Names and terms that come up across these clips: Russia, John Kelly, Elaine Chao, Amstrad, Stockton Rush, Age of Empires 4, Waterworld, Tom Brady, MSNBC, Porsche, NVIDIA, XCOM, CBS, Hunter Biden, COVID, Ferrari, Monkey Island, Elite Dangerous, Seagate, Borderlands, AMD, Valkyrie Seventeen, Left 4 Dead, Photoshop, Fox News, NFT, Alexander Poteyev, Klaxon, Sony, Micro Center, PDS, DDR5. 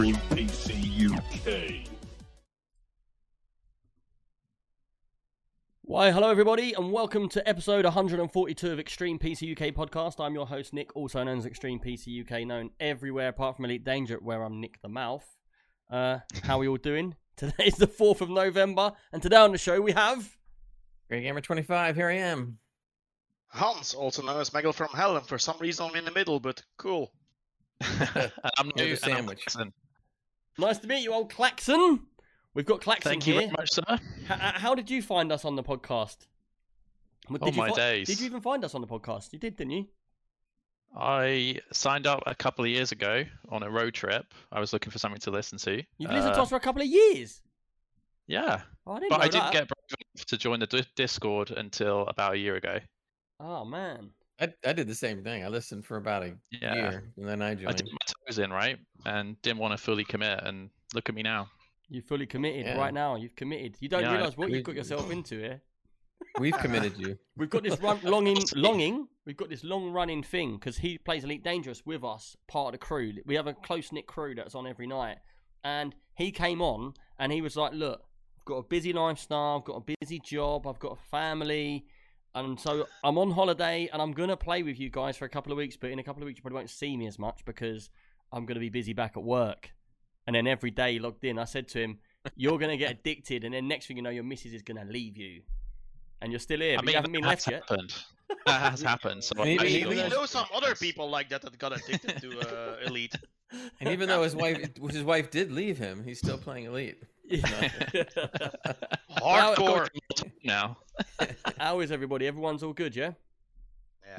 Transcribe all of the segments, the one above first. Extreme PC UK. Why, hello everybody, and welcome to episode 142 of Extreme PC UK podcast. I'm your host Nick, also known as Extreme PC UK, known everywhere apart from Elite Danger, where I'm Nick the Mouth. How are you all doing? Today is the 4th of November, and today on the show we have... Great Gamer 25, here I am. Hans, also known as Megal from Hell, and for some reason I'm in the middle, but cool. I'm new sandwich. I'm nice to meet you, old Klaxon. We've got Klaxon here. Thank you very much, sir. How did you find us on the podcast? Oh my days! Did you even find us on the podcast? You did, didn't you? I signed up a couple of years ago on a road trip. I was looking for something to listen to. You've listened to us for a couple of years. Yeah, oh, I didn't get brave enough to join the Discord until about a year ago. Oh man. I did the same thing. I listened for about a year, and then I joined. I did my toes in, right? And didn't want to fully commit, and look at me now. You've fully committed right now. You've committed. You don't realise what you've got yourself into here. We've committed you. We've got this long running thing, because he plays Elite Dangerous with us, part of the crew. We have a close-knit crew that's on every night. And he came on, and he was like, look, I've got a busy lifestyle, I've got a busy job, I've got a family... And so I'm on holiday and I'm going to play with you guys for a couple of weeks, but in a couple of weeks you probably won't see me as much because I'm going to be busy back at work. And then every day logged in, I said to him, you're going to get addicted, and then next thing you know, your missus is going to leave you. And you're still here, but you haven't been left yet. That has happened. So maybe we know some other people like that that got addicted to Elite. And even though his wife did leave him, he's still playing Elite. Hardcore now. How is everybody? Everyone's all good, yeah?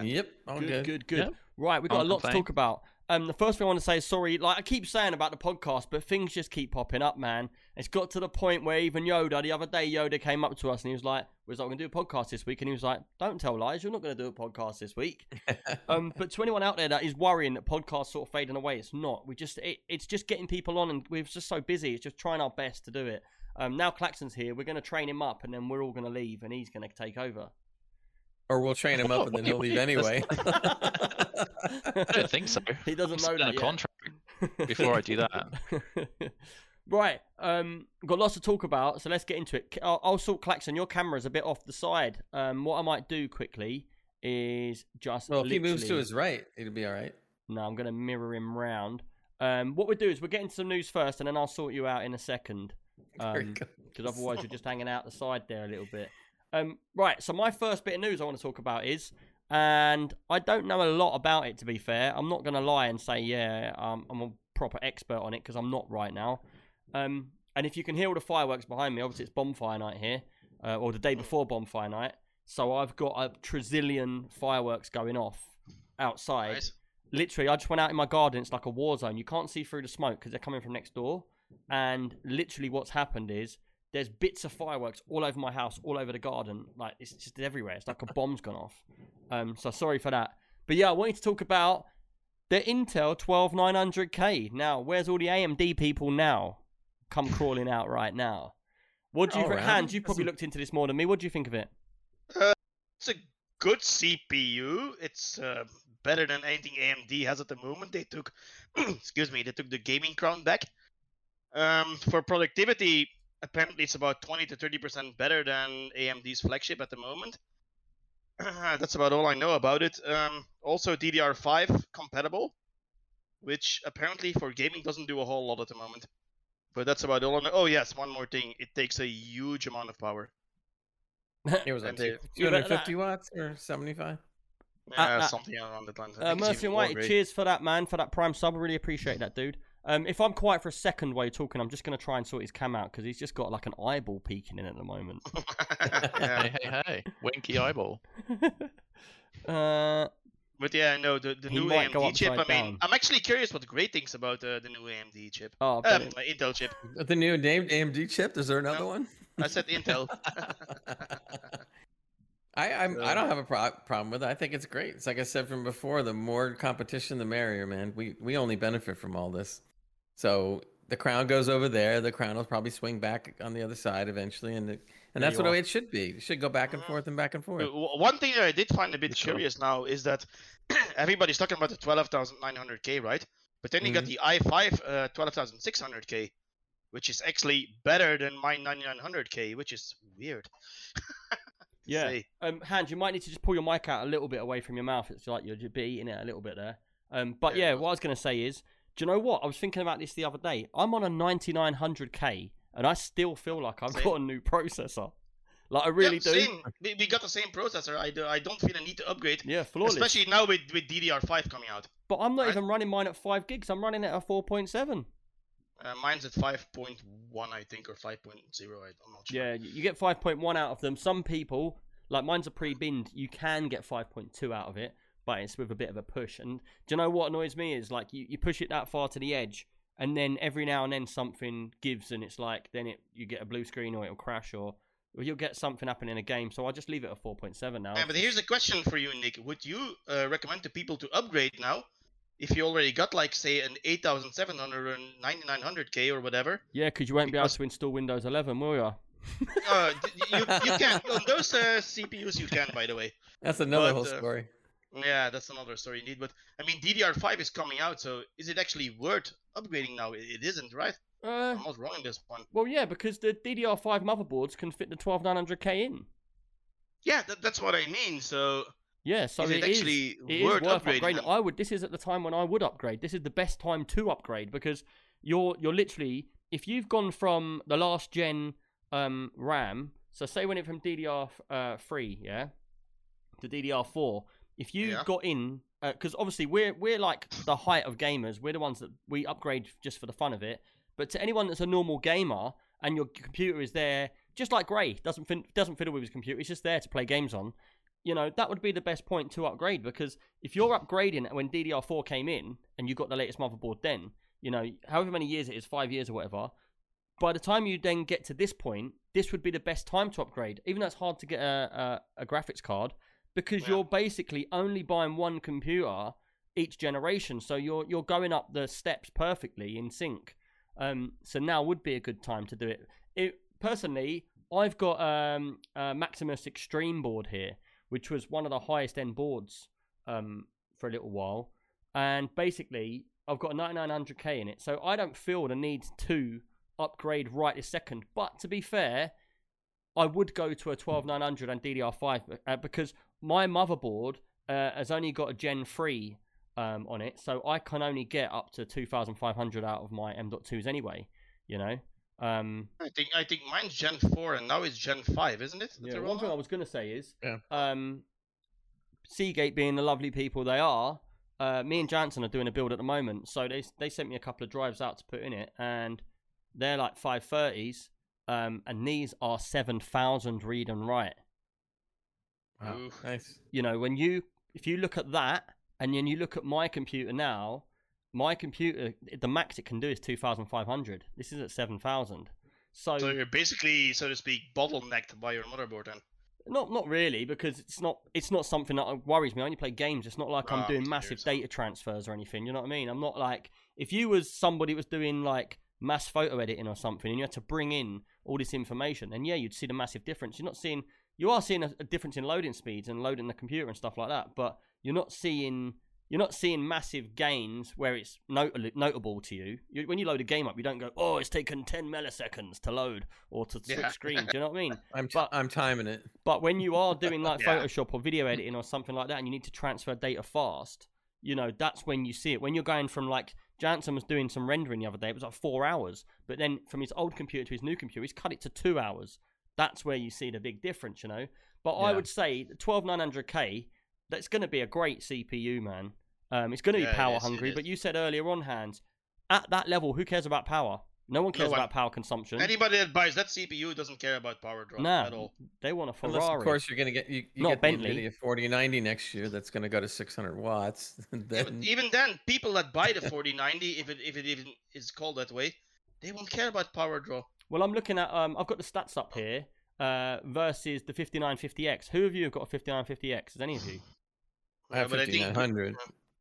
Yep, all good. Yep. Right, we've got a lot to talk about. The first thing I want to say is sorry, like I keep saying about the podcast, but things just keep popping up, man. It's got to the point where even Yoda, the other day, Yoda came up to us and he was like, we're going to do a podcast this week. And he was like, don't tell lies. You're not going to do a podcast this week. But to anyone out there that is worrying that podcasts sort of fading away, it's not. It's just getting people on, and we're just so busy. It's just trying our best to do it. Now Klaxon's here. We're going to train him up, and then we're all going to leave, and he's going to take over. Or we'll train him up and then he'll leave anyway. I don't think so. He doesn't know that yet. Contract before I do that. Right. Got lots to talk about, so let's get into it. I'll sort Klaxon. Your camera's a bit off the side. What I might do quickly is just... Well, if he moves to his right, it'll be all right. No, I'm going to mirror him round. What we'll do is we'll get into some news first, and then I'll sort you out in a second. Because otherwise you're just hanging out the side there a little bit. Right, so my first bit of news I want to talk about is, and I don't know a lot about it, to be fair. I'm not going to lie and say, I'm a proper expert on it, because I'm not right now. And if you can hear all the fireworks behind me, obviously it's bonfire night here, or the day before bonfire night. So I've got a trazillion fireworks going off outside. Nice. Literally, I just went out in my garden. It's like a war zone. You can't see through the smoke because they're coming from next door. And literally what's happened is, there's bits of fireworks all over my house, all over the garden. Like, it's just everywhere. It's like a bomb's gone off. So sorry for that. But yeah, I wanted to talk about the Intel 12900K. Now, where's all the AMD people now? Come crawling out right now. What do you think? Right. Hans, you probably looked into this more than me. What do you think of it? It's a good CPU. It's better than anything AMD has at the moment. They took, excuse me, they took the gaming crown back. For productivity... Apparently, it's about 20 to 30% better than AMD's flagship at the moment. That's about all I know about it. Also, DDR5 compatible, which apparently for gaming doesn't do a whole lot at the moment. But that's about all I know. Oh, yes, one more thing. It takes a huge amount of power. It was like 250 watts or 75? Something around that line. Mercy and White, cheers for that, man, for that prime sub. I really appreciate that, dude. If I'm quiet for a second while you're talking, I'm just going to try and sort his cam out because he's just got like an eyeball peeking in at the moment. Hey, winky eyeball. But yeah, no, the new AMD chip, I mean, I'm actually curious what the great things about the new AMD chip. Oh, Intel chip. The new named AMD chip? Is there another one? I said Intel. I don't have a problem with it. I think it's great. It's like I said from before, the more competition, the merrier, man. We only benefit from all this. So the crown goes over there. The crown will probably swing back on the other side eventually. And that's what it should be. It should go back and forth and back and forth. One thing that I did find a bit curious now is that everybody's talking about the 12,900K, right? But then you got the i5 12600K, which is actually better than my 9900K, which is weird. Yeah. Say. Hans, you might need to just pull your mic out a little bit away from your mouth. It's like you're just eating it a little bit there. But yeah, what I was going to say is, do you know what? I was thinking about this the other day. I'm on a 9900K, and I still feel like I've got a new processor. Like, I really do. Same. We got the same processor. I don't feel a need to upgrade. Yeah, flawless. Especially now with DDR5 coming out. But I'm not even running mine at 5 gigs. I'm running it at 4.7. Mine's at 5.1, I think, or 5.0. I'm not sure. Yeah, you get 5.1 out of them. Some people, like mine's a pre-binned, you can get 5.2 out of it, but it's with a bit of a push. And do you know what annoys me is, like, you push it that far to the edge, and then every now and then something gives, and it's like, then you get a blue screen, or it'll crash, or... you'll get something happening in a game, so I'll just leave it at 4.7 now. Yeah, but here's a question for you, Nick. Would you recommend to people to upgrade now if you already got, like, say, an 8700 or 9900K or whatever? Yeah, because you won't be able to install Windows 11, will you? You can. On those CPUs, you can, by the way. That's another whole story. Yeah, that's another story indeed. But, I mean, DDR5 is coming out, so is it actually worth upgrading now? It isn't, right? I'm not wrong in this one. Well, yeah, because the DDR5 motherboards can fit the 12900K in. Yeah, that's what I mean. So yeah, so is it actually worth upgrading? I would. This is at the time when I would upgrade. This is the best time to upgrade, because you're literally, if you've gone from the last gen RAM, so say when it from DDR3, yeah, to DDR4. If you got in, because obviously we're like the height of gamers. We're the ones that we upgrade just for the fun of it. But to anyone that's a normal gamer, and your computer is there, just like Gray, doesn't fiddle with his computer, it's just there to play games on, you know, that would be the best point to upgrade, because if you're upgrading when DDR4 came in, and you got the latest motherboard then, you know, however many years it is, 5 years or whatever, by the time you then get to this point, this would be the best time to upgrade, even though it's hard to get a graphics card, because you're basically only buying one computer each generation, so you're going up the steps perfectly in sync. So now would be a good time to do it. Personally, I've got a Maximus Extreme board here, which was one of the highest end boards for a little while. And basically, I've got a 9900K in it. So I don't feel the need to upgrade right this second. But to be fair, I would go to a 12900 and DDR5 because my motherboard has only got a Gen 3 on it, so I can only get up to 2500 out of my M.2s anyway, you know. I think mine's Gen 4 and now it's Gen 5, isn't it? Yeah, one thing I was going to say is Seagate, being the lovely people they are, me and Jansen are doing a build at the moment, so they sent me a couple of drives out to put in it, and they're like 530s, and these are 7000 read and write. Wow. Nice. You know, if you look at that, and then you look at my computer now, my computer, the max it can do is 2,500. This is at 7,000. So you're basically, so to speak, bottlenecked by your motherboard then? Not really, because it's not something that worries me. I only play games. It's not like I'm doing massive data transfers or anything. You know what I mean? I'm not like, if you was somebody who was doing like mass photo editing or something, and you had to bring in all this information, then yeah, you'd see the massive difference. You are seeing a difference in loading speeds and loading the computer and stuff like that, but You're not seeing massive gains where it's notable to you. When you load a game up, you don't go, oh, it's taken 10 milliseconds to load or to switch screens. Do you know what I mean? I'm timing it. But when you are doing like Photoshop or video editing or something like that, and you need to transfer data fast, you know, that's when you see it. When you're going from, like, Jansen was doing some rendering the other day, it was like 4 hours. But then from his old computer to his new computer, he's cut it to 2 hours. That's where you see the big difference, you know. But I would say 12900K, that's going to be a great CPU, man. It's going to be power hungry, but you said earlier on, Hans, at that level, who cares about power? No one cares about power consumption. Anybody that buys that CPU doesn't care about power drop at all. They want a Ferrari. Unless, of course, you're going to get you get Bentley. The NVIDIA 4090 next year. That's going to go to 600 watts. Then... Even then, people that buy the 4090, if it even is called that way, they won't care about power draw. Well, I'm looking at I've got the stats up here versus the 5950X. Who of you have got a 5950X? Is any of you? I have 5900.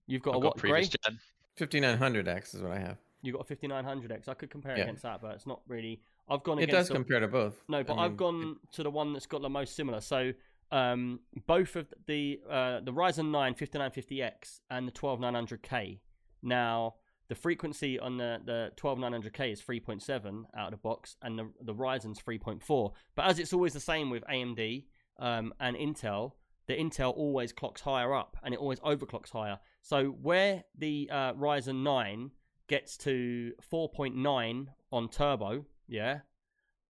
You've got a what, Gray? 5900X is what I have. You've got a 5900X. I could compare against that, but it's not really. I've gone. It does compare to both. No, but I've gone to the one that's got the most similar. So both of the Ryzen 9 5950X and the 12900K. Now, The frequency on the 12900K is 3.7 out of the box, and the Ryzen's 3.4. But as it's always the same with AMD and Intel, the Intel always clocks higher up, and it always overclocks higher. So where the Ryzen 9 gets to 4.9 on turbo, yeah,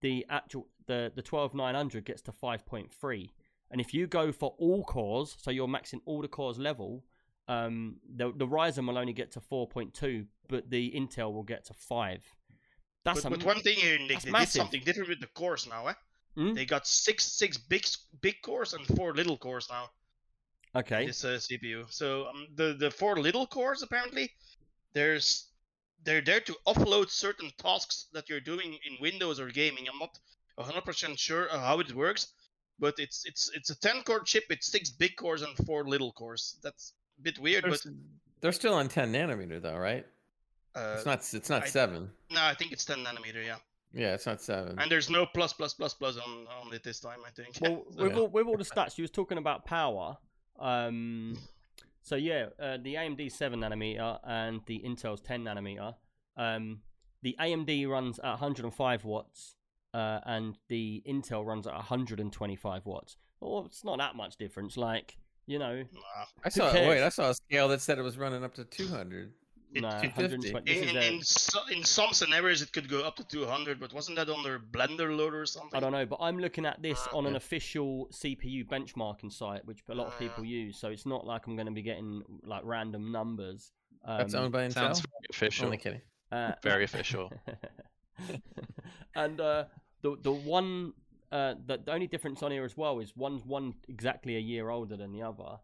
the actual the 12900 gets to 5.3. And if you go for all cores, so you're maxing all the cores level, the Ryzen will only get to 4.2, but the Intel will get to 5. That's but one thing here, Nick, they did something different with the cores now, eh? Mm? They got six big cores and 4 little cores now. Okay. This CPU. So the 4 little cores apparently, they're there to offload certain tasks that you're doing in Windows or gaming. I'm not 100% sure how it works, but it's a 10-core chip with 6 big cores and 4 little cores. That's a bit weird, but they're still on 10 nanometer though, right? It's not 7. No, I think it's 10 nanometer. Yeah. Yeah, it's not 7. And there's no plus on it this time, I think. Well, so, with all the stats, you was talking about power. So yeah, the AMD's 7 nanometer and the Intel's 10 nanometer. The AMD runs at 105 watts, and the Intel runs at 125 watts. Well, it's not that much difference, like. You know, I saw a scale that said it was running up to 200. No, 120. In some scenarios, it could go up to 200, but wasn't that on their Blender loader or something? I don't know, but I'm looking at this on an official CPU benchmarking site, which a lot of people use. So it's not like I'm going to be getting like random numbers. That's owned by Intel. Sounds very official. Only kidding. Very official. And the only difference on here as well is one's exactly a year older than the other.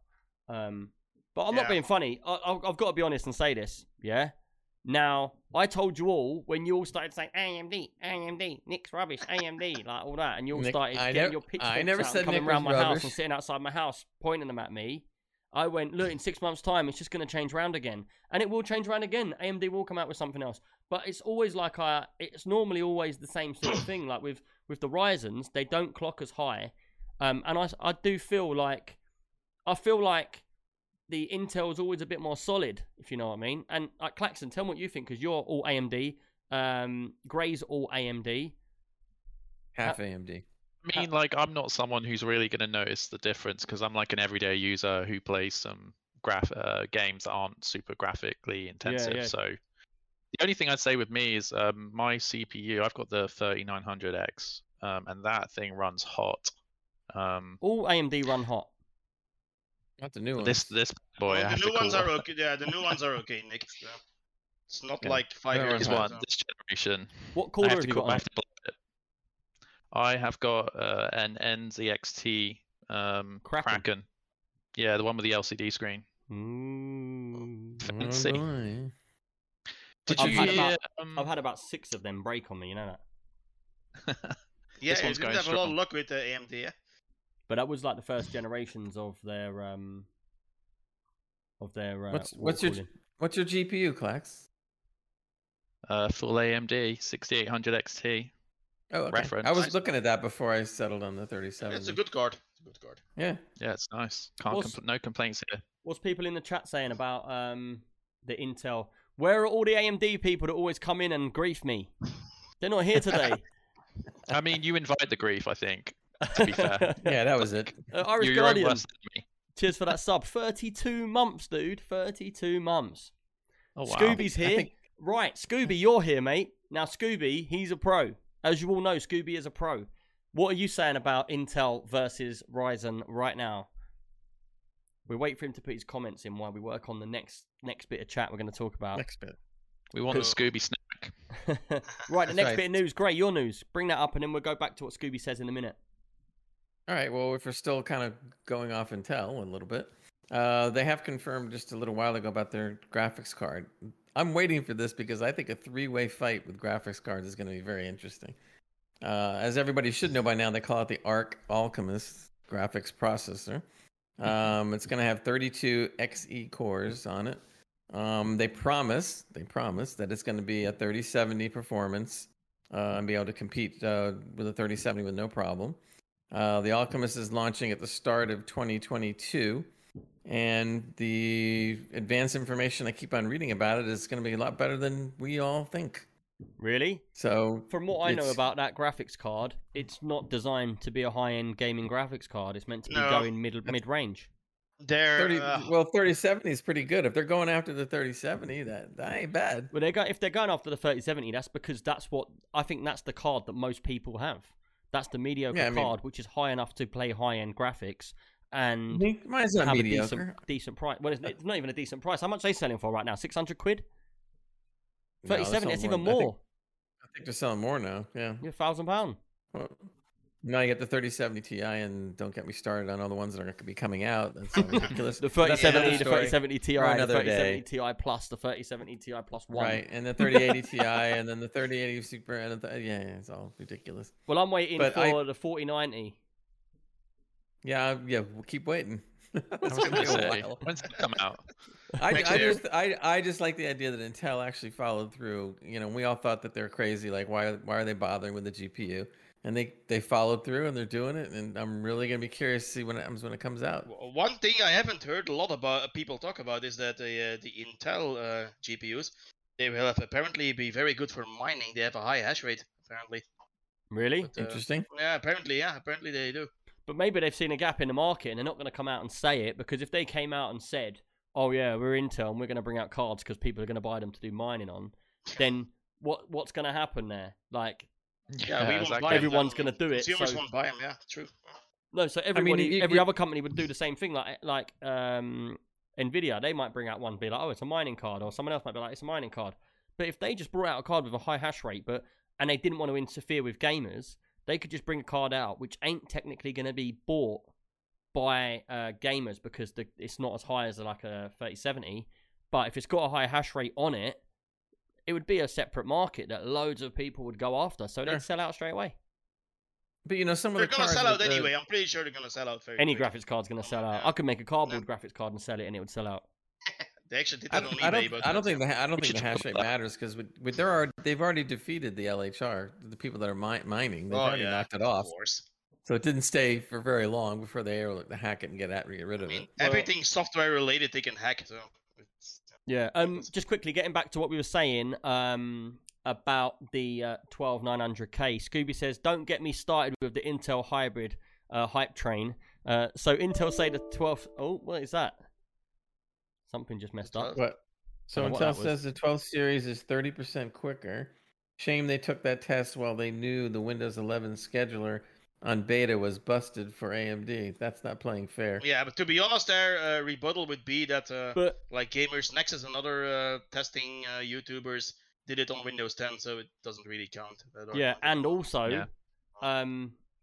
But I'm not being funny. I've got to be honest and say this, yeah? Now, I told you all, when you all started saying, AMD, AMD, Nick's rubbish, AMD, like all that, and you all started getting your pitchforks out, coming around my house and sitting outside my house, pointing them at me, I went, look, in 6 months' time, it's just going to change round again. And it will change round again. AMD will come out with something else. But it's always like it's normally always the same sort of thing. Like with the Ryzens, they don't clock as high. And I do feel like, the Intel is always a bit more solid, if you know what I mean. And Klaxon, tell me what you think, because you're all AMD. Gray's all AMD. Half AMD. I mean, like, I'm not someone who's really going to notice the difference because I'm like an everyday user who plays some games that aren't super graphically intensive. Yeah, yeah. So the only thing I'd say with me is my CPU, I've got the 3900X, and that thing runs hot. All AMD run hot. Not the new ones. This boy. Well, the new ones are okay. Yeah, the new ones are okay, Nick. So it's not like 5 years one. So. This generation. What cooler have you got? I have got an NZXT Kraken. Yeah, the one with the LCD screen. Ooh, fancy. I've had about 6 of them break on me, you know that? Yeah, you didn't have a lot of luck with the AMD, yeah? But that was like the first generations of their... What's your GPU, Klax? Full AMD, 6800 XT. Oh, okay. Reference. I was looking at that before I settled on the 37. It's a good card. It's a good card. Yeah. Yeah, it's nice. No complaints here. What's people in the chat saying about the Intel? Where are all the AMD people that always come in and grief me? They're not here today. I mean, you invite the grief, I think, to be fair. Yeah, that was it. Irish Guardian. Cheers for that sub. 32 months, dude. 32 months. Oh, wow. Scooby's here. Right, Scooby, you're here, mate. Now, Scooby, he's a pro. As you all know, Scooby is a pro. What are you saying about Intel versus Ryzen right now? We wait for him to put his comments in while we work on the next bit of chat we're going to talk about. Next bit. We want the Scooby snack. Right, the next bit of news. Gray, your news. Bring that up, and then we'll go back to what Scooby says in a minute. All right, well, if we're still kind of going off Intel a little bit, they have confirmed just a little while ago about their graphics card. I'm waiting for this because I think a three-way fight with graphics cards is going to be very interesting. As everybody should know by now, they call it the Arc Alchemist graphics processor. It's going to have 32 XE cores on it. They promise that it's going to be a 3070 performance and be able to compete with a 3070 with no problem. The Alchemist is launching at the start of 2022. And the advanced information I keep on reading about it is going to be a lot better than we all think. Really? So from what I know about that graphics card, it's not designed to be a high-end gaming graphics card. It's meant to be going mid-range. They're 3070 is pretty good. If they're going after the 3070, that ain't bad. Well, if they're going after the 3070, that's because that's what I think. That's the card that most people have. That's the mediocre card, which is high enough to play high-end graphics. And mine's not mediocre. A decent price. Well, it's not even a decent price. How much are they selling for right now? 600 quid? 37, it's even more. I think they're selling more now. Yeah. You're £1,000. Well, now you get the 3070 Ti, and don't get me started on all the ones that are going to be coming out. That's ridiculous. The 3070, the 3070 Ti, the 3070 Ti Plus, the 3070 Ti Plus 1. Right, and the 3080 Ti, and then the 3080 Super, and it's all ridiculous. Well, I'm waiting for the 4090. Yeah, we'll keep waiting. It's going to be a while. When's that come out? I just like the idea that Intel actually followed through. You know, we all thought that they're crazy. Like, why are they bothering with the GPU? And they followed through, and they're doing it. And I'm really going to be curious to see when it comes out. One thing I haven't heard a lot about people talk about is that the Intel GPUs, they will apparently be very good for mining. They have a high hash rate, apparently. Really? But, interesting. Yeah, apparently. Yeah, apparently they do. But maybe they've seen a gap in the market, and they're not going to come out and say it, because if they came out and said, oh yeah, we're Intel and we're going to bring out cards because people are going to buy them to do mining on, then what's going to happen there? Like, everyone's going to do it. Consumers won't buy them, yeah, true. No, so every other company would do the same thing. Like NVIDIA, they might bring out one and be like, oh, it's a mining card, or someone else might be like, it's a mining card. But if they just brought out a card with a high hash rate, and they didn't want to interfere with gamers, they could just bring a card out which ain't technically going to be bought by gamers because it's not as high as like a 3070. But if it's got a high hash rate on it, it would be a separate market that loads of people would go after. So they'd sell out straight away. But you know, they're going to sell out anyway. I'm pretty sure they're going to sell out. Any graphics card's going to sell out. I could make a cardboard graphics card and sell it, and it would sell out. They actually did that on eBay. I don't think the hash rate matters because they've already defeated the LHR, the people that are mining. They've already knocked it off. Of course. So it didn't stay for very long before they were able to hack it and get rid of it. Everything software related they can hack. So yeah. Just quickly getting back to what we were saying about the 12900K. Scooby says, "Don't get me started with the Intel hybrid hype train." So Intel say the 12th. Oh, what is that? Something just messed up. What? So Intel says the 12th series is 30% quicker. Shame they took that test while they knew the Windows 11 scheduler on beta was busted for AMD. That's not playing fair. Yeah, but to be honest, their rebuttal would be that like Gamers Nexus and other testing YouTubers did it on Windows 10, so it doesn't really count. Yeah, and also, what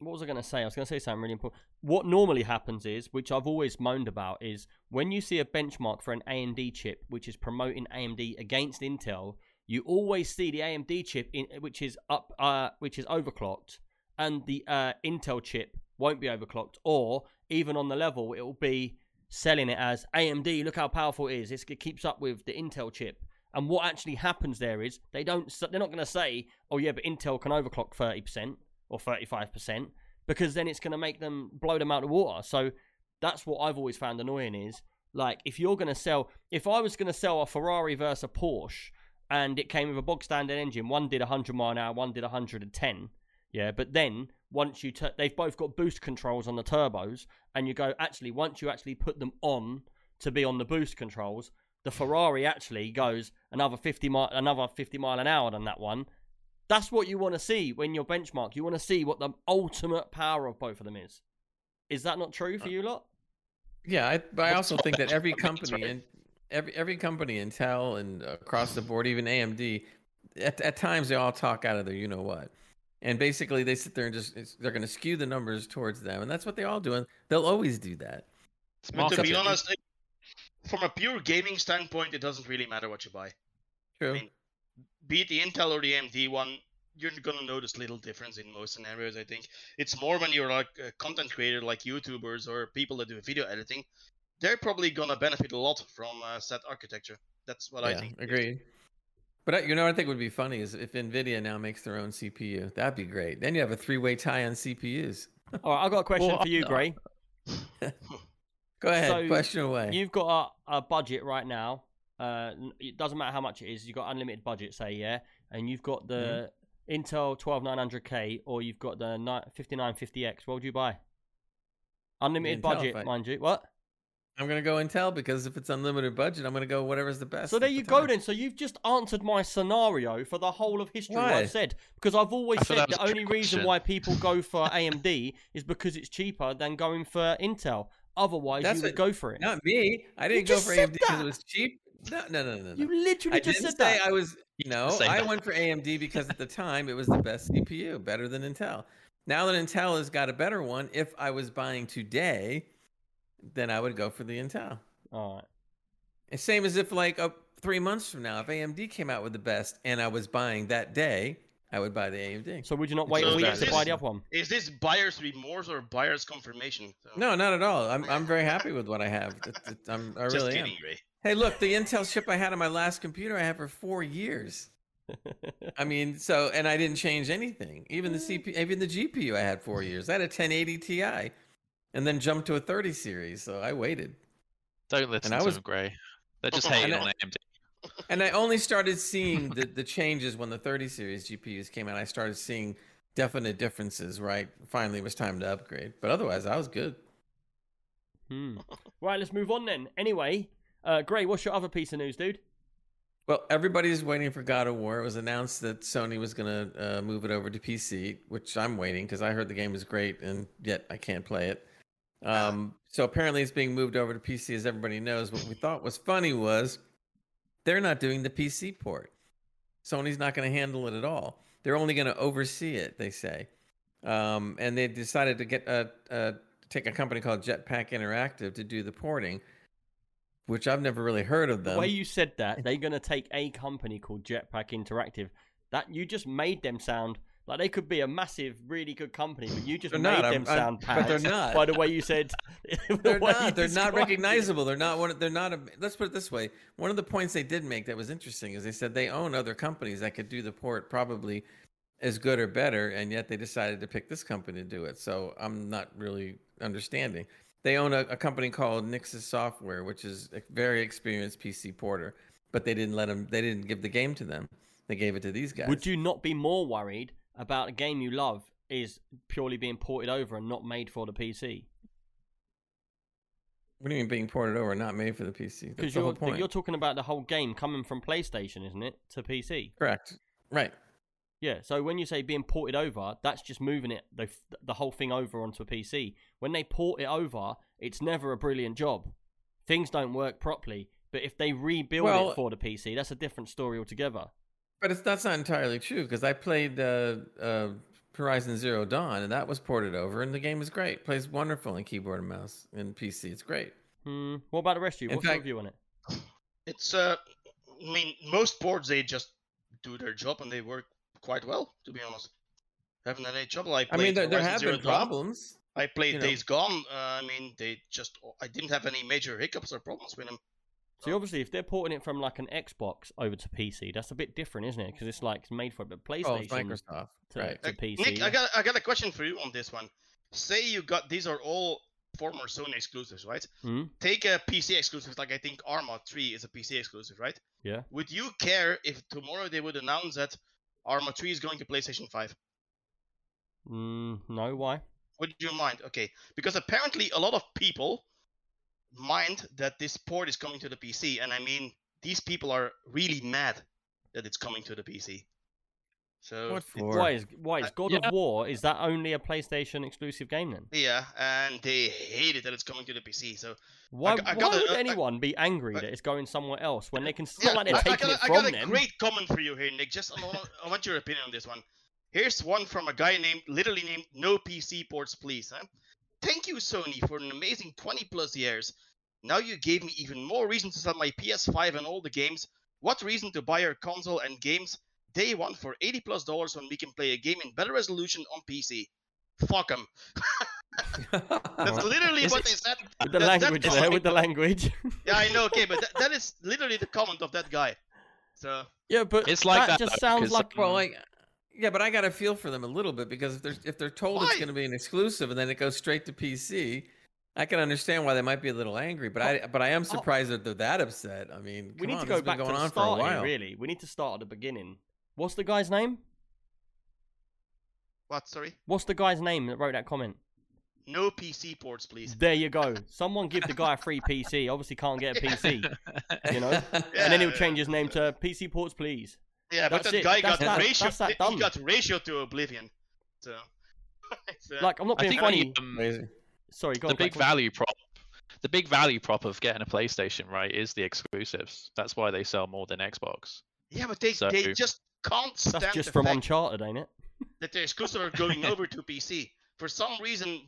was I going to say? I was going to say something really important. What normally happens is, which I've always moaned about, is when you see a benchmark for an AMD chip, which is promoting AMD against Intel, you always see the AMD chip, which is overclocked, and the Intel chip won't be overclocked, or even on the level, it will be selling it as AMD, look how powerful it is. It keeps up with the Intel chip. And what actually happens there is they're not going to say, oh yeah, but Intel can overclock 30%. Or 35%, because then it's going to make them blow them out of the water. So that's what I've always found annoying is, like, if I was going to sell a Ferrari versus a Porsche, and it came with a bog standard engine, one did 100 mile an hour, one did 110. Yeah, but then once they've both got boost controls on the turbos, and you go, actually, once you actually put them on to be on the boost controls, the Ferrari actually goes another 50 mile an hour than that one. That's what you want to see when you're benchmarked. You want to see what the ultimate power of both of them is. Is that not true for you lot? Yeah, but I also think that every company, and every company, Intel and across the board, even AMD, at times they all talk out of their you-know-what. And basically they sit there and they're going to skew the numbers towards them. And that's what they all do. And they'll always do that. But to be honest, from a pure gaming standpoint, it doesn't really matter what you buy. True. I mean, be it the Intel or the AMD one, you're going to notice little difference in most scenarios, I think. It's more when you're like a content creator, like YouTubers or people that do video editing. They're probably going to benefit a lot from set architecture. That's what I think. Agreed. But I think would be funny is if NVIDIA now makes their own CPU. That'd be great. Then you have a three-way tie on CPUs. All right, I've got a question for you, Gray. Go ahead, so question away. You've got a budget right now. It doesn't matter how much it is. You've got unlimited budget, say, yeah? And you've got the Intel 12900K or you've got the 5950X. What would you buy? Unlimited budget, mind you. What? I'm going to go Intel because if it's unlimited budget, I'm going to go whatever's the best. So there you go then. So you've just answered my scenario for the whole of history I've said. Because I've always said the only reason why people go for AMD is because it's cheaper than going for Intel. Otherwise, you would go for it. Not me. I didn't go for AMD because it was cheap. No. You literally just said that. I went for AMD because at the time it was the best CPU, better than Intel. Now that Intel has got a better one, if I was buying today... then I would go for the Intel. All right. And same as if 3 months from now, if AMD came out with the best and I was buying that day, I would buy the AMD. So would you not wait a week to buy the other one? Is this buyer's remorse or buyer's confirmation? So... no, not at all. I'm very happy with what I have. I really am. Ray. Hey, look, the Intel chip I had on my last computer I had for 4 years. I mean, so, and I didn't change anything. Even the CPU, even the GPU I had 4 years. I had a 1080 Ti. And then jumped to a 30 series, so I waited. Don't listen to Gray. They're just hating on AMD. And I only started seeing the changes when the 30 series GPUs came out. I started seeing definite differences, right? Finally, it was time to upgrade. But otherwise, I was good. Right, let's move on then. Anyway, Gray, what's your other piece of news, dude? Well, everybody's waiting for God of War. It was announced that Sony was going to move it over to PC, which I'm waiting because I heard the game is great, and yet I can't play it. So apparently it's being moved over to PC, as everybody knows. What we thought was funny was they're not doing the PC port. Sony's not going to handle it at all. They're only going to oversee it, they say. And they decided to get take a company called Jetpack Interactive to do the porting, which I've never really heard of them. The way you said that, they're going to take a company called Jetpack Interactive. That you just made them sound... like they could be a massive, really good company, but you just made them sound bad. But they're not. By the way, you said they're not. They're not recognizable. It. They're not one. They're not. Let's put it this way. One of the points they did make that was interesting is they said they own other companies that could do the port probably as good or better, and yet they decided to pick this company to do it. So I'm not really understanding. They own a company called Nixus Software, which is a very experienced PC porter, but they didn't let them. They didn't give the game to them. They gave it to these guys. Would you not be more worried about a game you love is purely being ported over and not made for the PC? What do you mean being ported over and not made for the PC? Because you're talking about the whole game coming from PlayStation, isn't it, to PC? Correct. Right. Yeah, so when you say being ported over, that's just moving it, the whole thing over onto a PC. When they port it over, it's never a brilliant job. Things don't work properly, but if they rebuild it for the PC, that's a different story altogether. But that's not entirely true, because I played Horizon Zero Dawn, and that was ported over, and the game is great. It plays wonderful on keyboard and mouse and PC. It's great. What about the rest of you? What's your view on it? It's, I mean, most ports, they just do their job, and they work quite well, to be honest. I haven't had any trouble. I mean, there have been problems. I played Days Gone. I didn't have any major hiccups or problems with them. So obviously, if they're porting it from like an Xbox over to PC, that's a bit different, isn't it? Because it's like made for it, but PlayStation, Microsoft, to PC. Nick, I got a question for you on this one. Say you got these are all former Sony exclusives, right? Take a PC exclusive, like I think Arma 3 is a PC exclusive, right? Yeah. Would you care if tomorrow they would announce that Arma 3 is going to PlayStation 5? No, why? Would you mind? Okay, because apparently a lot of people mind that this port is coming to the PC, and I mean these people are really mad that it's coming to the PC. So what for? Why is God of War, is that only a PlayStation exclusive game then? Yeah, and they hate it that it's coming to the PC. So why would anyone be angry that it's going somewhere else when they can still they're taking it from them? I got a great comment for you here, Nick. Just I want your opinion on this one. Here's one from a guy literally named No PC Ports Please. Huh? Thank you, Sony, for an amazing 20-plus years. Now you gave me even more reason to sell my PS5 and all the games. What reason to buy your console and games day one for $80+ when we can play a game in better resolution on PC? Fuck them. That's literally what they said. With the language. Yeah, I know. Okay, but that is literally the comment of that guy. So yeah, but it's like that just sounds like... well, like... yeah, but I got to feel for them a little bit, because if they're told it's going to be an exclusive and then it goes straight to PC, I can understand why they might be a little angry, but I am surprised that they're that upset. I mean, we need to go back to the start. Really, we need to start at the beginning. What's the guy's name? What? Sorry. What's the guy's name that wrote that comment? No PC ports, please. There you go. Someone give the guy a free PC. Obviously, can't get a PC. You know, and then he'll change his name to PC ports, please. Yeah, that's but that guy got ratioed to oblivion. So, like, I'm not being funny. Sorry, go on. The big value prop of getting a PlayStation, right, is the exclusives. That's why they sell more than Xbox. Yeah, but they just can't stand. That's just from Uncharted, ain't it? That the exclusives are going over to PC. For some reason,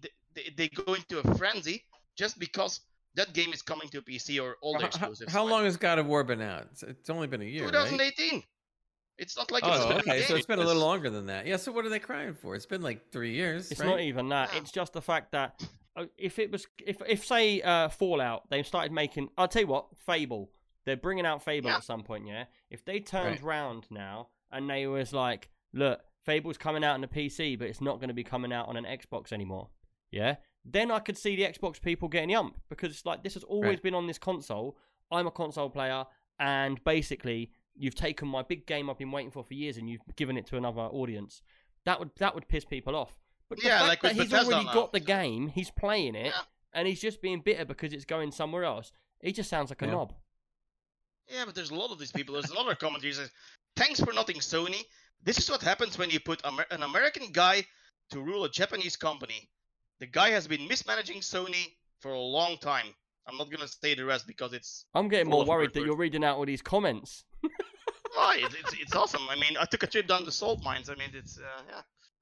they go into a frenzy just because that game is coming to PC or all the exclusives. How long has God of War been out? It's only been a year. 2018. Right? It's not like it's been so it's been a little longer than that. Yeah, so what are they crying for? It's been like 3 years. It's not even that. It's just the fact that if it was, if say Fallout, they started making. I'll tell you what, Fable. They're bringing out Fable at some point. Yeah, if they turned round now and they was like, look, Fable's coming out on the PC, but it's not going to be coming out on an Xbox anymore. Yeah, then I could see the Xbox people getting yumped because it's like this has always been on this console. I'm a console player, and basically. You've taken my big game I've been waiting for years, and you've given it to another audience. That would piss people off. But yeah, like that he's already got the game, he's playing it, and he's just being bitter because it's going somewhere else. He just sounds like a knob. Yeah, but there's a lot of these people. There's another commentator says, "Thanks for nothing, Sony. This is what happens when you put an American guy to rule a Japanese company. The guy has been mismanaging Sony for a long time." I'm not gonna say the rest because it's. I'm getting more worried that you're reading out all these comments. Right, it's awesome. I mean, I took a trip down the salt mines. I mean, it's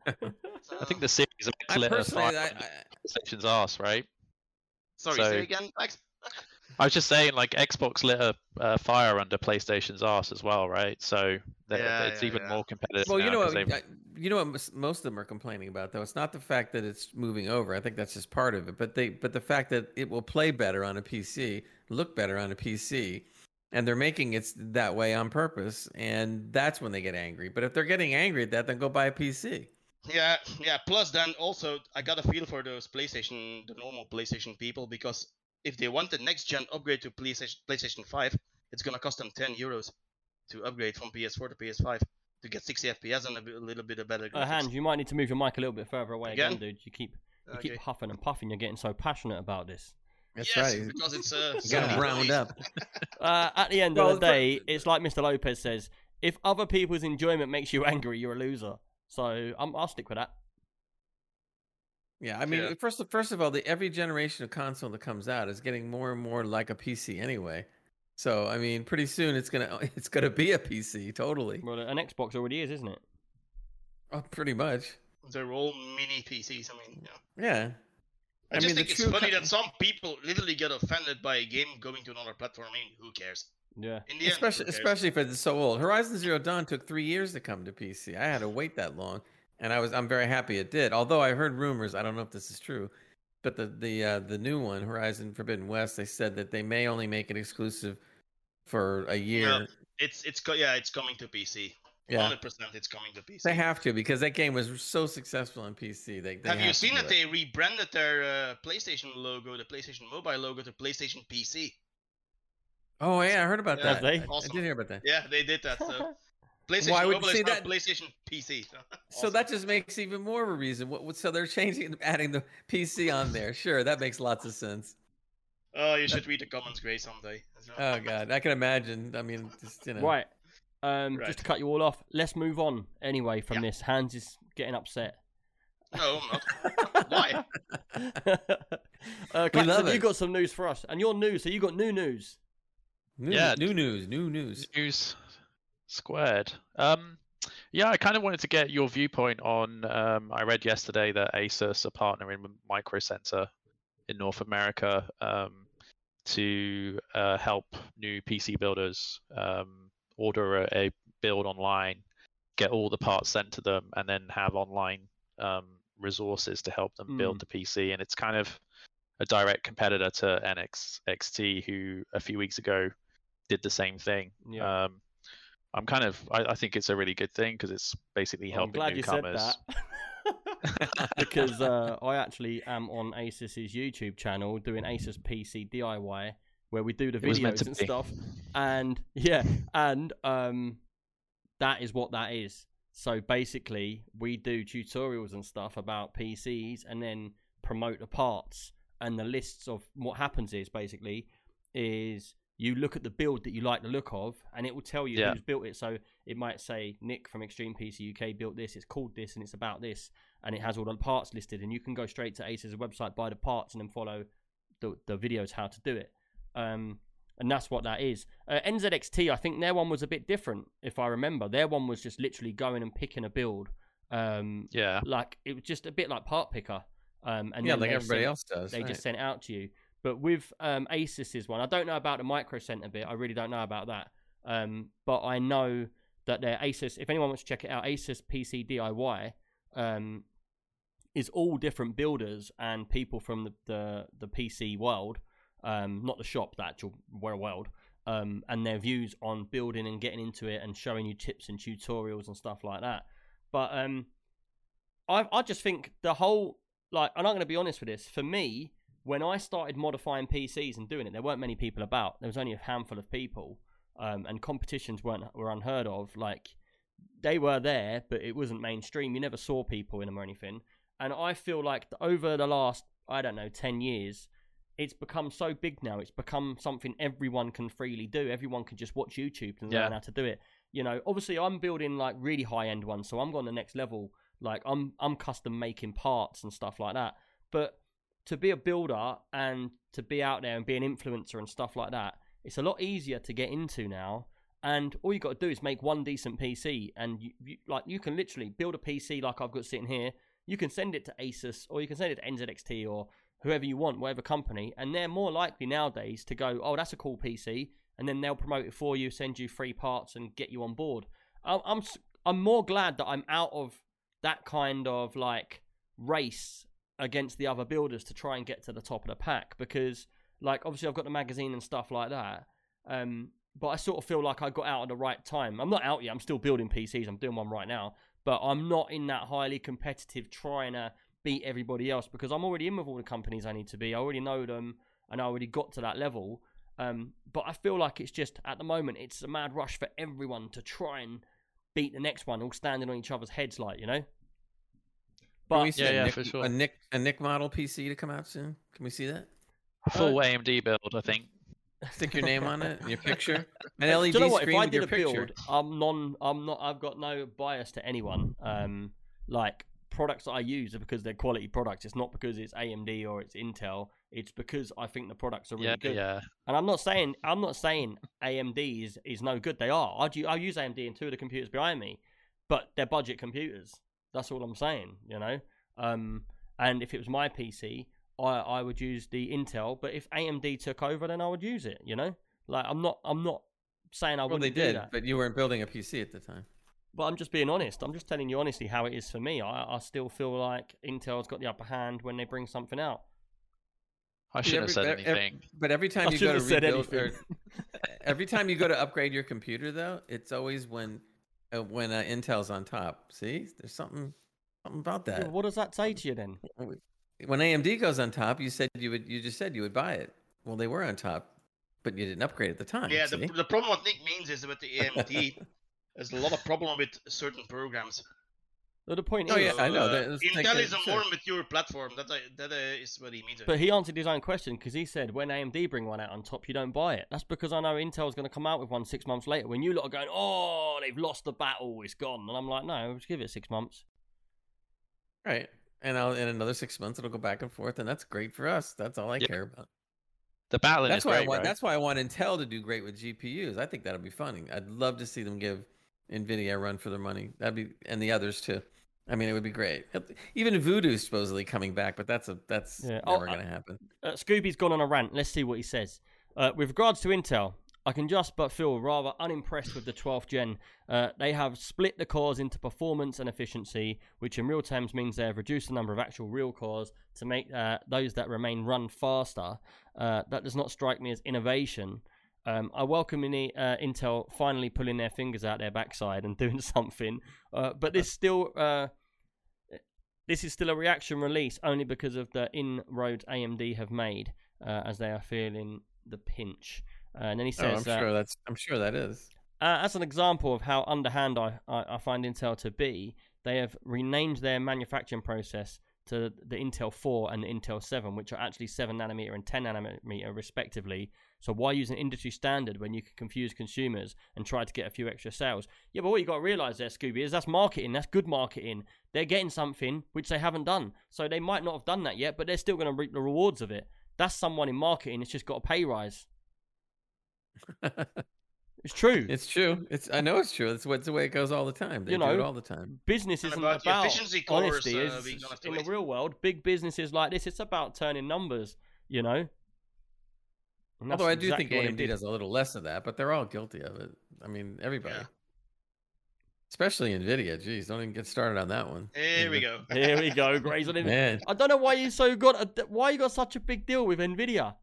yeah. So, I think the series is actually PlayStation's arse, right? Sorry, say again, Max. I was just saying, like Xbox lit a fire under PlayStation's arse as well, right? So it's even more competitive. Well, you know what? You know what most of them are complaining about, though? It's not the fact that it's moving over. I think that's just part of it. But the fact that it will play better on a PC, look better on a PC, and they're making it that way on purpose, and that's when they get angry. But if they're getting angry at that, then go buy a PC. Yeah, yeah. Plus, then also, I got a feel for those PlayStation, the normal PlayStation people, because if they want the next-gen upgrade to PlayStation 5, it's going to cost them €10 to upgrade from PS4 to PS5. To get 60 FPS and a little bit of better graphics. Hans, you might need to move your mic a little bit further away again, dude. You keep huffing and puffing. You're getting so passionate about this. That's right. Because it's getting round up. At the end of the day, it's like Mr. Lopez says: if other people's enjoyment makes you angry, you're a loser. So I'll stick with that. Yeah, I mean, first of all, every generation of console that comes out is getting more and more like a PC anyway. So I mean, pretty soon it's gonna be a PC totally. Well, an Xbox already is, isn't it? Oh, pretty much. They're all mini PCs. I mean, yeah. I just think it's funny that some people literally get offended by a game going to another platform. I mean, who cares? Yeah. Especially if it's so old. Horizon Zero Dawn took 3 years to come to PC. I had to wait that long, and I'm very happy it did. Although I heard rumors, I don't know if this is true. But the new one, Horizon Forbidden West, they said that they may only make it exclusive for a year. Yeah, it's coming to PC. Yeah. 100%, it's coming to PC. They have to because that game was so successful on PC. They have you seen that they rebranded their PlayStation logo, the PlayStation Mobile logo, to PlayStation PC? Oh yeah, I heard about that. Awesome. I did hear about that. Yeah, they did that. So. PlayStation Mobile is not PlayStation PC. So awesome. That just makes even more of a reason. So they're changing, adding the PC on there. Sure, that makes lots of sense. Oh, you should read the comments, Gray, someday. Oh God, I can imagine. I mean, just, you know. Right. Just to cut you all off, let's move on anyway from this. Hans is getting upset. No, I'm not. Why? Klaxon, you got some news for us, and your news. So you got new news. New news. Squared. Yeah, I kind of wanted to get your viewpoint on. I read yesterday that ASUS are partnering with Micro Center in North America to help new PC builders order a build online, get all the parts sent to them, and then have online resources to help them build the PC. And it's kind of a direct competitor to NXXT, who a few weeks ago did the same thing. Yeah. I think it's a really good thing because it's basically helping newcomers. I'm glad you said that. because I actually am on Asus's YouTube channel doing Asus PC DIY, where we do the videos and stuff. And yeah, and that is what that is. So basically, we do tutorials and stuff about PCs, and then promote the parts and the lists of what happens. Is basically is you look at the build that you like the look of, and it will tell you who's built it. So it might say Nick from Extreme PC UK built this. It's called this, and it's about this, and it has all the parts listed. And you can go straight to Asus' website, buy the parts, and then follow the videos how to do it. And that's what that is. NZXT, I think their one was a bit different, if I remember. Their one was just literally going and picking a build. Yeah. Like, it was just a bit like Part Picker. And yeah, like everybody else does. They just sent it out to you. But with Asus's one, I don't know about the Micro Center bit. I really don't know about that. But I know that their Asus, if anyone wants to check it out, Asus PC DIY is all different builders and people from the PC world. Not the shop, the actual world, and their views on building and getting into it and showing you tips and tutorials and stuff like that. But I just think the whole, like, and I'm going to be honest with this, for me, when I started modifying PCs and doing it, there weren't many people about. There was only a handful of people, and competitions were unheard of. Like, they were there, but it wasn't mainstream. You never saw people in them or anything. And I feel like over the last, I don't know, 10 years, it's become so big now. It's become something everyone can freely do. Everyone can just watch YouTube and learn how to do it. You know, obviously I'm building like really high end ones, so I'm going to the next level. Like I'm custom making parts and stuff like that. But to be a builder and to be out there and be an influencer and stuff like that, it's a lot easier to get into now. And all you got to do is make one decent PC, and you can literally build a PC like I've got sitting here. You can send it to Asus, or you can send it to NZXT, or whoever you want, whatever company, and they're more likely nowadays to go, oh, that's a cool PC, and then they'll promote it for you, send you free parts, and get you on board. I'm more glad that I'm out of that kind of like race against the other builders to try and get to the top of the pack, because like obviously I've got the magazine and stuff like that, but I sort of feel like I got out at the right time. I'm not out yet. I'm still building PCs. I'm doing one right now, but I'm not in that highly competitive trying to beat everybody else, because I'm already in with all the companies I need to be. I already know them, and I already got to that level. But I feel like it's just, at the moment, it's a mad rush for everyone to try and beat the next one, all standing on each other's heads, like, you know? But can we see for sure. A Nick model PC to come out soon? Can we see that? Full AMD build, I think. Stick your name on it, your picture, an LED do you know what? Screen if I did with your a build, picture. I've got no bias to anyone. Like, products that I use are because they're quality products. It's not because it's AMD or it's Intel. It's because I think the products are really good. Yeah. And I'm not saying AMD is no good. They are. I use AMD in two of the computers behind me, but they're budget computers. That's all I'm saying, you know. And if it was my PC, I would use the Intel. But if AMD took over, then I would use it, you know. Like I'm not saying I wouldn't do that. Well, they did, but you weren't building a PC at the time. But I'm just being honest. I'm just telling you honestly how it is for me. I still feel like Intel's got the upper hand when they bring something out. I shouldn't have said anything. But every time you go to rebuild, every time you go to upgrade your computer, though, it's always when Intel's on top. See, there's something about that. Yeah, what does that say to you then? When AMD goes on top, you said you just said you would buy it. Well, they were on top, but you didn't upgrade at the time. Yeah, the problem I think means is with the AMD. There's a lot of problem with certain programs. Well, the point is, I know. Intel is a more mature platform. That is what he means. But he answered his own question, because he said, when AMD bring one out on top, you don't buy it. That's because I know Intel's going to come out with one 6 months later. When you lot are going, oh, they've lost the battle, it's gone. And I'm like, no, just give it 6 months. Right. And in another 6 months, it'll go back and forth. And that's great for us. That's all I care about. The balance is great, right? That's why I want Intel to do great with GPUs. I think that'll be fun. I'd love to see them give NVIDIA run for their money. That'd be, and the others too. I mean, it would be great. Even Voodoo's supposedly coming back, but that's never going to happen. Scooby's gone on a rant. Let's see what he says. With regards to Intel, I can just but feel rather unimpressed with the 12th gen. They have split the cores into performance and efficiency, which in real terms means they have reduced the number of actual real cores to make those that remain run faster. That does not strike me as innovation. I welcome Intel finally pulling their fingers out their backside and doing something, but this still This is still a reaction release only because of the inroads AMD have made as they are feeling the pinch. And then he says, I'm sure that is. As an example of how underhand I find Intel to be, they have renamed their manufacturing process to the Intel 4 and the Intel 7, which are actually 7nm and 10nm respectively. So why use an industry standard when you can confuse consumers and try to get a few extra sales? Yeah, but what you got to realise there, Scooby, is that's marketing. That's good marketing. They're getting something which they haven't done. So they might not have done that yet, but they're still going to reap the rewards of it. That's someone in marketing that's just got a pay rise. It's true. It's true. I know it's true. That's the way it goes all the time. They do it all the time. Business isn't about efficiency, honesty. In the real world, big businesses like this, it's about turning numbers, you know. Although I do think AMD does a little less of that, but they're all guilty of it. I mean, everybody. Yeah. Especially NVIDIA. Jeez, don't even get started on that one. Here we go. Here we go, Grays on NVIDIA. I don't know why you got such a big deal with NVIDIA.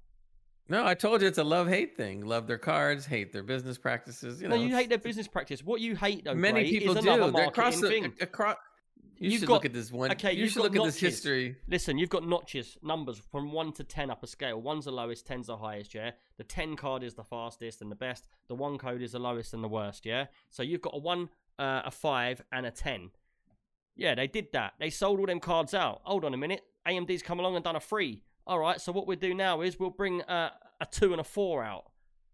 No, I told you it's a love-hate thing. Love their cards, hate their business practices. You know, no, you hate their business practice. What you hate, though, many people do. You should look at this history. Listen, you've got notches, numbers from 1 to 10 up a scale. 1's the lowest, 10's the highest, yeah? The 10 card is the fastest and the best. The 1 code is the lowest and the worst, yeah? So you've got a 1, a 5, and a 10. Yeah, they did that. They sold all them cards out. Hold on a minute. AMD's come along and done a 3. All right, so what we'll do now is we'll bring a 2 and a 4 out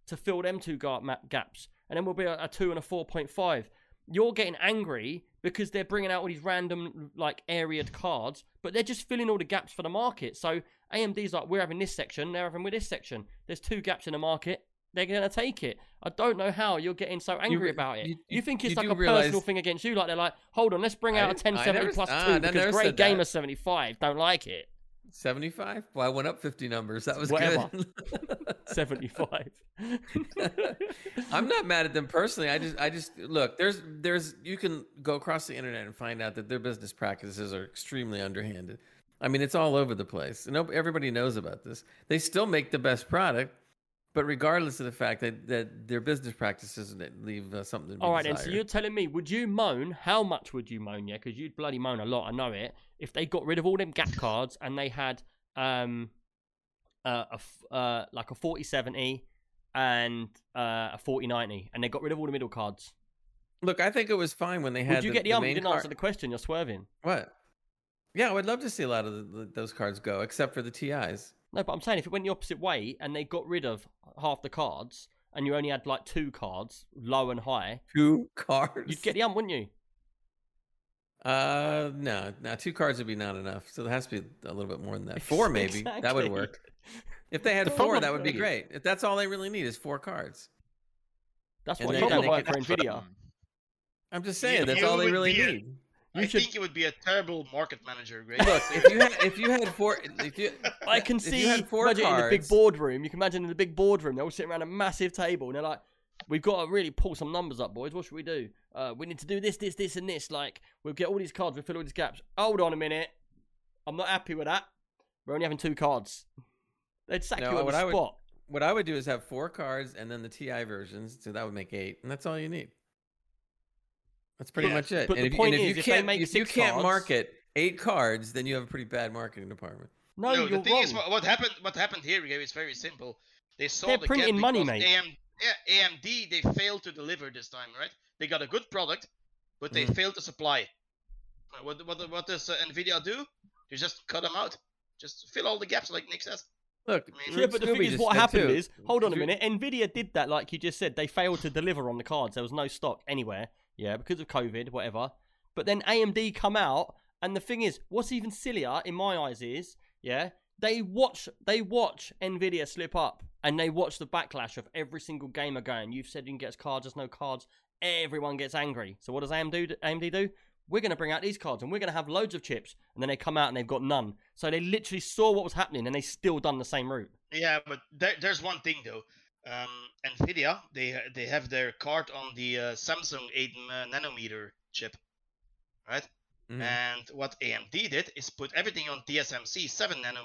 to fill them two gaps. And then we'll be a 2 and a 4.5. You're getting angry because they're bringing out all these random, like, areaed cards, but they're just filling all the gaps for the market. So AMD's like, we're having this section, they're having with this section. There's two gaps in the market. They're going to take it. I don't know how you're getting so angry about it. You think it's like a personal thing against you. Like, they're like, hold on, let's bring out a 1070 plus 2 because Great Gamer 75 don't like it. 75? Well, I went up 50 numbers. That was whatever. Good. 75. I'm not mad at them personally. I just look, there's you can go across the internet and find out that their business practices are extremely underhanded. I mean, it's all over the place. And everybody knows about this. They still make the best product, but regardless of the fact that their business practices leave something to be desired. Then, so you're telling me, would you moan? How much would you moan? Yeah, because you'd bloody moan a lot, I know it. If they got rid of all them gap cards and they had like a 4070 and a 4090, and they got rid of all the middle cards. Look, I think it was fine when they had. Would you get the You didn't answer the question. You're swerving. What? Yeah, I would love to see a lot of those cards go, except for the TIs. No, but I'm saying if it went the opposite way and they got rid of half the cards and you only had like two cards, low and high. Two cards. You'd get the wouldn't you? No, two cards would be not enough. So there has to be a little bit more than that. Four, maybe. Exactly. That would work. If they had four, that would be great. If that's all they really need is four cards. That's what you're talking about for NVIDIA. I'm just saying, that's all they really need. I think it would be a terrible market manager. Great. Look, if you had four cards, in the big boardroom. You can imagine in the big boardroom, they're all sitting around a massive table, and they're like, "We've got to really pull some numbers up, boys. What should we do? We need to do this, this, this, and this. Like, we'll get all these cards, we'll fill all these gaps. Hold on a minute, I'm not happy with that. We're only having two cards. They'd sack you on the spot. What I would do is have four cards and then the TI versions, so that would make 8, and that's all you need. That's pretty much it. But if you can't market 8 cards, then you have a pretty bad marketing department. No, the thing wrong. Is what happened here is very simple. They're printing money, mate. AMD, they failed to deliver this time, right? They got a good product, but they failed to supply. What does NVIDIA do? You just cut them out. Just fill all the gaps like Nick says. Look, but the thing is, what happened is, hold on a minute, NVIDIA did that like you just said. They failed to deliver on the cards. There was no stock anywhere. Yeah, because of COVID, whatever. But then AMD come out, and the thing is, what's even sillier in my eyes is, yeah, they watch NVIDIA slip up, and they watch the backlash of every single gamer going, you've said you can get us cards, there's no cards. Everyone gets angry. So what does AMD do? We're going to bring out these cards, and we're going to have loads of chips. And then they come out, and they've got none. So they literally saw what was happening, and they still done the same route. Yeah, but there's one thing, though. NVIDIA, they have their card on the Samsung 8nm chip, right? Mm-hmm. And what AMD did is put everything on TSMC 7nm,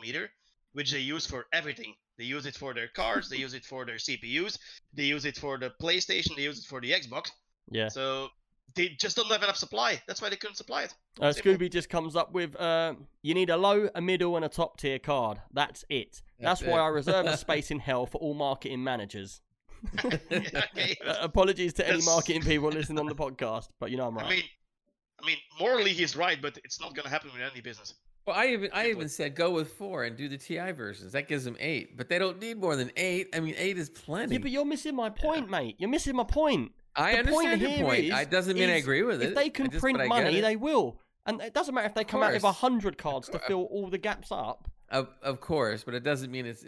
which they use for everything. They use it for their cards, they use it for their CPUs, they use it for the PlayStation, they use it for the Xbox. Yeah. So They just don't have enough supply. That's why they couldn't supply it. Scooby just comes up with, you need a low, a middle, and a top tier card. That's it. That's why I reserve a space in hell for all marketing managers. Okay. Apologies to any marketing people listening on the podcast, but you know I'm right. I mean, morally he's right, but it's not going to happen with any business. Well, I even said go with 4 and do the TI versions. That gives them 8, but they don't need more than 8. I mean, 8 is plenty. Yeah, but you're missing my point, mate. You're missing my point. I understand your point. It doesn't mean I agree with it. If they can print money, they will. And it doesn't matter if they come out with 100 cards to fill all the gaps up. Of course, but it doesn't mean it's...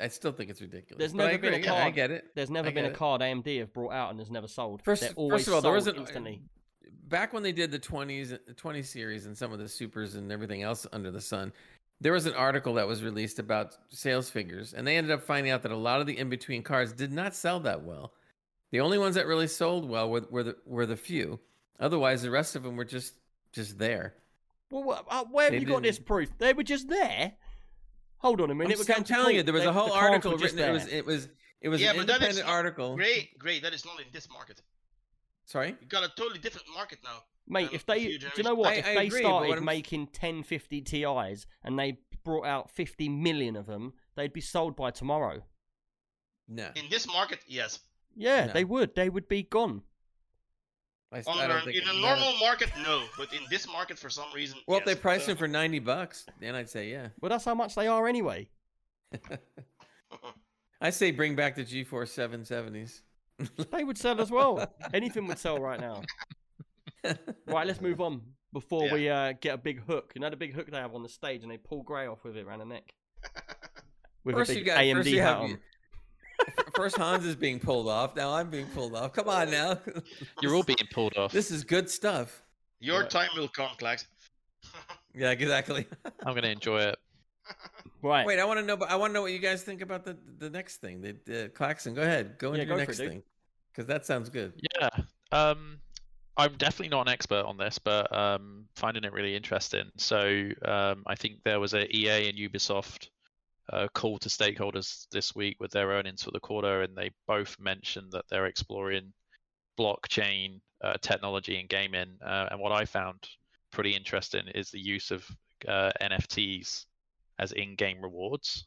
I still think it's ridiculous. There's never been a card. I get it. There's never been a card AMD have brought out and has never sold. First of all, there wasn't instantly. Back when they did the 20 series and some of the supers and everything else under the sun, there was an article that was released about sales figures, and they ended up finding out that a lot of the in-between cards did not sell that well. The only ones that really sold well were the few. Otherwise, the rest of them were just there. Well, where have you got this proof? They were just there. Hold on a minute. I'm telling you, there was a whole article written. It was an independent article. Great. That is not in this market. Sorry? You've got a totally different market now. Mate, do you know what? If they started making 1050 TIs and they brought out 50 million of them, they'd be sold by tomorrow. No. In this market, yes. Yeah, they would. They would be gone. In a normal market, no. But in this market, for some reason, well, if they priced them for $90, then I'd say, yeah. Well, that's how much they are anyway. I say bring back the GeForce 770s. They would sell as well. Anything would sell right now. Right, let's move on before we get a big hook. You know the big hook they have on the stage, and they pull Gray off with it around the neck. With first a big AMD hat on. First Hans is being pulled off. Now I'm being pulled off. Come on now. You're all being pulled off. This is good stuff. Your time will come, Klax. Yeah, exactly. I'm going to enjoy it. Right. Wait, I want to know what you guys think about the next thing. The Klaxon, go ahead. Go into the next thing. Because that sounds good. Yeah. I'm definitely not an expert on this, but finding it really interesting. So I think there was a EA and Ubisoft call to stakeholders this week with their earnings for the quarter, and they both mentioned that they're exploring blockchain technology in gaming. And what I found pretty interesting is the use of NFTs as in-game rewards.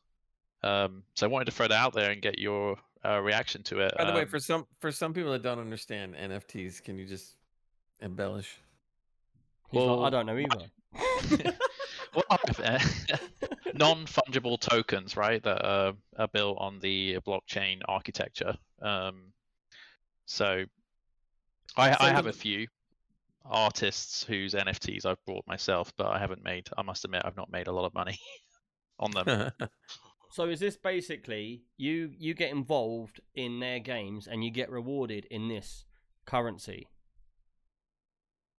So I wanted to throw that out there and get your reaction to it. By the way, for some people that don't understand NFTs, can you just embellish? Well, I don't know either. Non-fungible tokens, right, that are built on the blockchain architecture. So I have a few artists whose NFTs I've bought myself, but I must admit I've not made a lot of money on them. So is this basically you get involved in their games and you get rewarded in this currency?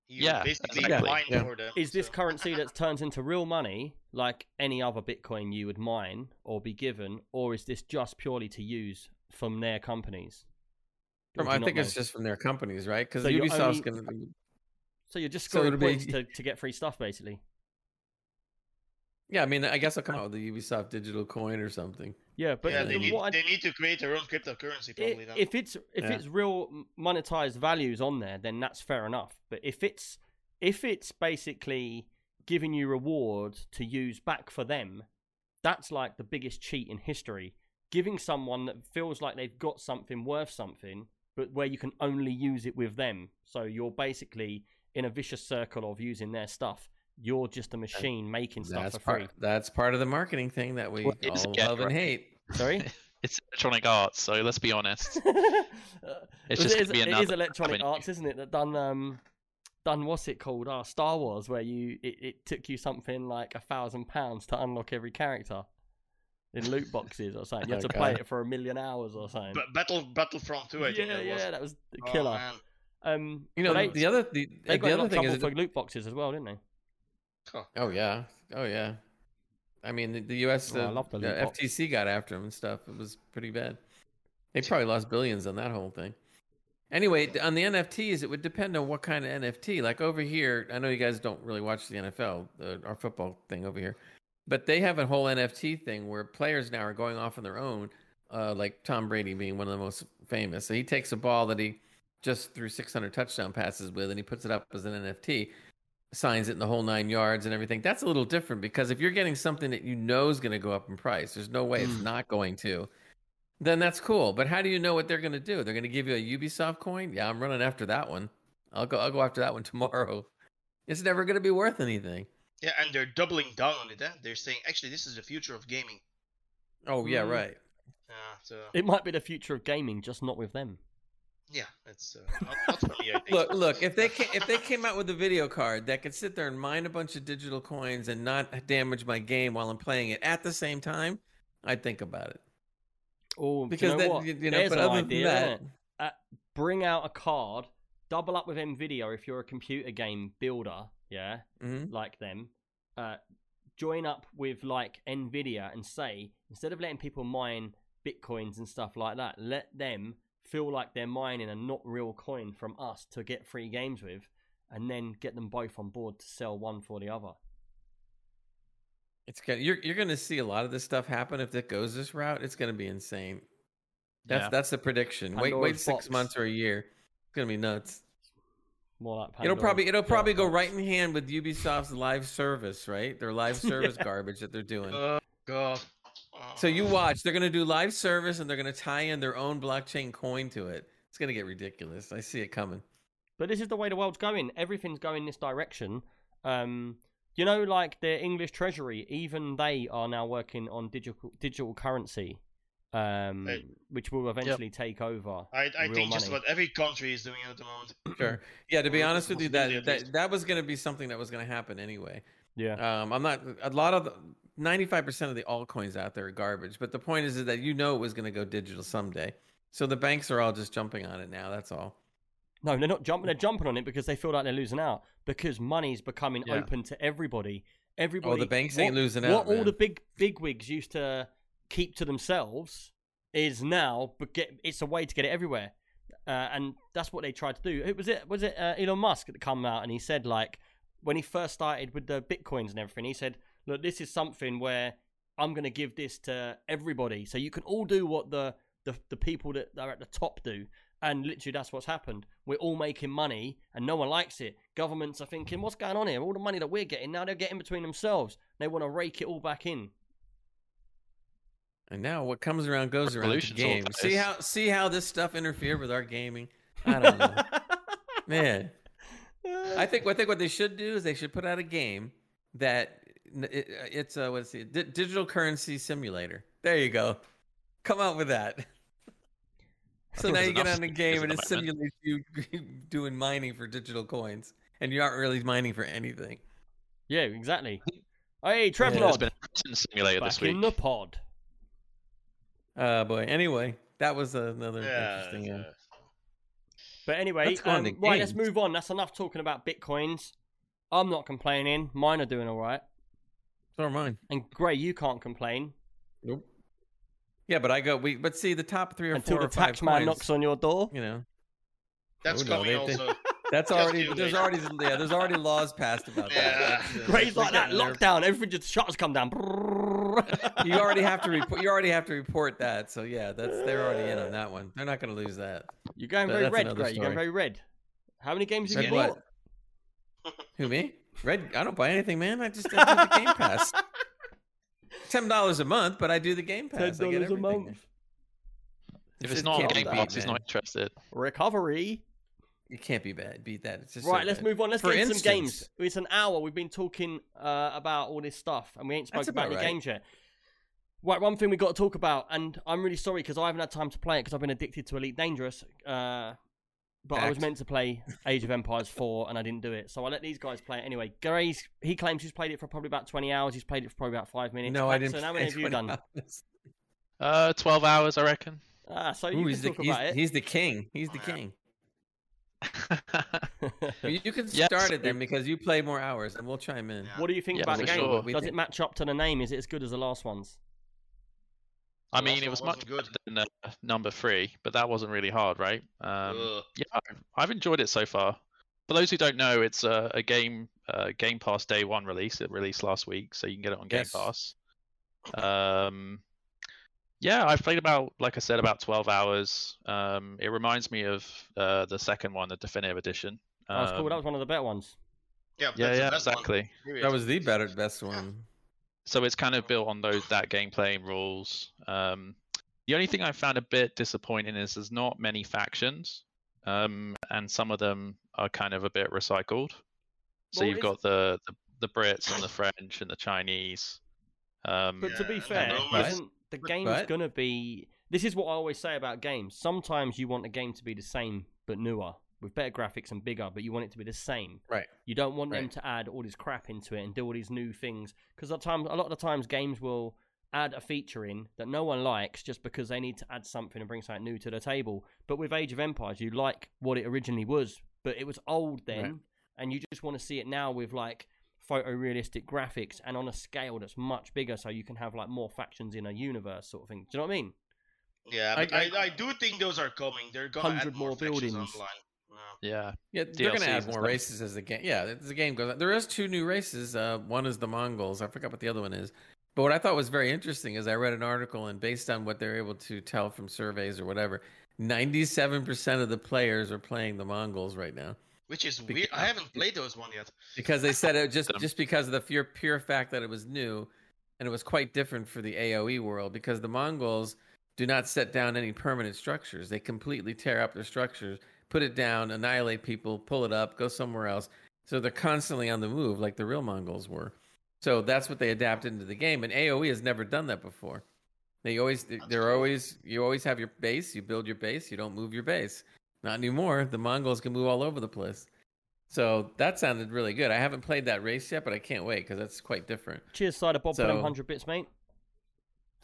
Is this currency that turns into real money like any other Bitcoin you would mine or be given, or is this just purely to use from their companies? It's just from their companies, right? Because Ubisoft's going to be... So you're just scoring points to get free stuff, basically. Yeah, I mean, I guess I'll come out with the Ubisoft digital coin or something. Yeah, but they need to create their own cryptocurrency probably. If it's real monetized values on there, then that's fair enough. But if it's basically giving you rewards to use back for them, that's like the biggest cheat in history. Giving someone that feels like they've got something worth something, but where you can only use it with them. So you're basically in a vicious circle of using their stuff. You're just a machine making stuff for free. That's part of the marketing thing that we all love and hate. Sorry? It's electronic arts, so let's be honest. It is electronic arts, isn't it? That done what's it called? Star Wars, where it took you something like £1,000 to unlock every character in loot boxes or something. You had to play it for 1 million hours or something. But Battlefront 2, I think that was. Yeah, that was the killer. Man. The other thing is for loot boxes as well, didn't they? Oh yeah. I mean, the U.S. The FTC got after him and stuff. It was pretty bad. They probably lost billions on that whole thing. Anyway, on the NFTs, it would depend on what kind of NFT. Like over here, I know you guys don't really watch the NFL, our football thing over here, but they have a whole NFT thing where players now are going off on their own, like Tom Brady being one of the most famous. So he takes a ball that he just threw 600 touchdown passes with, and he puts it up as an NFT, signs it in the whole 9 yards and everything. That's a little different, because if you're getting something that you know is going to go up in price, there's no way it's not going to, then that's cool. But how do you know what they're going to do? They're going to give you a Ubisoft coin? Yeah, I'm running after that one. I'll go after that one tomorrow. It's never going to be worth anything. Yeah, and they're doubling down on it. Eh? They're saying, actually, this is the future of gaming. Oh, yeah, right. So... It might be the future of gaming, just not with them. Yeah, that's not really ideal. Look, if they came out with a video card that could sit there and mine a bunch of digital coins and not damage my game while I'm playing it at the same time, I'd think about it. Oh, because there's an idea. Bring out a card, double up with NVIDIA if you're a computer game builder, yeah, like them. Join up with like NVIDIA and say, instead of letting people mine bitcoins and stuff like that, let them feel like they're mining a not real coin from us to get free games with, and then get them both on board to sell one for the other. It's good. You're going to see a lot of this stuff happen if it goes this route. It's going to be insane. That's the prediction. Wait 6 months or a year. It's going to be nuts. More like it'll probably go right in hand with Ubisoft's live service, right? Their live service garbage that they're doing. Oh god. So you watch, they're going to do live service and they're going to tie in their own blockchain coin to it. It's going to get ridiculous. I see it coming. But this is the way the world's going. Everything's going this direction. You know, like the English Treasury, even they are now working on digital currency, which will eventually take over. I think money. Just about every country is doing it at the moment. Sure. Yeah, to be honest with you, that was going to be something that was going to happen anyway. Yeah. I'm not a lot of... 95% of the altcoins out there are garbage, but the point is that it was going to go digital someday. So the banks are all just jumping on it now. That's all. No, they're not jumping. They're jumping on it because they feel like they're losing out, because money's becoming open to everybody. Everybody. Oh, the banks ain't losing out. What all the big wigs used to keep to themselves is now, it's a way to get it everywhere, and that's what they tried to do. Was it Elon Musk that come out and he said, like, when he first started with the bitcoins and everything, he said, look, this is something where I'm going to give this to everybody, so you can all do what the people that are at the top do. And literally, that's what's happened. We're all making money, and no one likes it. Governments are thinking, what's going on here? All the money that we're getting, now they're getting between themselves. They want to rake it all back in. And now what comes around goes around the game. See how this stuff interfered with our gaming? I don't know. Man. I think what they should do is they should put out a game that... It's a digital currency simulator. There you go. Come out with that. So now you get on the game and it simulates you doing mining for digital coins, and you aren't really mining for anything. Yeah, exactly. Hey, Trevor, there's been a simulator this week in the pod. Boy. Anyway, that was another interesting. But anyway, right. Let's move on. That's enough talking about bitcoins. I'm not complaining. Mine are doing all right. So are mine. And Gray, you can't complain. Nope. Yeah, but see the top three or until four or five until the tax man knocks on your door. You know. That's coming also. That's already there's already laws passed about that. Gray's like that lockdown. Everything just shutters come down. You already have to report that. So yeah, they're already in on that one. They're not gonna lose that. You're going very red, Gray. You're going very red. How many games have you bought? Who, me? Red, I don't buy anything, man. I just do the Game Pass. $10 a month, but I do the Game Pass. $10 a month. If it's not on Game Pass, he's not interested. Recovery. It can't be bad. Beat that. It's just right, so let's move on. Let's get into some games. It's an hour. We've been talking about all this stuff, and we ain't spoken about any games yet. Right, one thing we got to talk about, and I'm really sorry because I haven't had time to play it because I've been addicted to Elite Dangerous. But I was meant to play Age of Empires 4 and I didn't do it. So I let these guys play it anyway. Gray's, he claims he's played it for probably about 20 hours. He's played it for probably about 5 minutes. No, I didn't. So how many have you done? 12 hours, I reckon. So you can talk about it. He's the king. He's the king. You can start it then because you play more hours and we'll chime in. What do you think about the game? Sure. Does it match up to the name? Is it as good as the last ones? I mean, it was much better than number 3, but that wasn't really hard, right? I've enjoyed it so far. For those who don't know, it's a game, Game Pass Day 1 release. It released last week, so you can get it on Game Pass. Yeah, I've played about, like I said, about 12 hours. It reminds me of the second one, the Definitive Edition. Oh, that's cool. That was one of the better ones. Yeah, yeah, exactly. One. That was the best one. Yeah. So it's kind of built on that gameplay and rules. The only thing I found a bit disappointing is there's not many factions, and some of them are kind of a bit recycled. So you've got the Brits and the French and the Chinese. But to be fair, the game's going to be... This is what I always say about games. Sometimes you want a game to be the same but newer, with better graphics and bigger, but you want it to be the same. Right. You don't want them to add all this crap into it and do all these new things. Because a lot of the times games will add a feature in that no one likes just because they need to add something and bring something new to the table. But with Age of Empires, you like what it originally was, but it was old then, and you just want to see it now with, like, photorealistic graphics and on a scale that's much bigger, so you can have like more factions in a universe sort of thing. Do you know what I mean? Yeah, I do think those are coming. They're gonna add more buildings online. Yeah, yeah, they're gonna add more races as the game. Yeah, as the game goes on. There is 2 new races. One is the Mongols. I forgot what the other one is. But what I thought was very interesting is I read an article, and based on what they're able to tell from surveys or whatever, 97% of the players are playing the Mongols right now. Which is weird. I haven't played those one yet. Because they said it just because of the pure fact that it was new, and it was quite different for the AoE world, because the Mongols do not set down any permanent structures. They completely tear up their structures, put it down, annihilate people, pull it up, go somewhere else. So they're constantly on the move like the real Mongols were. So that's what they adapted into the game, and AoE has never done that before. You always have your base, you build your base, you don't move your base. Not anymore. The Mongols can move all over the place. So that sounded really good. I haven't played that race yet, but I can't wait because that's quite different. Cheers, Cider Bob, for 100 bits, mate.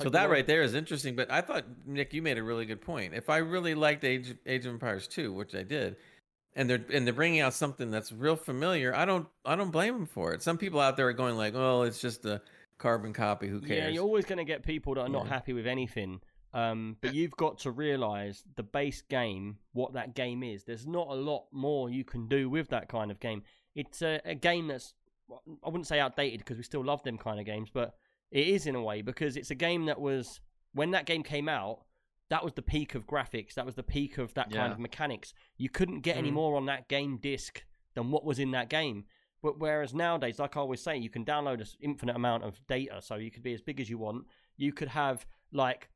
Hope so that right there is interesting. But I thought, Nick, you made a really good point. If I really liked Age of Empires 2, which I did, and they're bringing out something that's real familiar, I don't blame them for it. Some people out there are going like, "Oh, it's just a carbon copy. Who cares?" Yeah, you're always going to get people that are not happy with anything. But you've got to realize the base game, what that game is. There's not a lot more you can do with that kind of game. It's a game that's, I wouldn't say outdated because we still love them kind of games, but it is in a way, because it's a game that was, when that game came out, that was the peak of graphics. That was the peak of that kind of mechanics. You couldn't get any more on that game disc than what was in that game. But whereas nowadays, like I always say, you can download an infinite amount of data, so you could be as big as you want. You could have, like...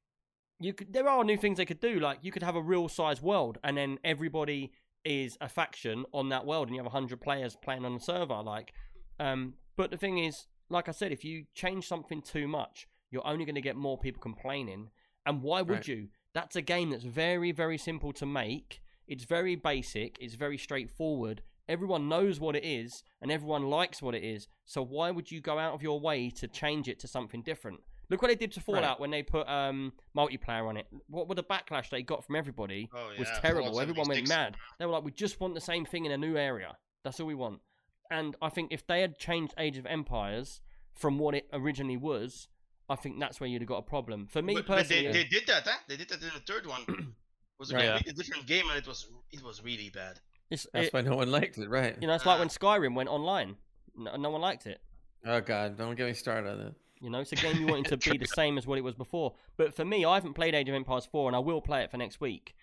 there are new things they could do. Like, you could have a real size world, and then everybody is a faction on that world, and you have 100 players playing on the server. Like, but the thing is, like I said, if you change something too much, you're only going to get more people complaining. And why would you? That's a game that's very, very simple to make. It's very basic. It's very straightforward. Everyone knows what it is, and everyone likes what it is. So why would you go out of your way to change it to something different? Look what they did to Fallout when they put multiplayer on it. What were the backlash they got from everybody was terrible. Everyone went mad. They were like, we just want the same thing in a new area. That's all we want. And I think if they had changed Age of Empires from what it originally was, I think that's where you'd have got a problem. For me personally... But they did that, huh? They did that in the third one. It was a completely different game, and it was really bad. That's why no one liked it, right? You know, it's like when Skyrim went online. No one liked it. Oh, God. Don't get me started on that. You know, it's a game you want it to be the same as what it was before. But for me, I haven't played Age of Empires 4, and I will play it for next week.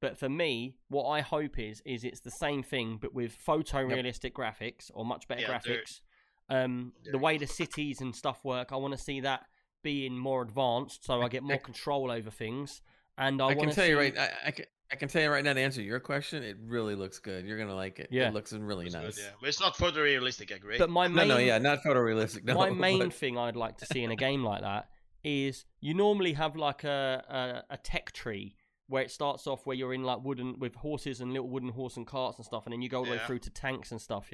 But for me, what I hope is it's the same thing, but with photorealistic graphics, or much better graphics. The way the cities and stuff work, I want to see that being more advanced, so I get more control over things. And I want to see... I can tell you right now, to answer your question, it really looks good. You're going to like it. Yeah. It looks really nice. Good, yeah. But it's not photorealistic, I agree. But my main, not photorealistic. No, my main thing I'd like to see in a game like that is you normally have like a tech tree where it starts off where you're in like wooden, with horses and little wooden horse and carts and stuff, and then you go all the way through to tanks and stuff,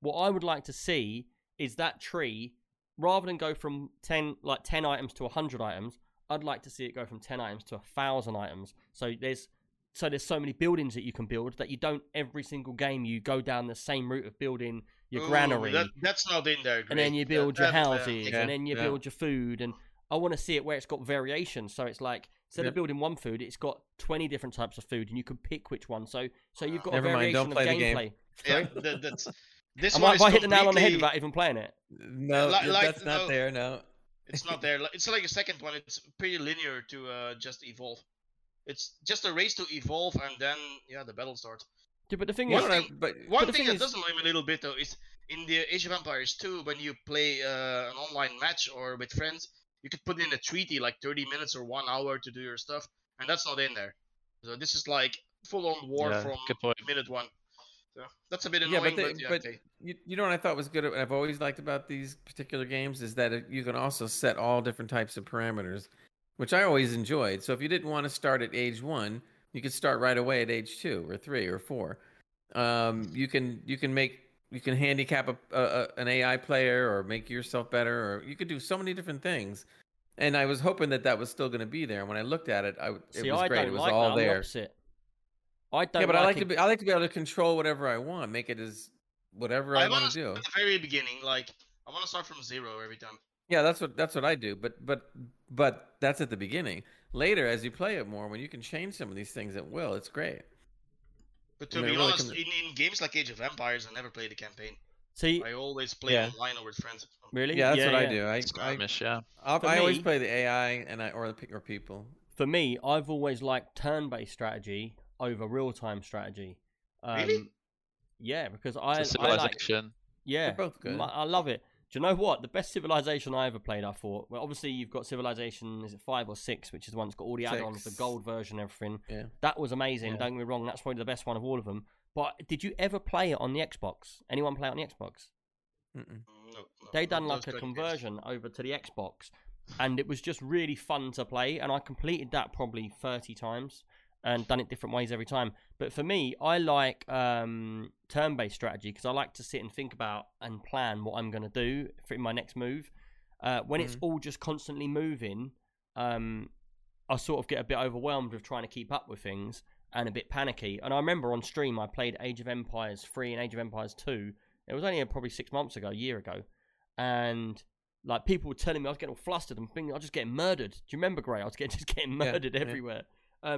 What I would like to see is that tree, rather than go from 10 items to 100 items, I'd like to see it go from 10 items to 1,000 items. So there's so many buildings that you can build that you don't, every single game, you go down the same route of building your granary. That's not in there. Great. And then you build your houses and then you build your food. And I want to see it where it's got variations. So it's like, instead of building one food, it's got 20 different types of food and you can pick which one. So you've got a variation of gameplay. Yeah, that's... This I might hit the nail on the head without even playing it. No, that's not there, no. It's not there. It's like a second one. It's pretty linear to just evolve. It's just a race to evolve, and then yeah, the battle starts. Yeah, but the thing is, one thing that does annoy me a little bit though is in the Age of Empires 2, when you play an online match or with friends, you could put in a treaty like 30 minutes or 1 hour to do your stuff, and that's not in there. So this is like full-on war from minute one. So that's a bit annoying. Yeah, you know what I thought was good, I've always liked about these particular games, is that you can also set all different types of parameters, which I always enjoyed. So if you didn't want to start at age 1, you could start right away at age 2 or 3 or 4. You can handicap an AI player or make yourself better, or you could do so many different things. And I was hoping that that was still going to be there. And when I looked at it, it was great. It was like all there. I'm the opposite. I like to be able to control whatever I want, make it as whatever I want to do. At the very beginning, like I want to start from zero every time. Yeah, that's what I do. But that's at the beginning. Later, as you play it more, when you can change some of these things at will, it's great. But to be honest, in games like Age of Empires, I never play the campaign. See, I always play online or with friends. Really? Yeah, that's what I do. I always play the AI or people. For me, I've always liked turn-based strategy over real-time strategy. Really? Yeah, because Civilization. They're both good. I love it. Do you know what? The best Civilization I ever played, I thought. Well, obviously, you've got Civilization, is it 5 or 6, which is the one that's got all the add-ons, the gold version, everything. Yeah. That was amazing. Yeah. Don't get me wrong. That's probably the best one of all of them. But did you ever play it on the Xbox? Anyone play it on the Xbox? Mm-mm. No. They done like a conversion over to the Xbox, and it was just really fun to play. And I completed that probably 30 times and done it different ways every time. But for me, I like turn-based strategy because I like to sit and think about and plan what I'm going to do for my next move. When it's all just constantly moving, I sort of get a bit overwhelmed with trying to keep up with things and a bit panicky. And I remember on stream, I played Age of Empires 3 and Age of Empires 2. It was only probably 6 months ago, a year ago. And like people were telling me I was getting all flustered and thinking I was just getting murdered. Do you remember, Gray? I was just getting murdered everywhere. Yeah.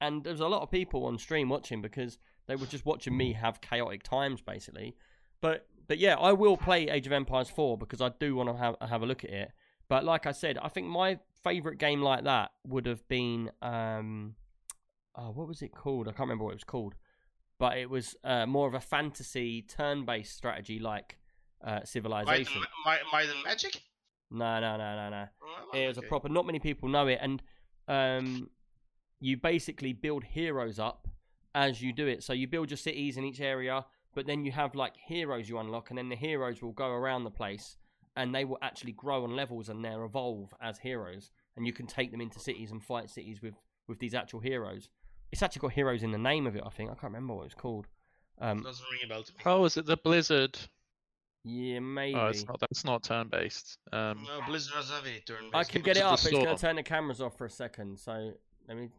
And there was a lot of people on stream watching because they were just watching me have chaotic times, basically. But yeah, I will play Age of Empires 4 because I do want to have a look at it. But like I said, I think my favourite game like that would have been... what was it called? I can't remember what it was called. But it was more of a fantasy turn-based strategy like Civilization. Might and Magic? No. Well, it was a proper... Not many people know it. And... you basically build heroes up as you do it. So you build your cities in each area, but then you have like heroes you unlock, and then the heroes will go around the place and they will actually grow on levels and they'll evolve as heroes. And you can take them into cities and fight cities with these actual heroes. It's actually got heroes in the name of it, I think. I can't remember what it's called. It doesn't ring a bell to me. Oh, is it the Blizzard? Yeah, maybe. Oh, that's not turn-based. No, Blizzard doesn't have any turn-based. I can get it up. It's going to turn the cameras off for a second. So let me...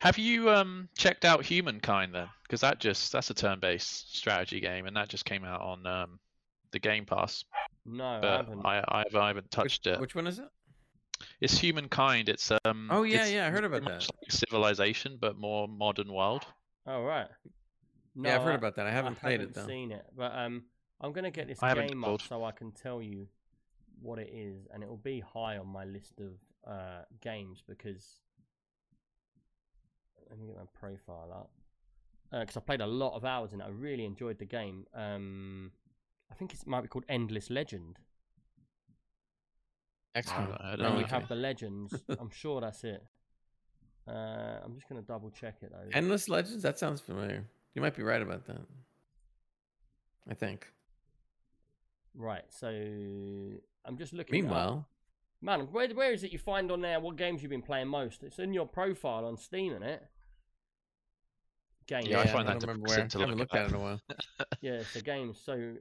Have you checked out Humankind then? Because that's a turn-based strategy game, and that just came out on the Game Pass. No, but I haven't. I haven't touched it. Which one is it? It's Humankind. It's I heard about that. Much like Civilization, but more modern world. Oh right. No, yeah, I've heard about that. I haven't played it though. Seen it, but I'm gonna get this game up so I can tell you what it is, and it will be high on my list of games because. Let me get my profile up. Because I played a lot of hours in it. I really enjoyed the game. I think it might be called Endless Legend. Excellent. We have the Legends. I'm sure that's it. I'm just going to double check it, though. Endless Legends? That sounds familiar. You might be right about that. I think. Right, so... I'm just looking Meanwhile... Up. Man, where is it you find on there what games you've been playing most? It's in your profile on Steam, isn't it? Games. Yeah, I find that difficult to look at. I haven't looked at it in a while. Yeah, it's a game. So,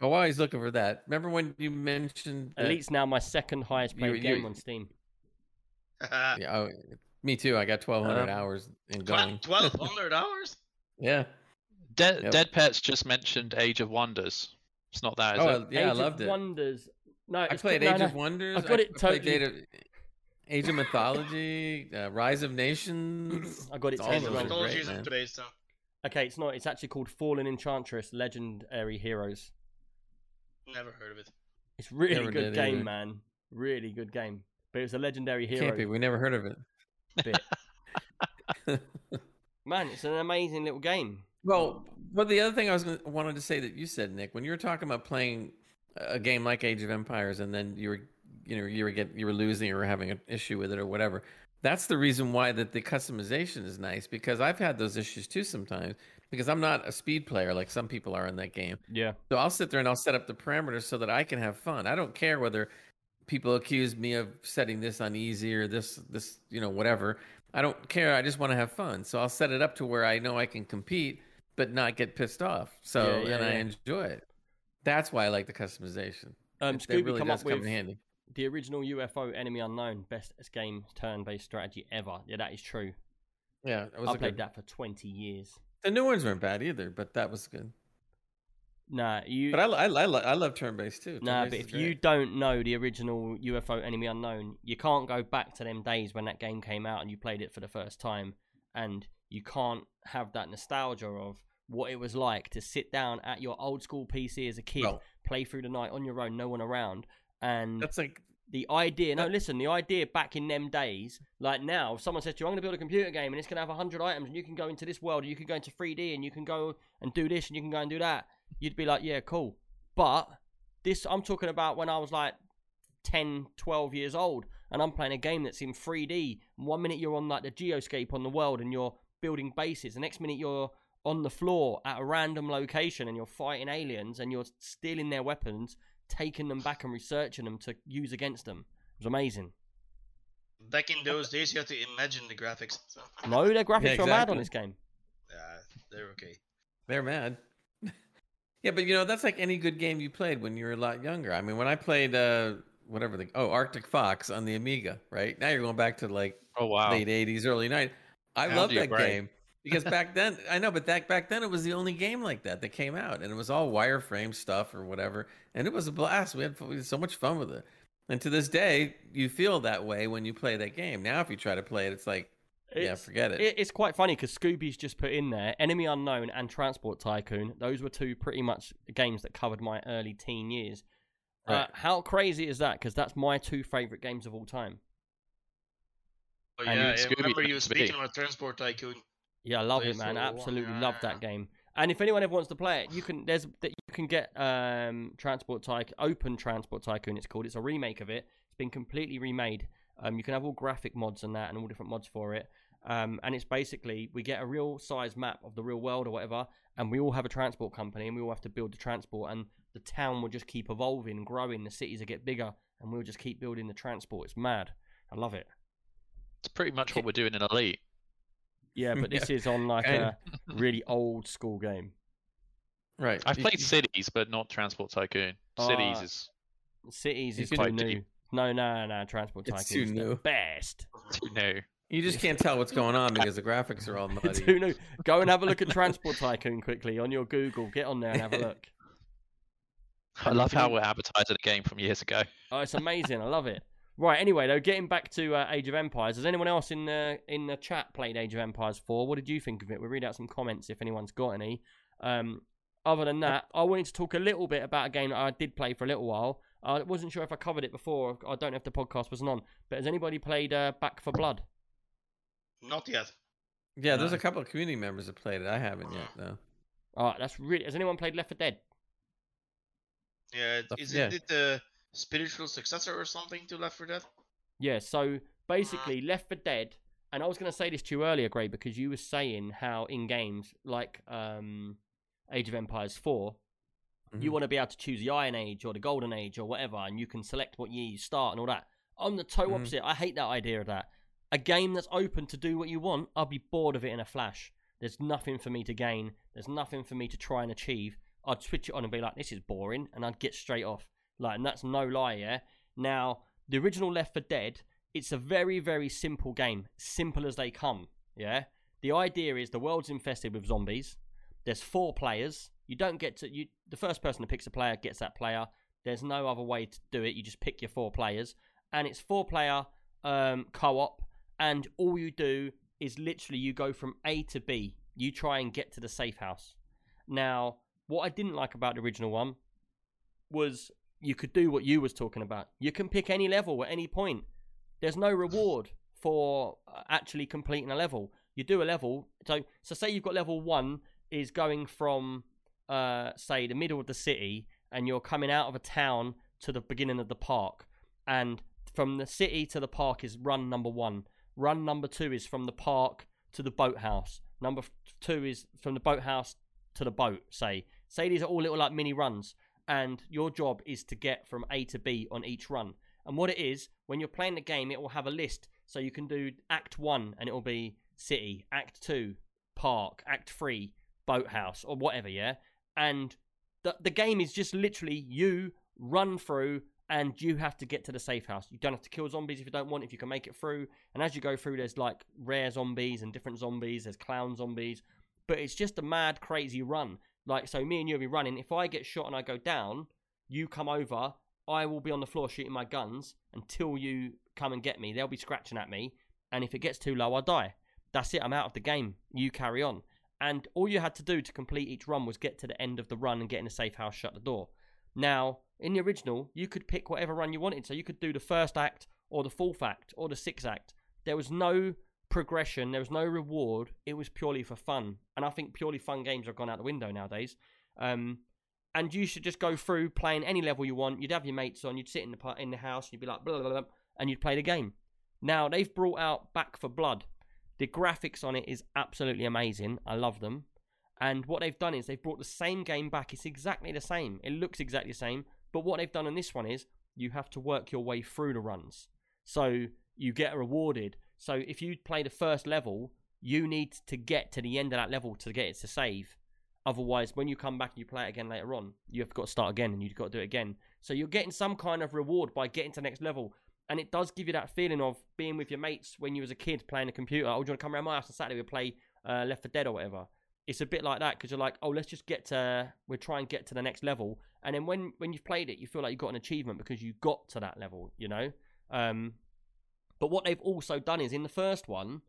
while he's looking for that, remember when you mentioned Elite's now my second highest played game on Steam. Yeah, me too. I got 1,200 hours in going. 1,200 hours? Yeah. Dead Pets just mentioned Age of Wonders. It's not that. Is it? I loved it. Wonders. No, I played Age of Wonders. I got it totally. Age of Mythology, Rise of Nations. I got it. Age of Mythology is today's stuff. Okay, it's not. It's actually called Fallen Enchantress: Legendary Heroes. Never heard of it. It's really good game, either. Man. Really good game. But it was a legendary hero. Can't be. We never heard of it. Bit. Man, it's an amazing little game. Well, but the other thing I wanted to say that you said, Nick, when you were talking about playing a game like Age of Empires, and then you were losing or having an issue with it or whatever. That's the reason why that the customization is nice, because I've had those issues too sometimes, because I'm not a speed player like some people are in that game. Yeah. So I'll sit there and I'll set up the parameters so that I can have fun. I don't care whether people accuse me of setting this on easy or this, you know, whatever. I don't care. I just want to have fun. So I'll set it up to where I know I can compete but not get pissed off. So I enjoy it. That's why I like the customization. Scooby really does come in handy. The original UFO Enemy Unknown, best game turn-based strategy ever. Yeah, that is true. Yeah, I played that for 20 years. The new ones weren't bad either, but that was good. Nah, but I love turn-based too. Nah, but if you don't know the original UFO Enemy Unknown, you can't go back to them days when that game came out and you played it for the first time, and you can't have that nostalgia of what it was like to sit down at your old school PC as a kid, play through the night on your own, no one around. And that's like the idea. No, listen, the idea back in them days, like now, if someone says to you, I'm going to build a computer game and it's going to have 100 items and you can go into this world and you can go into 3D and you can go and do this and you can go and do that. You'd be like, yeah, cool. But this, I'm talking about when I was like 10, 12 years old and I'm playing a game that's in 3D. And 1 minute you're on like the geoscape on the world and you're building bases. The next minute you're on the floor at a random location and you're fighting aliens and you're stealing their weapons, taking them back and researching them to use against them. It was amazing. Back in those days, you had to imagine the graphics. No, their graphics were mad on this game. Yeah, they're okay. They're mad. Yeah, but you know, that's like any good game you played when you were a lot younger. I mean, when I played Arctic Fox on the Amiga, right? Now you're going back to like late 80s, early 90s. I love that game. Because back then, I know, but back then it was the only game like that came out, and it was all wireframe stuff or whatever, and it was a blast. We had so much fun with it, and to this day, you feel that way when you play that game. Now, if you try to play it, it's like, forget it. It's quite funny because Scooby's just put in there Enemy Unknown and Transport Tycoon. Those were two pretty much games that covered my early teen years. Right. How crazy is that? Because that's my two favorite games of all time. Oh yeah, I remember you speaking about Transport Tycoon. Yeah, I love it, man. Absolutely love that game. And if anyone ever wants to play it, you can get Open Transport Tycoon, it's called. It's a remake of it. It's been completely remade. You can have all graphic mods and that and all different mods for it. And it's basically, we get a real size map of the real world or whatever, and we all have a transport company and we all have to build the transport, and the town will just keep evolving and growing. The cities will get bigger and we'll just keep building the transport. It's mad. I love it. It's pretty much what we're doing in Elite. Yeah, but this is on like a really old school game. Right. I've played Cities, but not Transport Tycoon. Cities is quite new. Deep. No. Transport Tycoon is the best. Too new. You just can't tell what's going on because the graphics are all muddy. Too new. Go and have a look at Transport Tycoon quickly on your Google. Get on there and have a look. I love how we're advertising a game from years ago. Oh, it's amazing. I love it. Right, anyway, though, getting back to Age of Empires, has anyone else in the chat played Age of Empires 4? What did you think of it? We'll read out some comments if anyone's got any. Other than that, I wanted to talk a little bit about a game that I did play for a little while. I wasn't sure if I covered it before. I don't know if the podcast wasn't on. But has anybody played Back 4 Blood? Not yet. Yeah, there's a couple of community members that played it. I haven't yet, though. All right, that's really... Has anyone played Left 4 Dead? Yeah, isn't it the... spiritual successor or something to Left 4 Dead? Yeah, so basically Left 4 Dead, and I was going to say this to you earlier, Gray, because you were saying how in games like Age of Empires 4, you want to be able to choose the Iron Age or the Golden Age or whatever, and you can select what year you start and all that. I'm the total opposite. I hate that idea of that. A game that's open to do what you want, I'll be bored of it in a flash. There's nothing for me to gain. There's nothing for me to try and achieve. I'd switch it on and be like, this is boring, and I'd get straight off. Like, and that's no lie, yeah? Now, the original Left 4 Dead, it's a very, very simple game. Simple as they come, yeah? The idea is the world's infested with zombies. There's four players. You don't get to... the first person that picks a player gets that player. There's no other way to do it. You just pick your four players. And it's four-player co-op. And all you do is literally you go from A to B. You try and get to the safe house. Now, what I didn't like about the original one was... you could do what you was talking about. You can pick any level at any point. There's no reward for actually completing a level. You do a level, so say you've got level one is going from say the middle of the city, and you're coming out of a town to the beginning of the park, and from the city to the park is run number one. Run number two is from the park to the boathouse. Number two is from the boathouse to the boat. Say these are all little like mini runs, and your job is to get from A to B on each run. And what it is, when you're playing the game, it will have a list, so you can do Act 1 and it will be City, Act 2 Park, Act 3 Boathouse, or whatever, yeah? And the game is just literally you run through and you have to get to the safe house. You don't have to kill zombies if you don't want, if you can make it through. And as you go through, there's like rare zombies and different zombies, there's clown zombies, but it's just a mad, crazy run. Like, so me and you will be running. If I get shot and I go down, you come over, I will be on the floor shooting my guns until you come and get me. They'll be scratching at me, and if it gets too low, I die. That's it, I'm out of the game. You carry on. And all you had to do to complete each run was get to the end of the run and get in a safe house, shut the door. Now, in the original, you could pick whatever run you wanted. So you could do the first act or the fourth act or the sixth act. There was no progression, there was no reward. It was purely for fun, and I think purely fun games have gone out the window nowadays. And you should just go through playing any level you want. You'd have your mates on, you'd sit in the house, you'd be like blah, blah, blah, and you'd play the game. Now they've brought out Back 4 Blood. The graphics on it is absolutely amazing. I love them. And what they've done is they've brought the same game back. It's exactly the same. It looks exactly the same. But what they've done on this one is you have to work your way through the runs, so you get rewarded. So if you play the first level, you need to get to the end of that level to get it to save. Otherwise, when you come back and you play it again later on, you've got to start again and you've got to do it again. So you're getting some kind of reward by getting to the next level. And it does give you that feeling of being with your mates when you was a kid playing a computer. Oh, do you want to come around my house on Saturday? We'll play Left 4 Dead or whatever. It's a bit like that, because you're like, oh, let's just we'll try and get to the next level. And then when you've played it, you feel like you've got an achievement because you got to that level, you know? But what they've also done is, in the first one,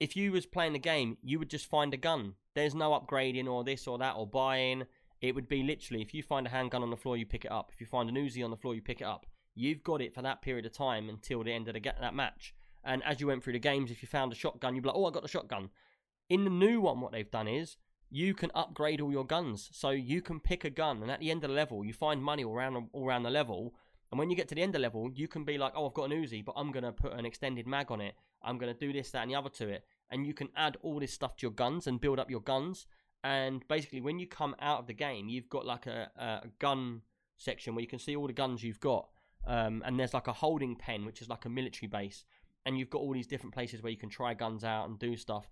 if you was playing the game, you would just find a gun. There's no upgrading or this or that or buying. It would be literally, if you find a handgun on the floor, you pick it up. If you find an Uzi on the floor, you pick it up. You've got it for that period of time until the end of that match. And as you went through the games, if you found a shotgun, you'd be like, oh, I got a shotgun. In the new one, what they've done is you can upgrade all your guns. So you can pick a gun, and at the end of the level, you find money all around the level. And when you get to the end of the level, you can be like, oh, I've got an Uzi, but I'm going to put an extended mag on it. I'm going to do this, that, and the other to it. And you can add all this stuff to your guns and build up your guns. And basically, when you come out of the game, you've got like a gun section where you can see all the guns you've got. And there's like a holding pen, which is like a military base. And you've got all these different places where you can try guns out and do stuff.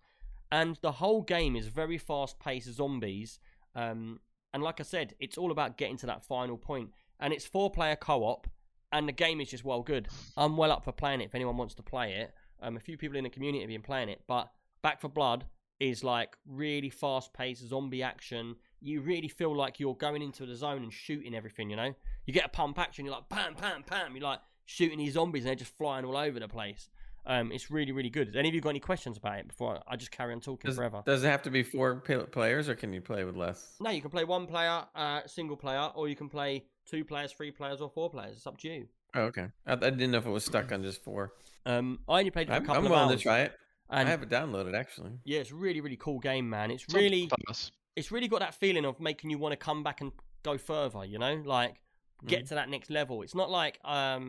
And the whole game is very fast-paced zombies. And like I said, it's all about getting to that final point. And it's 4-player co-op, and the game is just well good. I'm well up for playing it if anyone wants to play it. A few people in the community have been playing it, but Back 4 Blood is like really fast-paced zombie action. You really feel like you're going into the zone and shooting everything, you know? You get a pump action, you're like, pam, pam, pam. You're like shooting these zombies, and they're just flying all over the place. It's really, really good. Has any of you got any questions about it before I just carry on talking forever? Does it have to be 4 players, or can you play with less? No, you can play 1 player, single player, or you can play 2 players, 3 players, or 4 players. It's up to you. Oh, okay. I didn't know if it was stuck on just 4. I only played it for a couple of hours. I'm willing to try it. And I have it downloaded, actually. Yeah, it's a really, really cool game, man. It's really got that feeling of making you want to come back and go further, you know? Like, get to that next level. It's not like a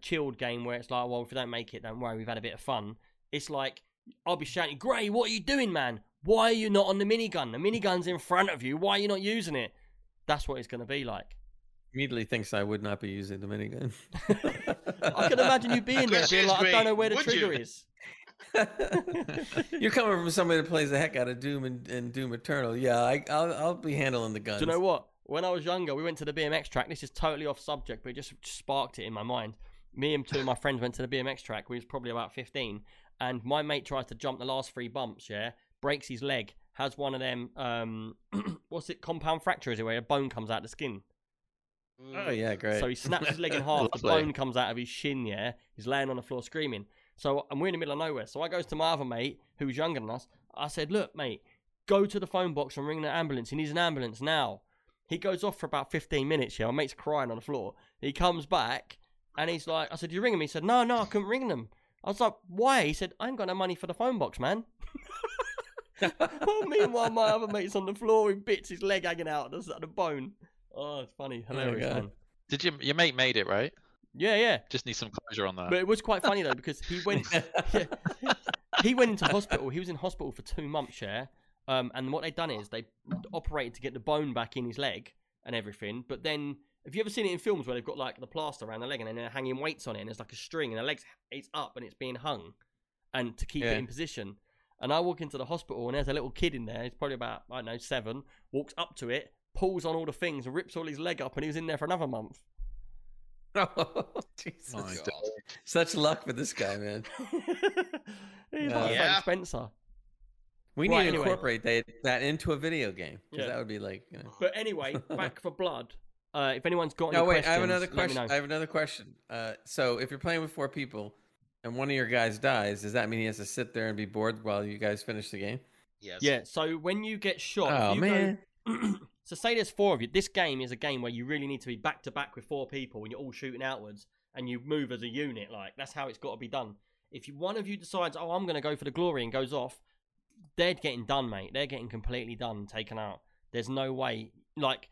chilled game where it's like, well, if we don't make it, don't worry, we've had a bit of fun. It's like, I'll be shouting, Gray, what are you doing, man? Why are you not on the minigun? The minigun's in front of you. Why are you not using it? That's what it's going to be like. Immediately thinks I would not be using the minigun. I can imagine you being there being like, I don't know where the trigger is. You're coming from somebody that plays the heck out of Doom and Doom Eternal. Yeah, I'll be handling the guns. Do you know what? When I was younger, we went to the BMX track. This is totally off subject, but it just sparked it in my mind. Me and two of my friends went to the BMX track. We was probably about 15, and my mate tries to jump the last 3 bumps, yeah? Breaks his leg, has one of them, what's it, compound fracture, is it, where a bone comes out of the skin? Oh, yeah, great. So he snaps his leg in half, the bone comes out of his shin, yeah? He's laying on the floor screaming. So, and we're in the middle of nowhere. So I goes to my other mate, who's younger than us. I said, look, mate, go to the phone box and ring the ambulance. He needs an ambulance now. He goes off for about 15 minutes, yeah. My mate's crying on the floor. He comes back and he's like, I said, you ringing me? He said, no, I couldn't ring them. I was like, why? He said, I ain't got no money for the phone box, man. Well, meanwhile, my other mate's on the floor with bits, his leg hanging out, the bone. Oh, it's funny. Hilarious. Oh, man. Did you, your mate made it, right? Yeah, yeah. Just need some closure on that. But it was quite funny, though, because he went he went into hospital. He was in hospital for 2 months, yeah. And what they'd done is they operated to get the bone back in his leg and everything. But then, have you ever seen it in films where they've got, like, the plaster around the leg and then they're hanging weights on it and there's, like, a string and the leg's it's up and it's being hung and to keep it in position? And I walk into the hospital and there's a little kid in there. He's probably about, I don't know, 7, walks up to it, pulls on all the things and rips all his leg up, and he was in there for another month. Oh, Jesus. My God. Such luck for this guy, man. He's like Frank Spencer. We need to incorporate that into a video game. Yeah. That would be like, you know. But anyway, Back for Blood. If anyone's got any questions, I have another question. So if you're playing with 4 people and one of your guys dies, does that mean he has to sit there and be bored while you guys finish the game? Yes. Yeah, so when you get shot... Oh, man. So say there's 4 of you. This game is a game where you really need to be back to back with 4 people and you're all shooting outwards and you move as a unit. Like, that's how it's got to be done. If one of you decides, oh, I'm going to go for the glory and goes off, they're getting done, mate. They're getting completely done, taken out. There's no way. Like,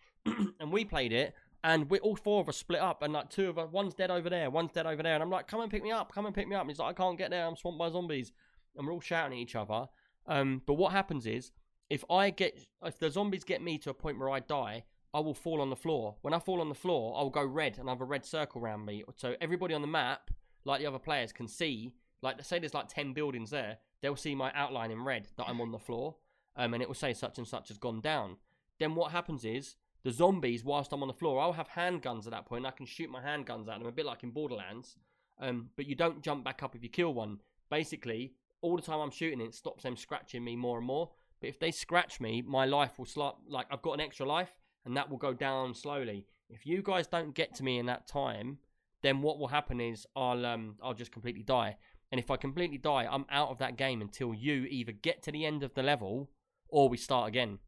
and we played it and all 4 of us split up and like 2 of us, one's dead over there, one's dead over there. And I'm like, come and pick me up, come and pick me up. And he's like, I can't get there. I'm swamped by zombies. And we're all shouting at each other. But what happens is, if the zombies get me to a point where I die, I will fall on the floor. When I fall on the floor, I will go red and I have a red circle around me. So everybody on the map, like the other players, can see, like, say there's like 10 buildings there, they'll see my outline in red that I'm on the floor, and it will say such and such has gone down. Then what happens is, the zombies, whilst I'm on the floor, I'll have handguns at that point. I can shoot my handguns at them, a bit like in Borderlands, but you don't jump back up if you kill one. Basically, all the time I'm shooting, it stops them scratching me more and more. But if they scratch me, my life will start, like, I've got an extra life, and that will go down slowly. If you guys don't get to me in that time, then what will happen is I'll just completely die. And if I completely die, I'm out of that game until you either get to the end of the level or we start again.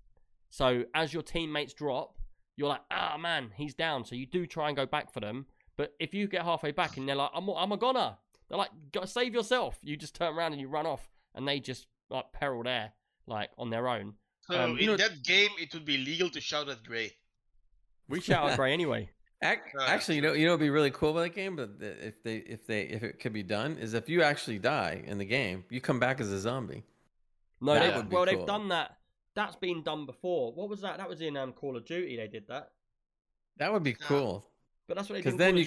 So as your teammates drop, you're like, ah, man, he's down. So you do try and go back for them. But if you get halfway back and they're like, I'm a goner. They're like, save yourself. You just turn around and you run off, and they just, like, peril there. Like, on their own. So in that game, it would be legal to shout at Gray. We shout at Gray anyway. Actually, you know, it'd be really cool about that game. But if it could be done, is if you actually die in the game, you come back as a zombie. No, they've done that. That's been done before. What was that? That was in Call of Duty. They did that. That would be cool. But that's what they did. Because then you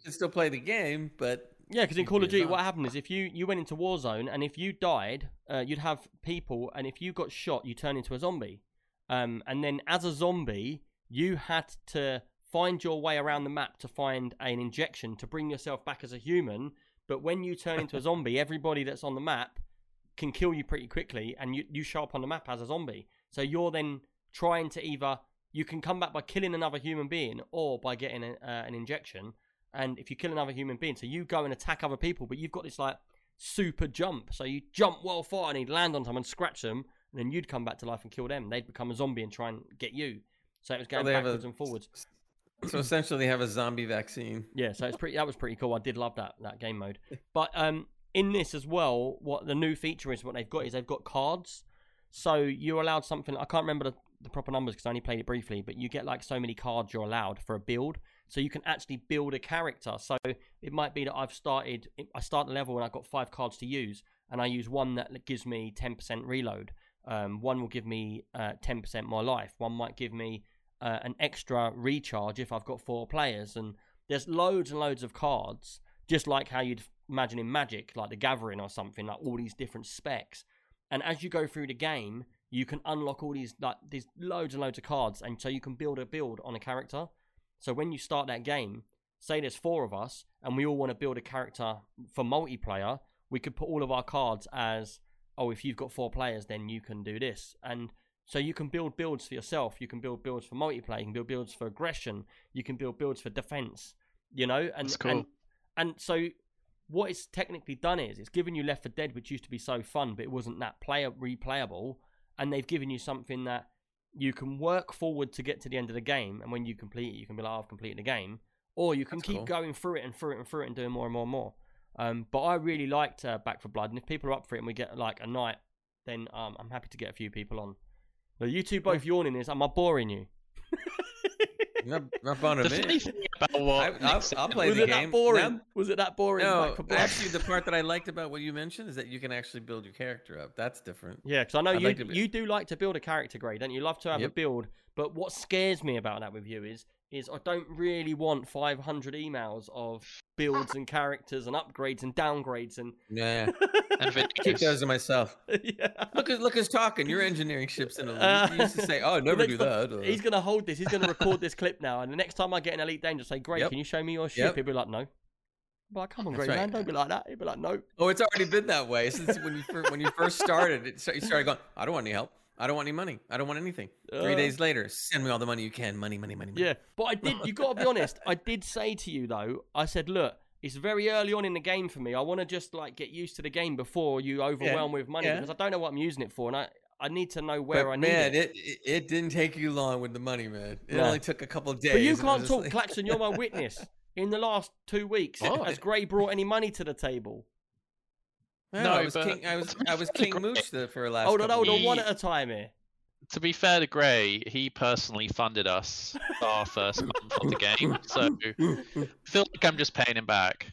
can still play the game, but. Yeah, because in Call of Duty, what happened is if you went into Warzone, and if you died, you'd have people, and if you got shot, you turn into a zombie. And then as a zombie, you had to find your way around the map to find an injection to bring yourself back as a human. But when you turn into a zombie, everybody that's on the map can kill you pretty quickly, and you show up on the map as a zombie. So you're then trying to either... You can come back by killing another human being or by getting an injection. And if you kill another human being, so you go and attack other people, but you've got this, like, super jump. So you jump well far and he'd land on someone, scratch them, and then you'd come back to life and kill them. They'd become a zombie and try and get you. So it was going backwards and forwards. So essentially they have a zombie vaccine. Yeah, so that was pretty cool. I did love that game mode. But in this as well, what the new feature is, what they've got is they've got cards. So you're allowed something, I can't remember the proper numbers because I only played it briefly, but you get, like, so many cards you're allowed for a build. So you can actually build a character. So it might be that I start the level and I've got 5 cards to use, and I use one that gives me 10% reload. One will give me 10% more life. One might give me an extra recharge if I've got 4 players. And there's loads and loads of cards, just like how you'd imagine in Magic, like the Gathering or something, like all these different specs. And as you go through the game, you can unlock all these, like, these loads and loads of cards, and so you can build a build on a character. So when you start that game, say there's 4 of us and we all want to build a character for multiplayer, we could put all of our cards as, oh, if you've got 4 players, then you can do this. And so you can build builds for yourself. You can build builds for multiplayer. You can build builds for aggression. You can build builds for defense, you know? And that's cool. And so what it's technically done is it's given you Left 4 Dead, which used to be so fun, but it wasn't that replayable. And they've given you something that you can work forward to get to the end of the game, and when you complete it, you can be like, oh, I've completed the game. Or you can keep going through it and through it and through it and doing more and more and more. But I really liked Back 4 Blood, and if people are up for it and we get like a night, then I'm happy to get a few people on. But you two both yawning is, am I boring you? Not fun of it. I'll play the game. Was it that boring? No, actually, the part that I liked about what you mentioned is that you can actually build your character up. That's different. Yeah, because I know you do like to build a character, Gray, don't you? Love to have a build. But what scares me about that with you is I don't really want 500 emails of builds and characters and upgrades and downgrades and yeah. Keep those to myself. Yeah. Look who's talking. You're engineering ships in Elite. You used to say, oh, never do that. Or... He's going to hold this. He's going to record this clip now. And the next time I get an Elite Dangerous, say, Greg, can you show me your ship? He'll be like, no. But like, come on, Greg, man, don't be like that. He'll be like, no. Oh, it's already been that way since when you first started. You started going, I don't want any help. I don't want any money. I don't want anything. 3 days later, send me all the money you can. Money, money, money, money. Yeah, but I did. You got to be honest. I did say to you though. I said, look, it's very early on in the game for me. I want to just like get used to the game before you overwhelm me with money because I don't know what I'm using it for, and I need to know where I need it. It didn't take you long with the money, man. It only took a couple of days. But you can't talk, like... Klaxon. You're my witness. In the last 2 weeks, has Gray brought any money to the table? No, I was King Mooch for the last. Hold on, one at a time here. To be fair to Gray, he personally funded us our first month of the game, so I feel like I'm just paying him back.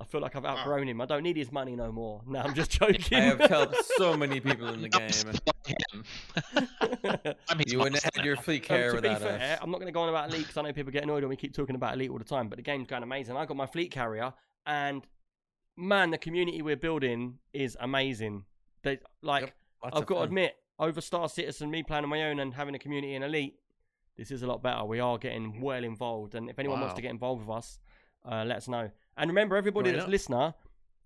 I feel like I've outgrown him. I don't need his money no more. No, I'm just joking. I have helped so many people in the game. You wouldn't have had your fleet care without us. I'm not going to go on about Elite because I know people get annoyed when we keep talking about Elite all the time, but the game's going amazing. I got my fleet carrier and. Man, the community we're building is amazing. They I've got to admit, over Star Citizen, me playing on my own and having a community in Elite, this is a lot better. We are getting well involved, and if anyone wants to get involved with us, let us know. And remember, everybody that's listener,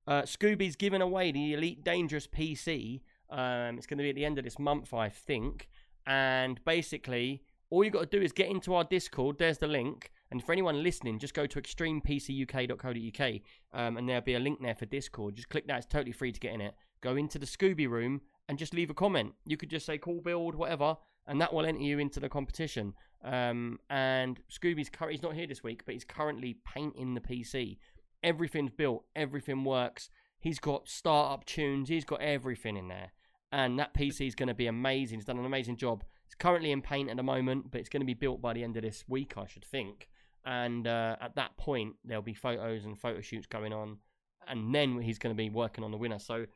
Scooby's giving away the Elite Dangerous PC. It's going to be at the end of this month, I think. And basically, all you got to do is get into our Discord. There's the link. And for anyone listening, just go to extremepcuk.co.uk and there'll be a link there for Discord. Just click that. It's totally free to get in it. Go into the Scooby room and just leave a comment. You could just say, call build, whatever, and that will enter you into the competition. And Scooby's he's not here this week, but he's currently painting the PC. Everything's built. Everything works. He's got startup tunes. He's got everything in there. And that PC is going to be amazing. He's done an amazing job. It's currently in paint at the moment, but it's going to be built by the end of this week, I should think. And at that point, there'll be photos and photo shoots going on. And then he's going to be working on the winner. So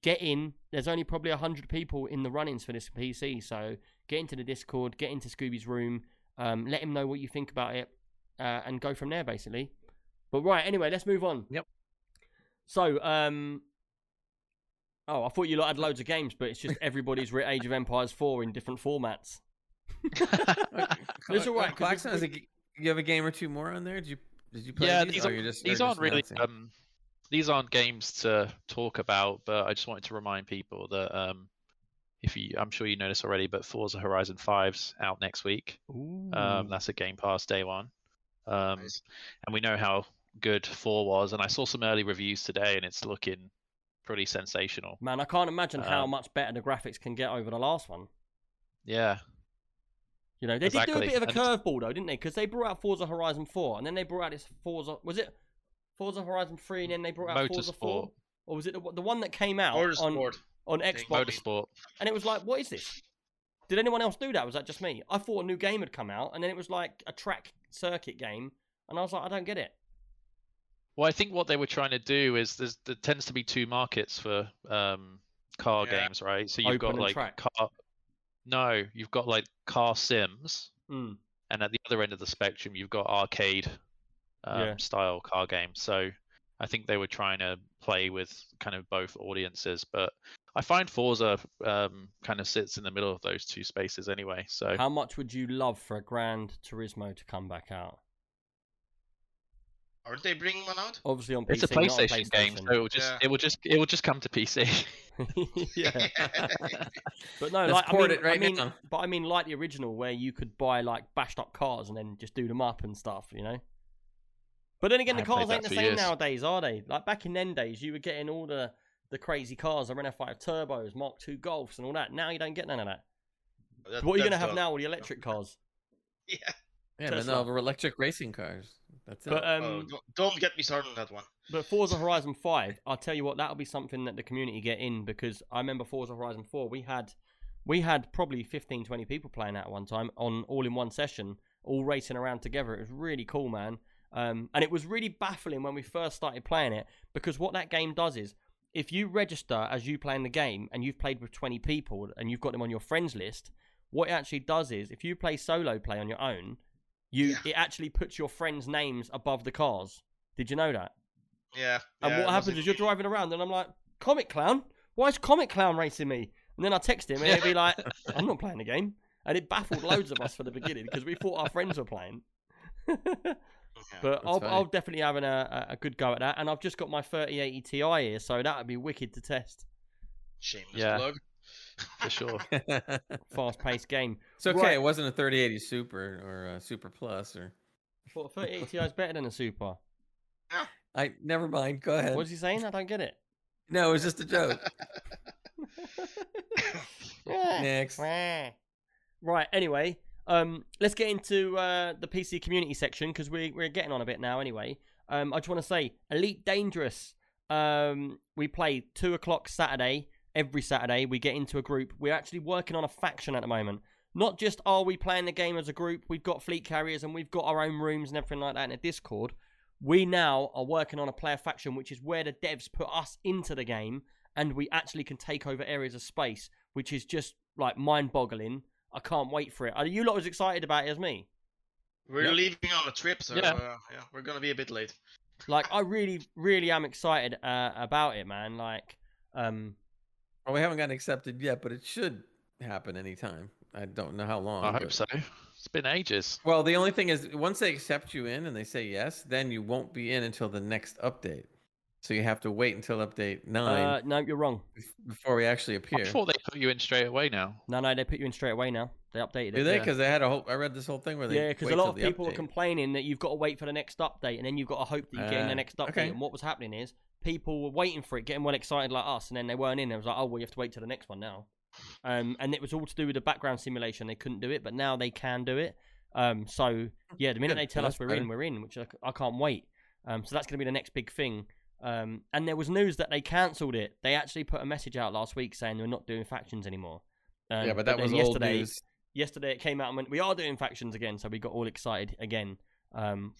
get in. There's only probably 100 people in the run-ins for this PC. So get into the Discord. Get into Scooby's room. Let him know what you think about it. And go from there, basically. But right, anyway, let's move on. Yep. So, I thought you lot had loads of games, but it's just everybody's Age of Empires 4 in different formats. It's all right. You have a game or two more on there? Did you play these? These aren't games to talk about, but I just wanted to remind people that I'm sure you know this already, but Forza Horizon 5's out next week. That's a Game Pass day one. Nice. And we know how good 4 was, and I saw some early reviews today, and it's looking pretty sensational. Man, I can't imagine how much better the graphics can get over the last one. Yeah. You know, they did do a bit of a curveball, though, didn't they? Because they brought out Forza Horizon 4, and then they brought out this Forza... Was it Forza Horizon 3, and then they brought out Forza 4? Or was it the one that came out on Xbox? Motorsport. And it was like, what is this? Did anyone else do that? Was that just me? I thought a new game had come out, and then it was like a track circuit game, and I was like, I don't get it. Well, I think what they were trying to do is there tends to be two markets for car games, right? So you've got, like, you've got like car sims, and at the other end of the spectrum, you've got arcade style car games. So I think they were trying to play with kind of both audiences, but I find Forza kind of sits in the middle of those two spaces anyway. So how much would you love for a Gran Turismo to come back out? Aren't they bringing one out? Obviously on PC. It's a PlayStation game, so it will just come to PC. Yeah. But no, I mean like the original where you could buy like bashed up cars and then just do them up and stuff, you know. But then again, the cars ain't the same nowadays, are they? Like back in them days, you were getting all the crazy cars, the Renault 5 Turbos, Mark II Golfs and all that. Now you don't get none of that. What are you going to have now? All the electric cars. Yeah. Yeah, but now they're electric racing cars. That's it. But, don't get me started on that one. But Forza Horizon 5, I'll tell you what, that'll be something that the community get in, because I remember Forza Horizon 4, we had probably 15, 20 people playing at one time, all in one session, all racing around together. It was really cool, man. And it was really baffling when we first started playing it, because what that game does is, if you register as you playing the game and you've played with 20 people and you've got them on your friends list, what it actually does is, if you play solo play on your own, it actually puts your friends' names above the cars. Did you know that? Yeah. And what happens is you're driving around and I'm like, Comic Clown? Why is Comic Clown racing me? And then I text him and he'd be like, I'm not playing the game. And it baffled loads of us for the beginning because we thought our friends were playing. But I'll definitely have a good go at that. And I've just got my 3080 Ti here, so that would be wicked to test. Shameless plug. For sure. Fast-paced game. It's okay. Right. It wasn't a 3080 Super or a Super Plus. Well, 3080 Ti is better than a Super. Never mind. Go ahead. What was he saying? I don't get it. No, it was just a joke. Next. Right, anyway. Let's get into the PC community section, because we're getting on a bit now anyway. I just want to say, Elite Dangerous. We play 2 o'clock Saturday. Every Saturday, we get into a group. We're actually working on a faction at the moment. Not just are we playing the game as a group. We've got fleet carriers and we've got our own rooms and everything like that in a Discord. We now are working on a player faction, which is where the devs put us into the game and we actually can take over areas of space, which is just like mind-boggling. I can't wait for it. Are you lot as excited about it as me? We're leaving on a trip, so we're going to be a bit late. Like, I really, really am excited about it, man. Like, Well, we haven't gotten accepted yet, but it should happen anytime. I don't know how long. I hope so. It's been ages. Well, the only thing is, once they accept you in and they say yes, then you won't be in until the next update. So you have to wait until update 9. No, you're wrong. Before we actually appear. I thought they put you in straight away now. No, they put you in straight away now. They updated it. Do they? Because they had I read this whole thing where they because a lot of people are complaining that you've got to wait for the next update, and then you've got to hope that you get in the next update. Okay. And what was happening is, people were waiting for it, getting well excited like us, and then they weren't in. It was like, oh, well, you have to wait till the next one now. And it was all to do with the background simulation. They couldn't do it, but now they can do it. The minute they tell us we're in, which I can't wait. So that's going to be the next big thing. And there was news that they cancelled it. They actually put a message out last week saying they're not doing factions anymore. But that was old news. Yesterday it came out and went, we are doing factions again. So we got all excited again,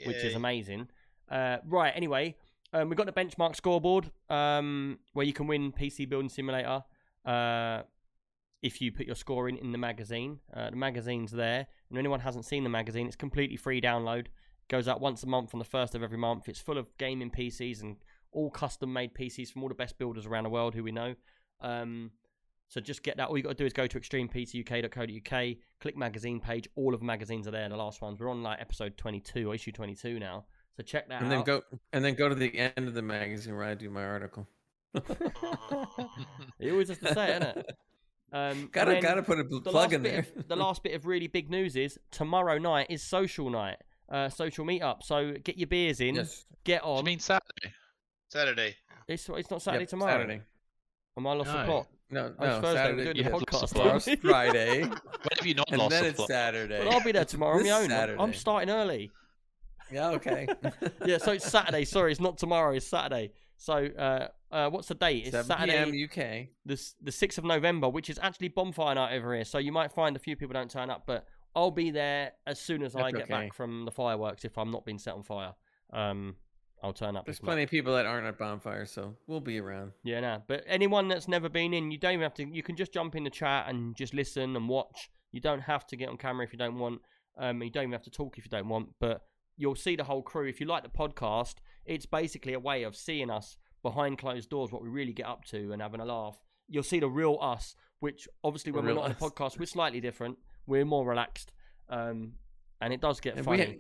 which is amazing. Right, anyway... we've got the benchmark scoreboard where you can win PC Building Simulator if you put your score in the magazine. The magazine's there. And if anyone hasn't seen the magazine, it's completely free download. It goes out once a month on the 1st of every month. It's full of gaming PCs and all custom-made PCs from all the best builders around the world who we know. So just get that. All you got to do is go to extremepcuk.co.uk, click magazine page. All of the magazines are there, the last ones. We're on like episode 22 or issue 22 now. So check that out. And then go to the end of the magazine where I do my article. It always has to say, isn't it? Gotta put a plug in there. The last bit of really big news is tomorrow night is social night, social meetup. So get your beers in. Yes. Get on. You mean Saturday? Saturday. It's not Saturday tomorrow. Saturday. Am I lost the plot? No, Thursday. Saturday, we're doing the podcast last Friday. When have you not lost the plot? And then it's Saturday. Well, I'll be there tomorrow on my own. Saturday. I'm starting early. Yeah, okay. Yeah, so it's Saturday. Sorry, it's not tomorrow. It's Saturday. So what's the date? It's 7 Saturday, p.m. UK. The 6th of November, which is actually bonfire night over here. So you might find a few people don't turn up, but I'll be there as soon as I get back from the fireworks if I'm not being set on fire. I'll turn up. There's plenty of people that aren't at bonfires, so we'll be around. Yeah, no. But anyone that's never been in, you don't even have to. You can just jump in the chat and just listen and watch. You don't have to get on camera if you don't want. You don't even have to talk if you don't want, but... You'll see the whole crew. If you like the podcast, it's basically a way of seeing us behind closed doors, what we really get up to and having a laugh. You'll see the real us, which obviously when we're not on the podcast, we're slightly different. We're more relaxed. And it does get funny.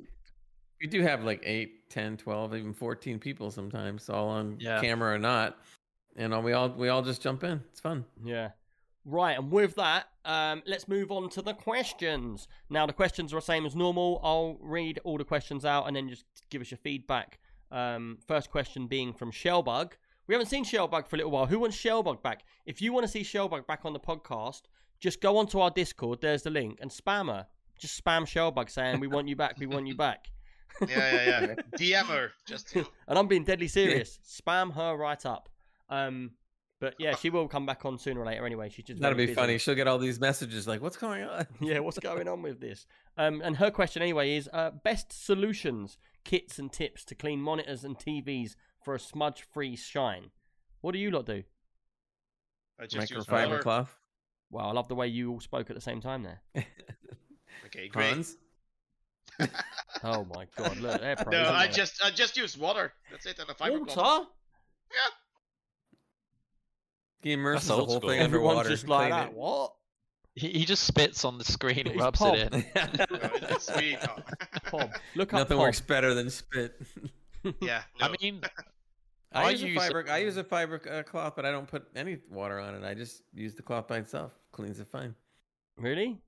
We do have like 8, 10, 12, even 14 people sometimes, all on camera or not. And we all just jump in. It's fun. Yeah. Right, and with that, let's move on to the questions. Now, the questions are the same as normal. I'll read all the questions out and then just give us your feedback. First question being from Shellbug, We haven't seen Shellbug for a little while. Who wants Shellbug back? If you want to see Shellbug back on the podcast, just go onto our Discord. There's the link. And spam her. Just spam Shellbug saying, we want you back, we want you back. Yeah. DM her. Just. And I'm being deadly serious. Spam her right up. But yeah, she will come back on sooner or later anyway. She's just That'll be busy. Funny. She'll get all these messages like, what's going on? Yeah, what's going on with this? And her question anyway is, best solutions, kits and tips to clean monitors and TVs for a smudge-free shine. What do you lot do? I just microfiber cloth. Wow, I love the way you all spoke at the same time there. Okay, great. Oh my god, look, they're pros. No, I just use water. That's it, and a fiber cloth. Water? Yeah. He immerses the whole thing underwater. Everyone's just like that. What? He just spits on the screen and rubs it in. It's sweet. Pop. Look up. Nothing works better than spit. Yeah. No. I mean, I use a fiber cloth, but I don't put any water on it. I just use the cloth by itself. Cleans it fine. Really?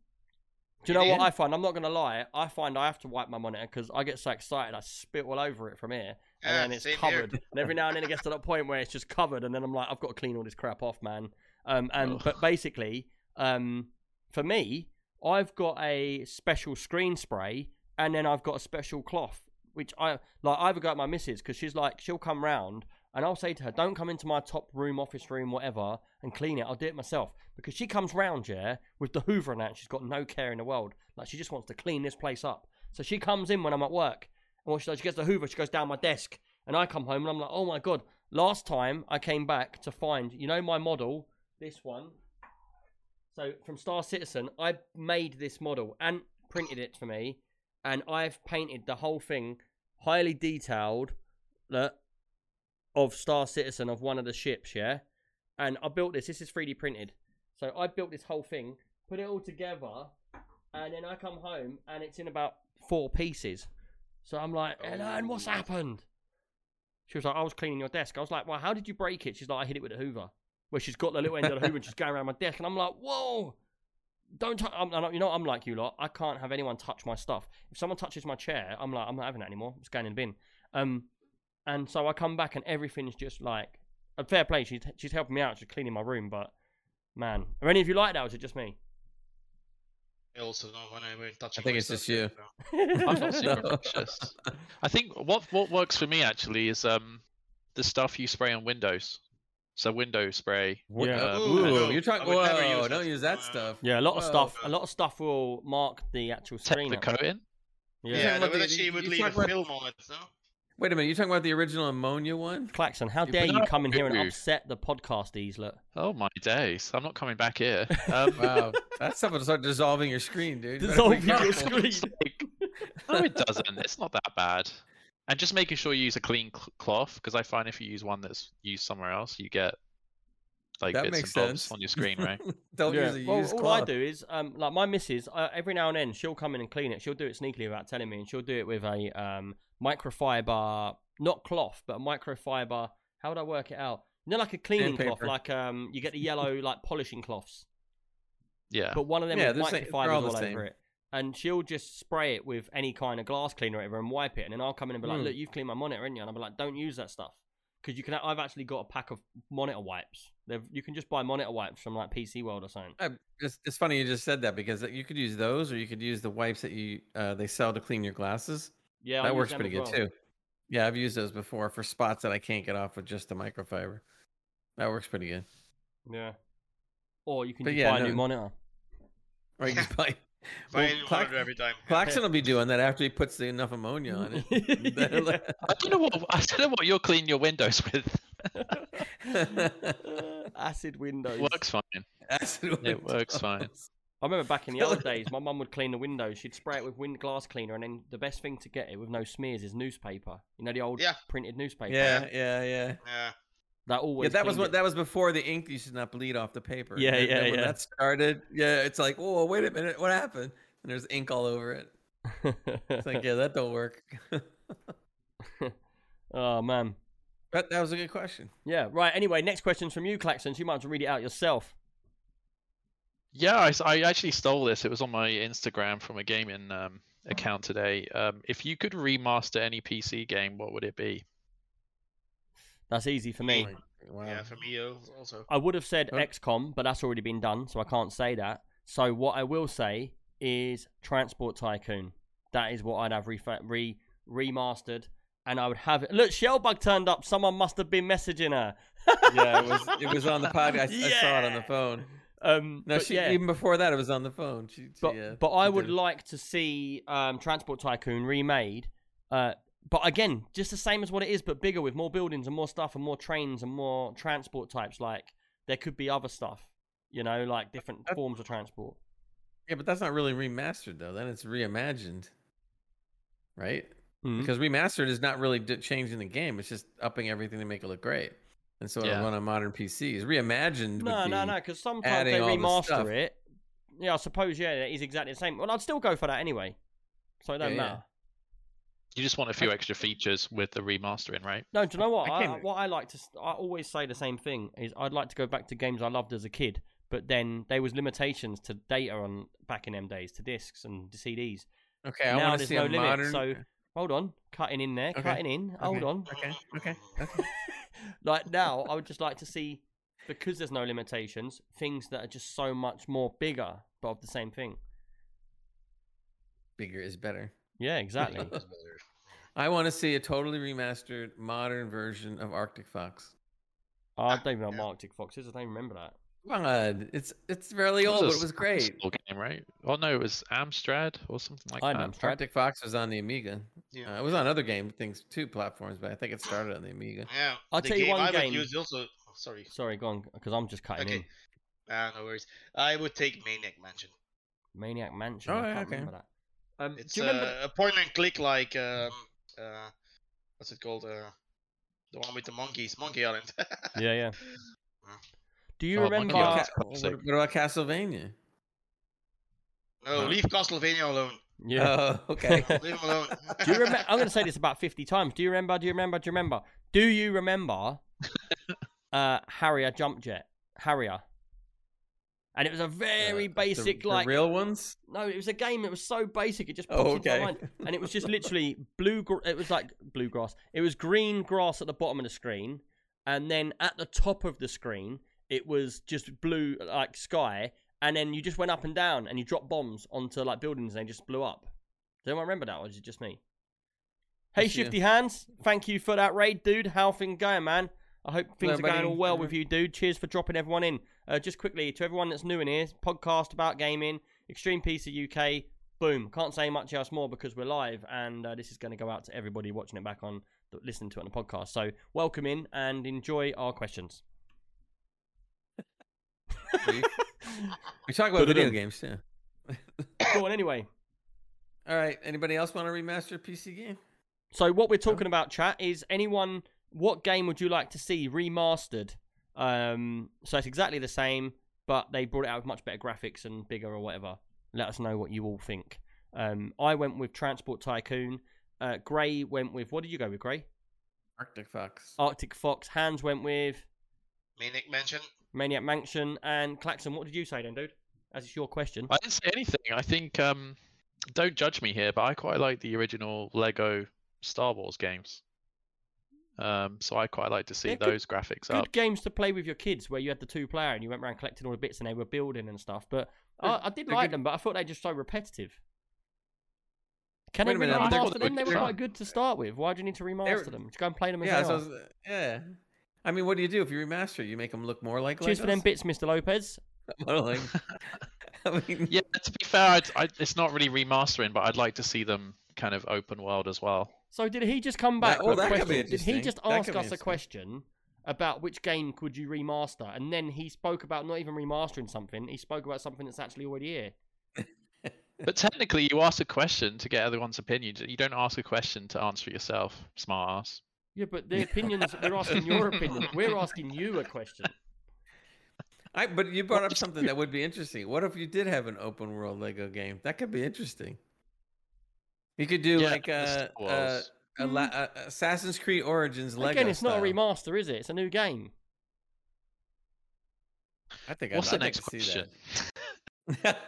Do you know what I find? I'm not going to lie. I find I have to wipe my monitor because I get so excited. I spit all over it from here. And then it's covered. Here. And every now and then it gets to that point where it's just covered. And then I'm like, I've got to clean all this crap off, man. But basically, for me, I've got a special screen spray. And then I've got a special cloth. Which I either go at my missus because she's like, she'll come round and I'll say to her, don't come into my top room, office room, whatever, and clean it. I'll do it myself. Because she comes round, yeah, with the Hoover and that. She's got no care in the world. Like, she just wants to clean this place up. So she comes in when I'm at work. And what she does, she gets the Hoover, she goes down my desk. And I come home and I'm like, oh my God. Last time I came back to find, you know, my model, this one. So from Star Citizen, I made this model and printed it for me. And I've painted the whole thing highly detailed of Star Citizen, of one of the ships, yeah? And I built this. This is 3D printed. So I built this whole thing, put it all together, and then I come home, and it's in about 4 pieces. So I'm like, Ellen, what's happened? She was like, I was cleaning your desk. I was like, well, how did you break it? She's like, I hit it with a Hoover. Well, she's got the little end of the Hoover, and she's going around my desk. And I'm like, whoa. Don't touch, you know, I'm like you lot. I can't have anyone touch my stuff. If someone touches my chair, I'm like, I'm not having it anymore. It's going in the bin. And so I come back and everything's just like, a fair play. She's helping me out. She's cleaning my room. But man, are any of you like that? Or is it just me? I also don't want anyone touching. I think it's just you. I'm not super anxious. I think what works for me actually is the stuff you spray on windows. So window spray. Yeah. Ooh, you're talking. Whoa! Don't use that stuff. Yeah, a lot of stuff. A lot of stuff will mark the actual screen. Take the coating. Yeah. She would leave a film on it. So. Wait a minute. You're talking about the original ammonia one? Klaxon, how dare you come in here and upset the podcasties? Look. Oh my days! I'm not coming back here. Wow, that stuff will start dissolving your screen, dude. Dissolving your screen. No, it doesn't. It's not that bad. And just making sure you use a clean cloth, because I find if you use one that's used somewhere else, you get like bits and bobs on your screen, right? Don't use a used cloth. All I do is, like my missus, every now and then she'll come in and clean it. She'll do it sneakily without telling me, and she'll do it with a microfiber, not cloth, but a microfiber. How would I work it out? You know, like a cleaning cloth, like you get the yellow like polishing cloths. Yeah. But one of them with microfibers all over it. And she'll just spray it with any kind of glass cleaner or whatever and wipe it. And then I'll come in and be like, look, you've cleaned my monitor, haven't you? And I'll be like, don't use that stuff. Because you can. I've actually got a pack of monitor wipes. You can just buy monitor wipes from like PC World or something. It's funny you just said that, because you could use those, or you could use the wipes that you they sell to clean your glasses. Yeah, that works pretty good too. Yeah, I've used those before for spots that I can't get off with just the microfiber. That works pretty good. Yeah. Or you can just buy a new monitor. Or you can just buy... Well, Klaxon will be doing that after he puts enough ammonia on it. I don't know what you're cleaning your windows with. Acid windows. Works fine. Acid windows. It works fine. I remember back in the old days, my mum would clean the windows. She'd spray it with glass cleaner, and then the best thing to get it with no smears is newspaper. You know, the old printed newspaper. Yeah. That always that was before the ink used to not bleed off the paper. When that started, it's like, oh, wait a minute, what happened? And there's ink all over it. It's like, yeah, that don't work. Oh man, that was a good question. Yeah, right. Anyway, next question's from you, Klaxon. So you might have to read it out yourself. Yeah, I actually stole this. It was on my Instagram from a gaming account today. If you could remaster any PC game, what would it be? That's easy for me. Wow. Yeah, from EO also. I would have said XCOM, but that's already been done, so I can't say that. So what I will say is Transport Tycoon. That is what I'd have remastered, and I would have it. Look, Shellbug turned up. Someone must have been messaging her. Yeah, it was on the podcast. Yeah. I saw it on the phone. No, she, yeah. Even before that, it was on the phone. But I would like to see Transport Tycoon remade. But again, just the same as what it is, but bigger with more buildings and more stuff and more trains and more transport types. Like there could be other stuff, you know, like different forms of transport. Yeah, but that's not really remastered though. Then it's reimagined, right? Mm-hmm. Because remastered is not really changing the game. It's just upping everything to make it look great. And so it'll run on modern PCs. Reimagined. No, because sometimes they remaster it. Yeah, I suppose. Yeah, it is exactly the same. Well, I'd still go for that anyway. So it doesn't matter. Yeah. You just want a few extra features with the remastering, right? No, do you know what? I always say the same thing is I'd like to go back to games I loved as a kid, but then there was limitations to data on back in them days to discs and to CDs. Okay, and I want to see modern. So hold on, Okay. Like now, I would just like to see, because there's no limitations, things that are just so much more bigger, but of the same thing. Bigger is better. Yeah, exactly. I want to see a totally remastered modern version of Arctic Fox. Oh, I don't even know what Arctic Fox is. I don't remember that. God, it's fairly old, but it was great. Game, right? Oh no, it was Amstrad or something like that. Amstrad. Arctic Fox was on the Amiga. Yeah, it was on other game things too, platforms, but I think it started on the Amiga. Yeah, I'll tell you one game. Sorry, go on, because I'm just cutting in. No worries. I would take Maniac Mansion. Maniac Mansion. Oh, I can't remember that. It's a point and click like what's it called? The one with the monkeys, Monkey Island. Yeah. Do you remember? What about Castlevania? No, leave Castlevania alone. Yeah. Oh, okay. Leave him alone. Do you remember? I'm going to say this about 50 times. Do you remember? Harrier Jump Jet. Harrier. And it was a very basic, the real ones. No, it was a game that was so basic it just popped into my mind. And it was just literally bluegrass. It was green grass at the bottom of the screen, and then at the top of the screen it was just blue like sky, and then you just went up and down and you dropped bombs onto like buildings and they just blew up. Does anyone remember that, or is it just me? Hey, that's Shifty Hands, thank you for that raid, dude. How things going, man? I hope things are going all well with you, dude. Cheers for dropping everyone in. Just quickly, to everyone that's new in here, podcast about gaming, Extreme PC UK, boom. Can't say much else more because we're live, and this is going to go out to everybody watching it back on, listening to it on the podcast. So welcome in and enjoy our questions. We talk about video games, too. Go on, anyway. All right. Anybody else want to remaster a PC game? So what we're talking about, chat, is anyone... What game would you like to see remastered? So it's exactly the same, but they brought it out with much better graphics and bigger or whatever. Let us know what you all think. I went with Transport Tycoon. Gray went with... What did you go with, Gray? Arctic Fox. Arctic Fox. Hans went with... Maniac Mansion. And Klaxon, what did you say then, dude? As it's your question. I didn't say anything. I think... don't judge me here, but I quite like the original Lego Star Wars games. So I quite like to see those graphics up. Good games to play with your kids, where you had the two-player and you went around collecting all the bits and they were building and stuff. But I did like them, but I thought they were just so repetitive. Can they remaster them? They were quite good to start with. Why do you need to remaster them? Just go and play them as well. Yeah. I mean, what do you do if you remaster? You make them look more like Legos. Cheers for them bits, Mr. Lopez. I mean... Yeah, to be fair, it's not really remastering, but I'd like to see them kind of open world as well. So did he just come back with a question? Did he just ask us a question about which game could you remaster? And then he spoke about not even remastering something. He spoke about something that's actually already here. But technically, you ask a question to get everyone's opinion. You don't ask a question to answer it yourself, smart-ass. Yeah, but the opinions, we're asking your opinion. We're asking you a question. But you brought up something that would be interesting. What if you did have an open-world Lego game? That could be interesting. You could do like Assassin's Creed Origins Lego. Again, it's not a remaster, is it? It's a new game. I think I'd like to see that.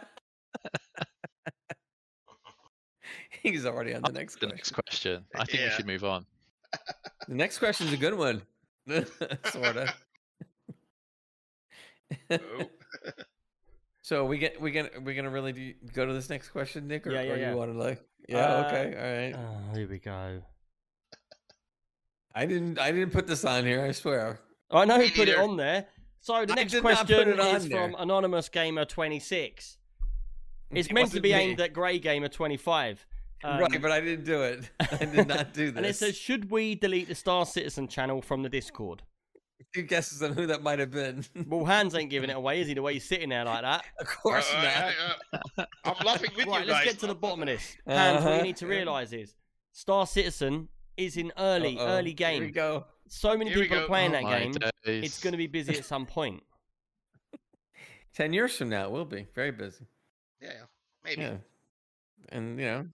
He's already on the next question. I think we should move on. The next question's a good one. Sorta. Oh. So we're gonna really go to this next question, Nick, or, yeah. You want to like? Yeah. Okay. All right. Here we go. I didn't put this on here. I swear. Oh, I know who put it on there. So the next question is from Anonymous Gamer 26. It's meant to be aimed at Grey Gamer 25. Right, but I didn't do it. I did not do this. And it says, should we delete the Star Citizen channel from the Discord? Two guesses on who that might have been. Well, Hans ain't giving it away, is he? The way he's sitting there like that. Of course not. I'm laughing with you guys. Let's get to the bottom of this. Hans, what you need to realise is Star Citizen is in early game. Here we go. So many people are playing that game. Days. It's going to be busy at some point. 10 years from now, it will be very busy. Yeah, maybe. Yeah. And, you know,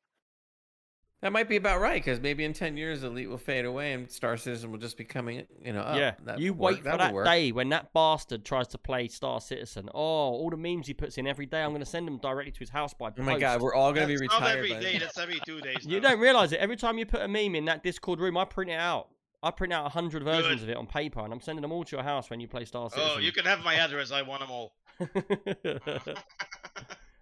that might be about right, because maybe in 10 years, Elite will fade away and Star Citizen will just be coming, you know, up. Yeah, you wait for that day when that bastard tries to play Star Citizen. Oh, all the memes he puts in every day, I'm going to send them directly to his house by post. Oh my God, we're all going to be retired. Not every day, that's every 2 days. You don't realize it. Every time you put a meme in that Discord room, I print it out. I print out 100 versions of it on paper, and I'm sending them all to your house when you play Star Citizen. Oh, you can have my address. I want them all.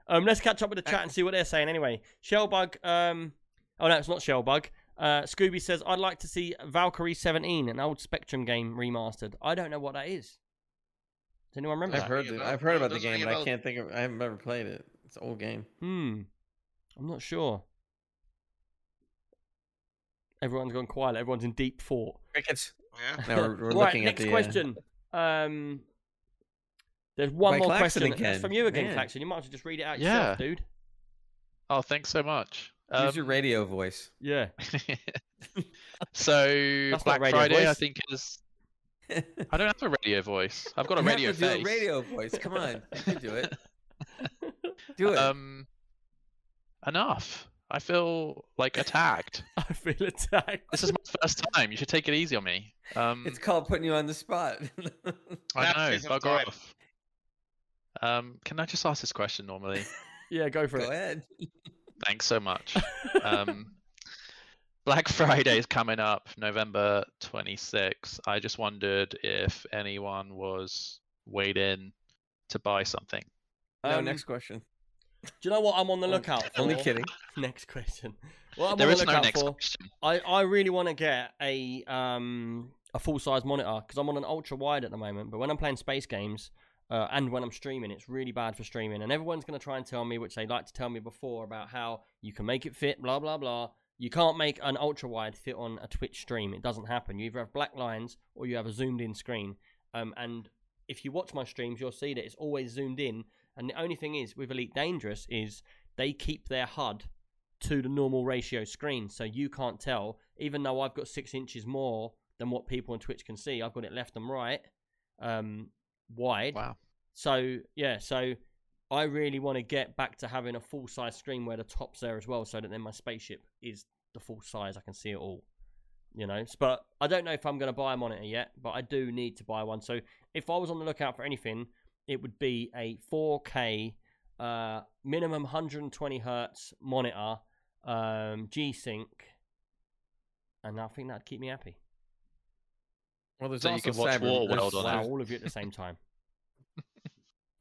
Let's catch up with the chat and see what they're saying. Anyway, Shellbug. Oh no, it's not Shellbug. Scooby says, "I'd like to see Valkyrie 17, an old Spectrum game, remastered." I don't know what that is. Does anyone remember? I've heard about the game, but I can't think of. I haven't ever played it. It's an old game. I'm not sure. Everyone's gone quiet. Everyone's in deep thought. Crickets. Yeah. Now we're looking at the next question. There's one more question. It's from you again, Klaxon. You might have to just read it out yourself, dude. Oh, thanks so much. Use your radio voice. Yeah. So Black Friday, voice. I think is. I don't have a radio voice. I've got a radio face. Do a radio voice. Come on, you can do it. Do it. Enough. I feel like attacked. I feel attacked. This is my first time. You should take it easy on me. It's called putting you on the spot. I know. Bug off. Can I just ask this question normally? Yeah, go for it. Go ahead. Thanks so much. Black Friday is coming up, November 26th. I just wondered if anyone was weighed in to buy something. No, next question. Do you know what I'm on the lookout for? Only kidding. Next question. What I'm there on is the lookout no next for, question. I really want to get a full-size monitor because I'm on an ultra-wide at the moment. But when I'm playing space games and when I'm streaming, it's really bad for streaming. And everyone's going to try and tell me, which they like to tell me before, about how you can make it fit, blah, blah, blah. You can't make an ultra-wide fit on a Twitch stream. It doesn't happen. You either have black lines or you have a zoomed-in screen. And if you watch my streams, you'll see that it's always zoomed in. And the only thing is, with Elite Dangerous, is they keep their HUD to the normal ratio screen, so you can't tell. Even though I've got 6 inches more than what people on Twitch can see, I've got it left and right, wide. Wow. So, yeah, so I really want to get back to having a full-size screen where the top's there as well, so that then my spaceship is the full size. I can see it all, you know. But I don't know if I'm going to buy a monitor yet, but I do need to buy one. So if I was on the lookout for anything, it would be a 4K minimum 120 hertz monitor, G-Sync, and I think that'd keep me happy. Well, there's also Waterworld on it. All of you at the same time.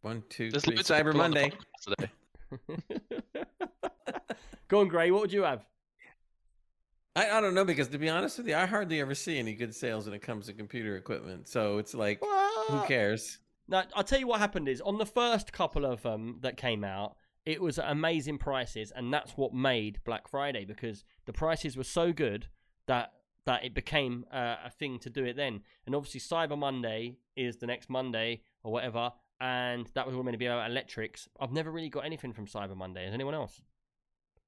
1, 2, 3. Cyber Monday. Go on, Gray. What would you have? I don't know, because to be honest with you, I hardly ever see any good sales when it comes to computer equipment. So it's like, who cares? Now, I'll tell you what happened is, on the first couple of that came out, it was at amazing prices, and that's what made Black Friday, because the prices were so good that it became a thing to do it then. And obviously Cyber Monday is the next Monday or whatever, and that was all meant to be about electrics. I've never really got anything from Cyber Monday. Is anyone else?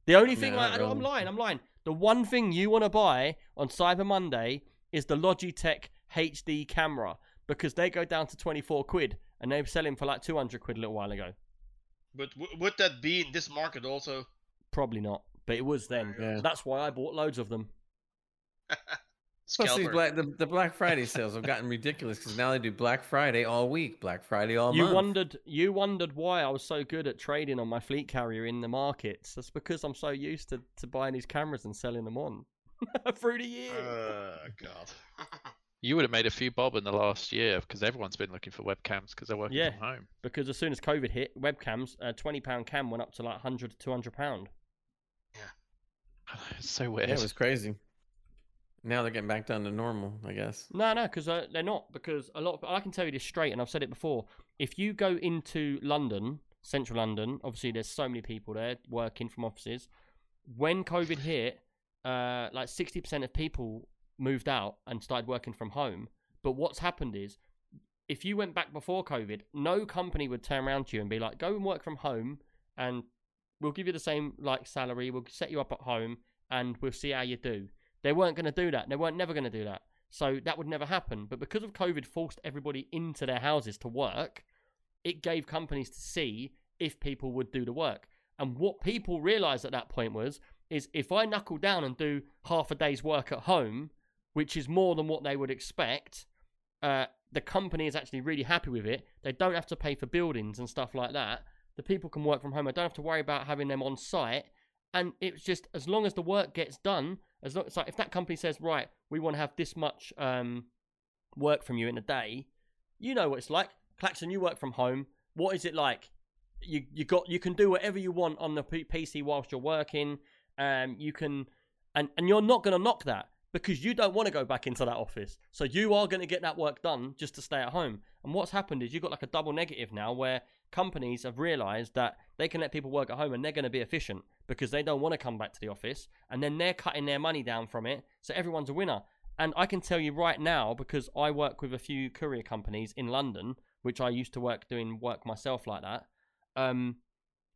The only thing, I'm lying. The one thing you want to buy on Cyber Monday is the Logitech HD camera, because they go down to 24 quid and they were selling for like 200 quid a little while ago. But would that be in this market also? Probably not, but it was then. Yeah. That's why I bought loads of them. Plus the Black Friday sales have gotten ridiculous, because now they do Black Friday all week, Black Friday all month. You wondered why I was so good at trading on my fleet carrier in the markets. That's because I'm so used to buying these cameras and selling them on through the year. God. you would have made a few bob in the last year, because everyone's been looking for webcams because they're working from home. Because as soon as COVID hit, webcams, a £20 cam went up to like £100 to £200. Yeah. It's so weird. Yeah, it was crazy. Now they're getting back down to normal, I guess. No, because they're not. Because a lot of, I can tell you this straight, and I've said it before. If you go into London, central London, obviously there's so many people there working from offices. When COVID hit, like 60% of people moved out and started working from home. But what's happened is, if you went back before COVID, no company would turn around to you and be like, go and work from home, and we'll give you the same like salary. We'll set you up at home, and we'll see how you do. They weren't going to do that. They weren't never going to do that. So that would never happen. But because of COVID forced everybody into their houses to work, it gave companies to see if people would do the work. And what people realized at that point was, is if I knuckle down and do half a day's work at home, which is more than what they would expect, the company is actually really happy with it. They don't have to pay for buildings and stuff like that. The people can work from home. I don't have to worry about having them on site. And it's just, as long as the work gets done, as long, it's like if that company says, right, we want to have this much work from you in a day, you know what it's like. Klaxon, you work from home. What is it like? You can do whatever you want on the PC whilst you're working. You can, and you're not going to knock that, because you don't want to go back into that office. So you are going to get that work done just to stay at home. And what's happened is you've got like a double negative now, where companies have realized that they can let people work at home and they're going to be efficient, because they don't want to come back to the office, and then they're cutting their money down from it. So everyone's a winner. And I can tell you right now, because I work with a few courier companies in London, which I used to work doing work myself like that.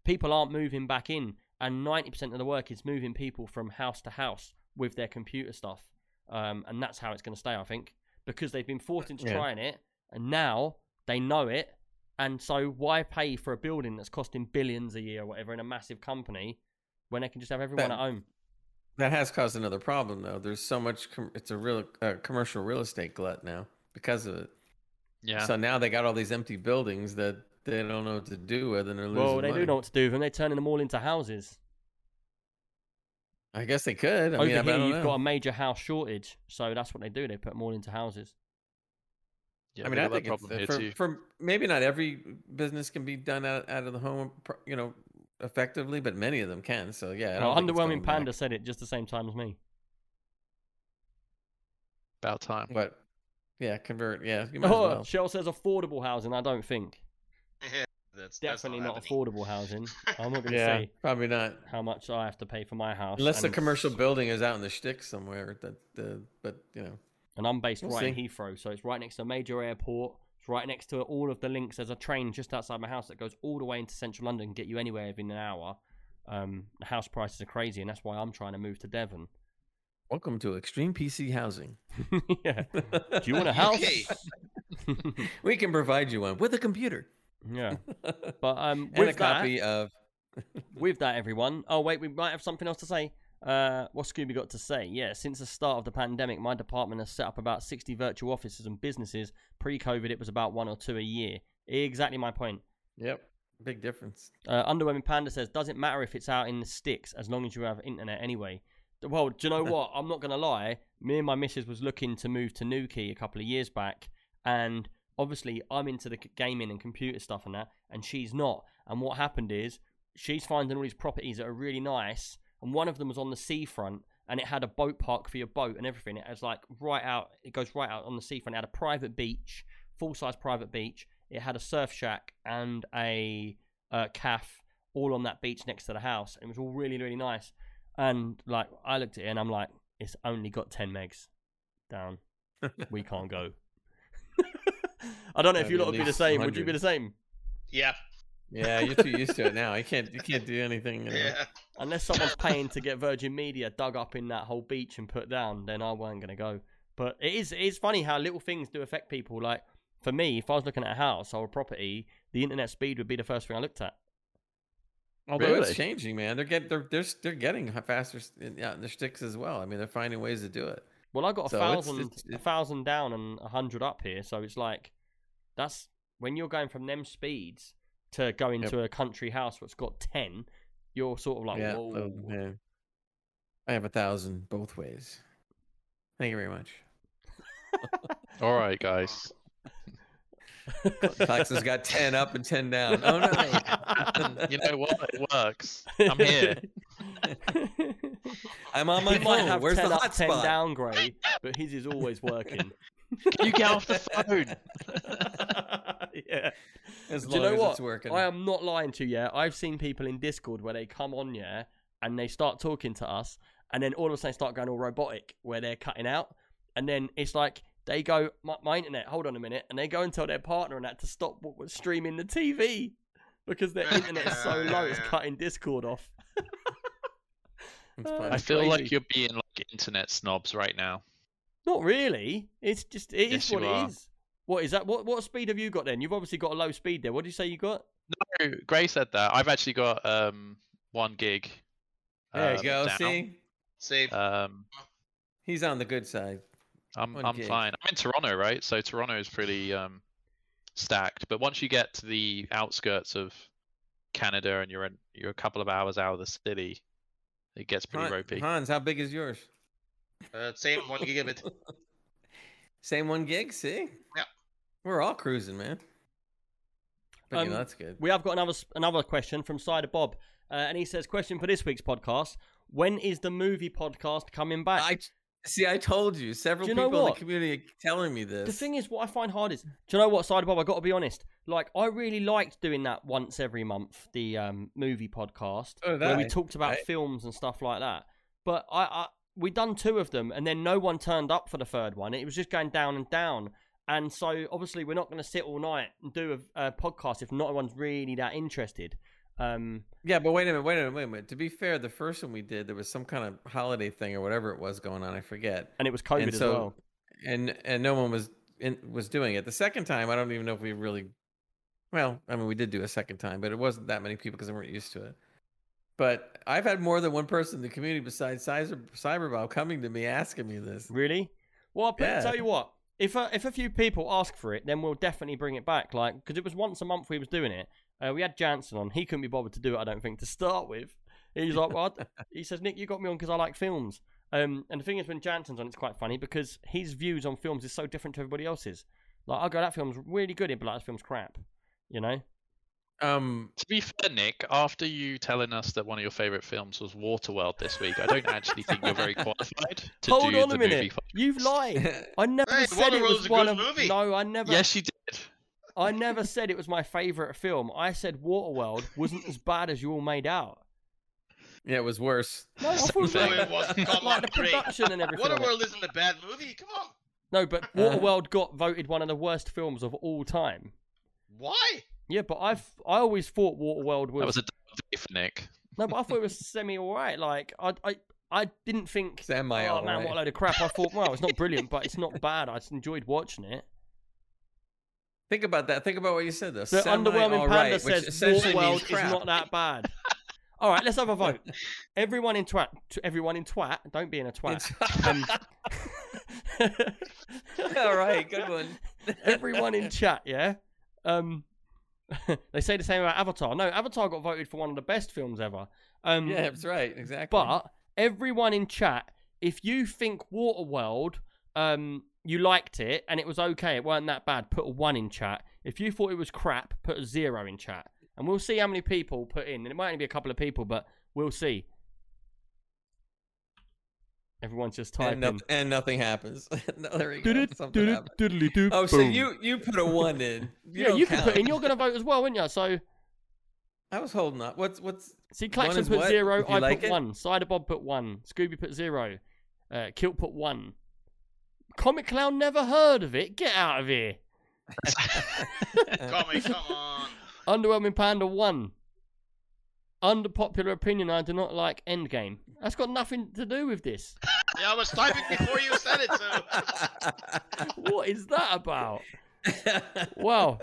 People aren't moving back in, and 90% of the work is moving people from house to house with their computer stuff. And that's how it's going to stay, I think, because they've been forced into trying it, and now they know it. And so why pay for a building that's costing billions a year or whatever in a massive company, when they can just have everyone at home? That has caused another problem, though. There's so much, it's a real commercial real estate glut now because of it. Yeah. So now they got all these empty buildings that they don't know what to do with, and they're losing money. Well, they do know what to do with them. They're turning them all into houses. I guess they could. I mean, over here, you've got a major house shortage, so that's what they do. They put them all into houses. Yeah, I mean, I think it's for maybe not every business can be done out of the home, you know, effectively, but many of them can. So yeah, Underwhelming Panda said it just the same time as me. About time, but yeah, convert. Yeah, you might as well. Shell says affordable housing. I don't think. Yeah, that's definitely not affordable housing. I'm not going to say probably not how much I have to pay for my house, unless the commercial building is out in the shtick somewhere. But you know. And I'm based right in Heathrow, so it's right next to a major airport. It's right next to all of the links. There's a train just outside my house that goes all the way into central London and get you anywhere within an hour. The house prices are crazy, and that's why I'm trying to move to Devon. Welcome to Extreme PC Housing. Yeah. Do you want a house? We can provide you one with a computer. Yeah. But and a copy of... with that, everyone. Oh, wait, we might have something else to say. What's Scooby got to say? Yeah, since the start of the pandemic, my department has set up about 60 virtual offices and businesses. Pre-COVID, it was about 1 or 2 a year. Exactly my point. Yep, big difference. Underwhelming Panda says, doesn't matter if it's out in the sticks, as long as you have internet anyway. Well, do you know what? I'm not going to lie. Me and my missus was looking to move to Newquay a couple of years back, and obviously I'm into the gaming and computer stuff and that, and she's not. And what happened is, she's finding all these properties that are really nice, and one of them was on the seafront, and it had a boat park for your boat and everything. It has like right out, it goes right out on the seafront. It had a private beach, full-size private beach. It had a surf shack and a cafe all on that beach next to the house. It was all really, really nice. And like, I looked at it and I'm like, it's only got 10 megs down. We can't go. I don't know if you lot would be the same. 100. Would you be the same? Yeah. Yeah, you're too used to it now. You can't do anything. Yeah. Unless someone's paying to get Virgin Media dug up in that whole beach and put down, then I weren't going to go. But it is funny how little things do affect people. Like, for me, if I was looking at a house or a property, the internet speed would be the first thing I looked at. Although really? It's changing, man. They're getting faster in the shticks as well. I mean, they're finding ways to do it. Well, I got 1,000 down and 100 up here, so it's like, that's when you're going from them speeds to go into a country house that's got 10. You're sort of like, whoa. Yeah. I have 1,000 both ways. Thank you very much. All right, guys. Klaxon's got 10 up and 10 down. Oh no! You know what? It works. I'm here. I'm on my phone. Might have Where's 10 the hotspot? 10 down, Gray, but his is always working. Can you get off the phone? Yeah. As long as it's working. I am not lying to you. Yeah? I've seen people in Discord where they come on, yeah, and they start talking to us, and then all of a sudden they start going all robotic, where they're cutting out, and then it's like. They go, my internet, hold on a minute, and they go and tell their partner and that to stop streaming the TV because their internet's so low it's cutting Discord off. I feel crazy. Like you're being like internet snobs right now. Not really. It's just, it yes, is what it are. Is. What is that? What speed have you got then? You've obviously got a low speed there. What did you say you got? No, Gray said that. I've actually got 1 gig. There you go, down. See? He's on the good side. I'm fine. I'm in Toronto, right? So Toronto is pretty stacked. But once you get to the outskirts of Canada and you're a couple of hours out of the city, it gets pretty ropey. Hans, how big is yours? Same 1 gigabit. Same 1 gig, see? Yeah. We're all cruising, man. But yeah, that's good. We have got another question from Cider Bob. And he says, question for this week's podcast, when is the movie podcast coming back? See, I told you. Several people in the community are telling me this. The thing is, what I find hard is, do you know what, Cider Bob? I got to be honest. Like, I really liked doing that once every month, the movie podcast, where we talked about films and stuff like that. But we done 2 of them, and then no one turned up for the third one. It was just going down and down. And so, obviously, we're not going to sit all night and do a podcast if no one's really that interested. Yeah, but wait a minute. To be fair, the first one we did, there was some kind of holiday thing or whatever it was going on. I forget. And it was COVID as well. And no one was doing it. The second time, I don't even know if we really. Well, I mean, we did do a second time, but it wasn't that many people because they weren't used to it. But I've had more than one person in the community besides Cyberbob coming to me asking me this. Really? Well, but yeah. Tell you what, if a few people ask for it, then we'll definitely bring it back. Like, because it was once a month we was doing it. We had Jansen on. He couldn't be bothered to do it, I don't think, to start with. He's like, what? He says, Nick, you got me on because I like films. And the thing is, when Jansen's on, it's quite funny because his views on films is so different to everybody else's. Like, I'll go, that film's really good. He'd be like, that film's crap, you know? To be fair, Nick, after you telling us that one of your favourite films was Waterworld this week, I don't actually think you're very qualified to Hold do on a the minute. Movie. You've lied. I never said it was one of... Movie. No, I never... Yes, you did. I never said it was my favourite film. I said Waterworld wasn't as bad as you all made out. Yeah, it was worse. No, I thought it was like the production and everything. Waterworld isn't a bad movie. Come on. No, but Waterworld got voted one of the worst films of all time. Why? Yeah, but I always thought Waterworld was. That was a dark day for Nick. No, but I thought it was semi alright. Like I didn't think. Semi alright. Oh man, what a load of crap! I thought, well, it's not brilliant, but it's not bad. I just enjoyed watching it. Think about that. Think about what you said, though. The underwhelming panda says Waterworld is not that bad. All right, let's have a vote. Everyone in twat. Don't be in a twat. All right, good one. Everyone in chat, yeah? They say the same about Avatar. No, Avatar got voted for one of the best films ever. Yeah, that's right, exactly. But everyone in chat, if you think Waterworld... you liked it and it was okay, it weren't that bad, put a 1 in chat. If you thought it was crap, put a 0 in chat. And we'll see how many people put in. And it might only be a couple of people, but we'll see. Everyone's just typing. And nothing happens. No, there we go. Oh, so you put a 1 in. Yeah, you can put in. You're going to vote as well, aren't you? So... I was holding up. What's... See, Klaxon put 0, I put 1. Cider Bob put 1. Scooby put 0. Kilt put 1. Comic Clown never heard of it. Get out of here. Comic, come on. Underwhelming Panda 1. Under popular opinion, I do not like Endgame. That's got nothing to do with this. Yeah, I was typing before you said it, so. What is that about? Well,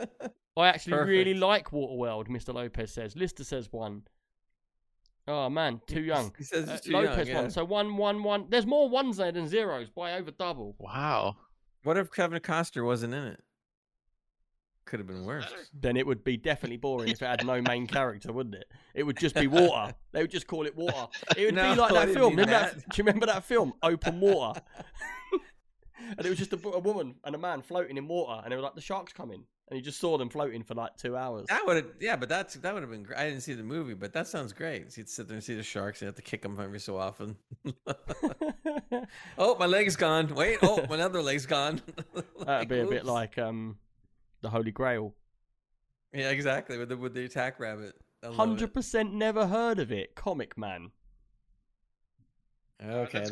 I actually really like Waterworld, Mr. Lopez says. Lister says 1. Oh, man, too young. He says it's too Lopez young, yeah. 1. So 1, 1, 1. There's more 1s there than 0s by over double. Wow. What if Kevin Costner wasn't in it? Could have been worse. Then it would be definitely boring if it had no main character, wouldn't it? It would just be water. They would just call it water. It would be like that film. Do you remember that film, Open Water? And it was just a woman and a man floating in water, and they were like, the shark's coming. And you just saw them floating for like 2 hours. That would have, yeah, but that would have been great. I didn't see the movie, but that sounds great. So you'd sit there and see the sharks. You have to kick them every so often. Oh, my leg's gone. Wait, oh, my other leg's gone. Like, that'd be a bit like the Holy Grail. Yeah, exactly. With the attack rabbit. 100% never heard of it. Comic Man. Okay, that's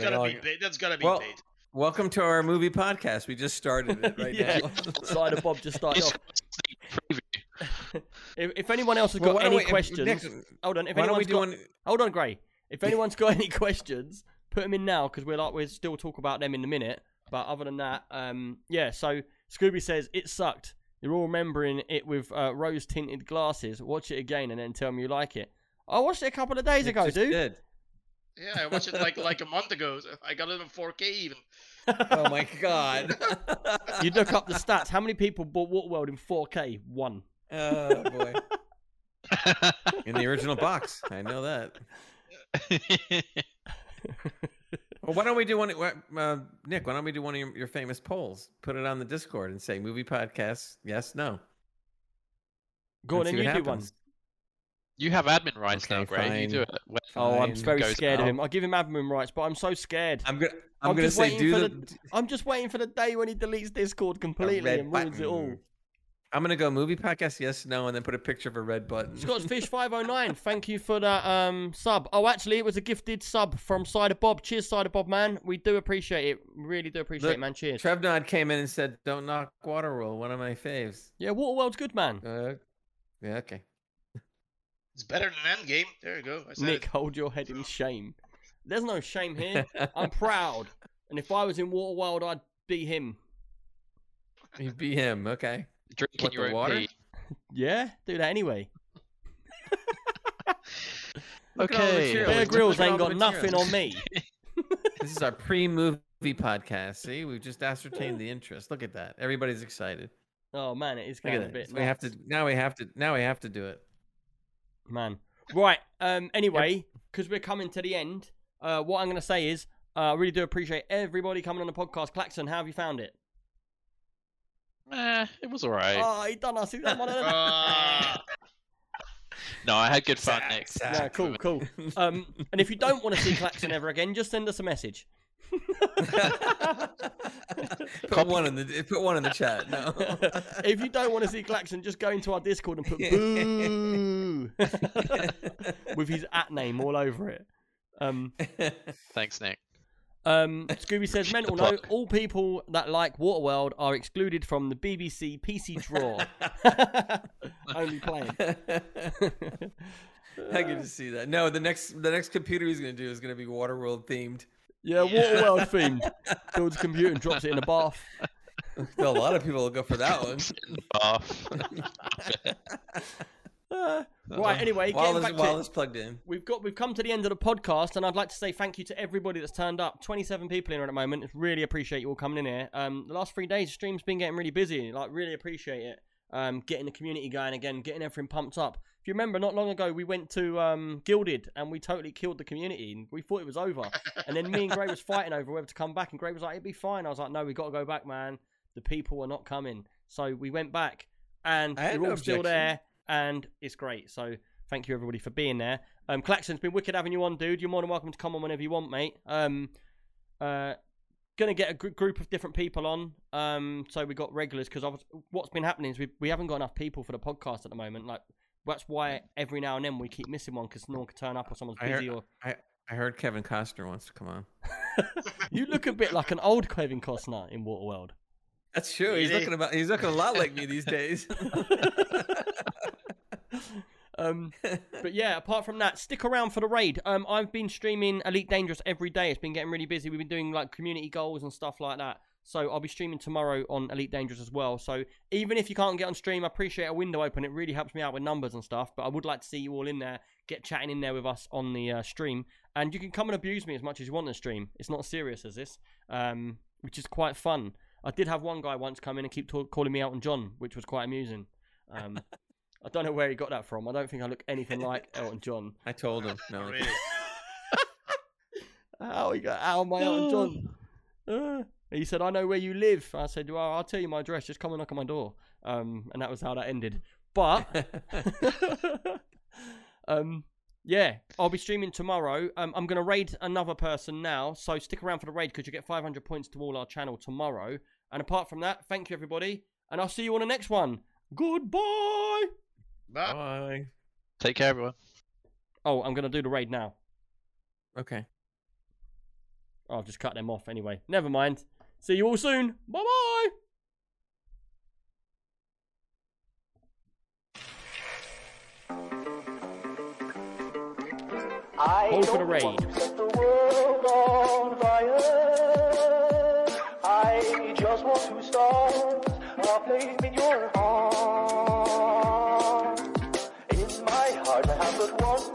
gotta be well, paid. Welcome to our movie podcast. We just started it right yeah. now. Slider Bob just started off. If anyone else has got any questions, hold on, Gray. If anyone's got any questions, put them in now because we'll still talk about them in a minute. But other than that, yeah. So Scooby says it sucked. You're all remembering it with rose-tinted glasses. Watch it again and then tell me you like it. I watched it a couple of days ago, dude. Did. Yeah, I watched it like a month ago. I got it in 4K even. Oh, my God. You look up the stats. How many people bought Waterworld in 4K? One. Oh, boy. In the original box. I know that. Well, why don't we do one, Nick? Why don't we do one of your famous polls? Put it on the Discord and say movie podcast. Yes, no. Go on, and you do one. You have admin rights now, Gray. You do it. Oh, I'm very scared of him. I give him admin rights, but I'm so scared. I'm gonna say do the. I'm just waiting for the day when he deletes Discord completely and ruins it all. I'm gonna go movie podcast, yes, no, and then put a picture of a red button. Scottfish509, thank you for that sub. Oh, actually, it was a gifted sub from Cider Bob. Cheers, Cider Bob, man. We do appreciate it. Really do appreciate it, man. Cheers. Trevnod came in and said, "Don't knock Waterworld, one of my faves." Yeah, Waterworld's good, man. Yeah, okay. It's better than Endgame. There you go. Nick, hold your head in shame. There's no shame here. I'm proud, and if I was in Waterworld, I'd be him. You'd be him, okay. Drinking your own water? Yeah, do that anyway. Okay. Bear Grylls ain't got nothing on me. This is our pre-movie podcast. See, we've just ascertained the interest. Look at that. Everybody's excited. Oh man, it is kind of a bit. So we have to do it. Man. Right. Anyway, because we're coming to the end, what I'm going to say is I really do appreciate everybody coming on the podcast. Klaxon, how have you found it? It was alright. Oh, he done us. He done one of them. No, I had good fun, Nick. Yeah, cool. And if you don't want to see Klaxon ever again, just send us a message. put one in the chat. No. If you don't want to see Klaxon, just go into our Discord and put boo with his @name all over it. Thanks, Nick. Scooby says, mental note, all people that like Waterworld are excluded from the BBC PC draw. Only playing. I get to see that. No, the next computer he's going to do is going to be Waterworld themed. Yeah, Waterworld themed. Builds a computer and drops it in a bath. A lot of people will go for that one. In the bath. Right, anyway, while it's plugged in, we've come to the end of the podcast, and I'd like to say thank you to everybody that's turned up. 27 people in here at the moment. Really appreciate you all coming in here. The last 3 days, stream's been getting really busy. Like, really appreciate it. Getting the community going again, getting everything pumped up. If you remember, not long ago, we went to Gilded, and we totally killed the community, and we thought it was over. And then me and Gray was fighting over whether to come back, and Gray was like, it'd be fine. I was like, no, we got to go back, man. The people are not coming. So we went back, and we're all still there. And it's great, so thank you everybody for being there. Klaxon's been wicked having you on, dude. You're more than welcome to come on whenever you want, mate. Gonna get a group of different people on, so we got regulars, because what's been happening is we haven't got enough people for the podcast at the moment. Like, that's why every now and then we keep missing one, because no one can turn up or someone's busy. I heard Kevin Costner wants to come on. You look a bit like an old Kevin Costner in Waterworld. That's true. He's looking a lot like me these days. But yeah, apart from that, stick around for the raid. I've been streaming Elite Dangerous every day. It's been getting really busy. We've been doing like community goals and stuff like that. So I'll be streaming tomorrow on Elite Dangerous as well. So even if you can't get on stream, I appreciate a window open. It really helps me out with numbers and stuff. But I would like to see you all in there, get chatting in there with us on the stream. And you can come and abuse me as much as you want on the stream. It's not as serious as this, which is quite fun. I did have one guy once come in and keep calling me Elton John, which was quite amusing. I don't know where he got that from. I don't think I look anything like Elton John. I told him. No. Really? How he got out of my Elton John? He said, I know where you live. I said, well, I'll tell you my address. Just come and knock on my door. And that was how that ended. But, yeah, I'll be streaming tomorrow. I'm going to raid another person now. So stick around for the raid because you get 500 points to all our channel tomorrow. And apart from that, thank you, everybody. And I'll see you on the next one. Goodbye. Bye. Bye. Take care, everyone. Oh, I'm going to do the raid now. Okay. Oh, I've just cut them off anyway. Never mind. See you all soon. Bye-bye. Hold for the raid. Want to set the world on fire. I just want to start a flame in your heart. In my heart I have but one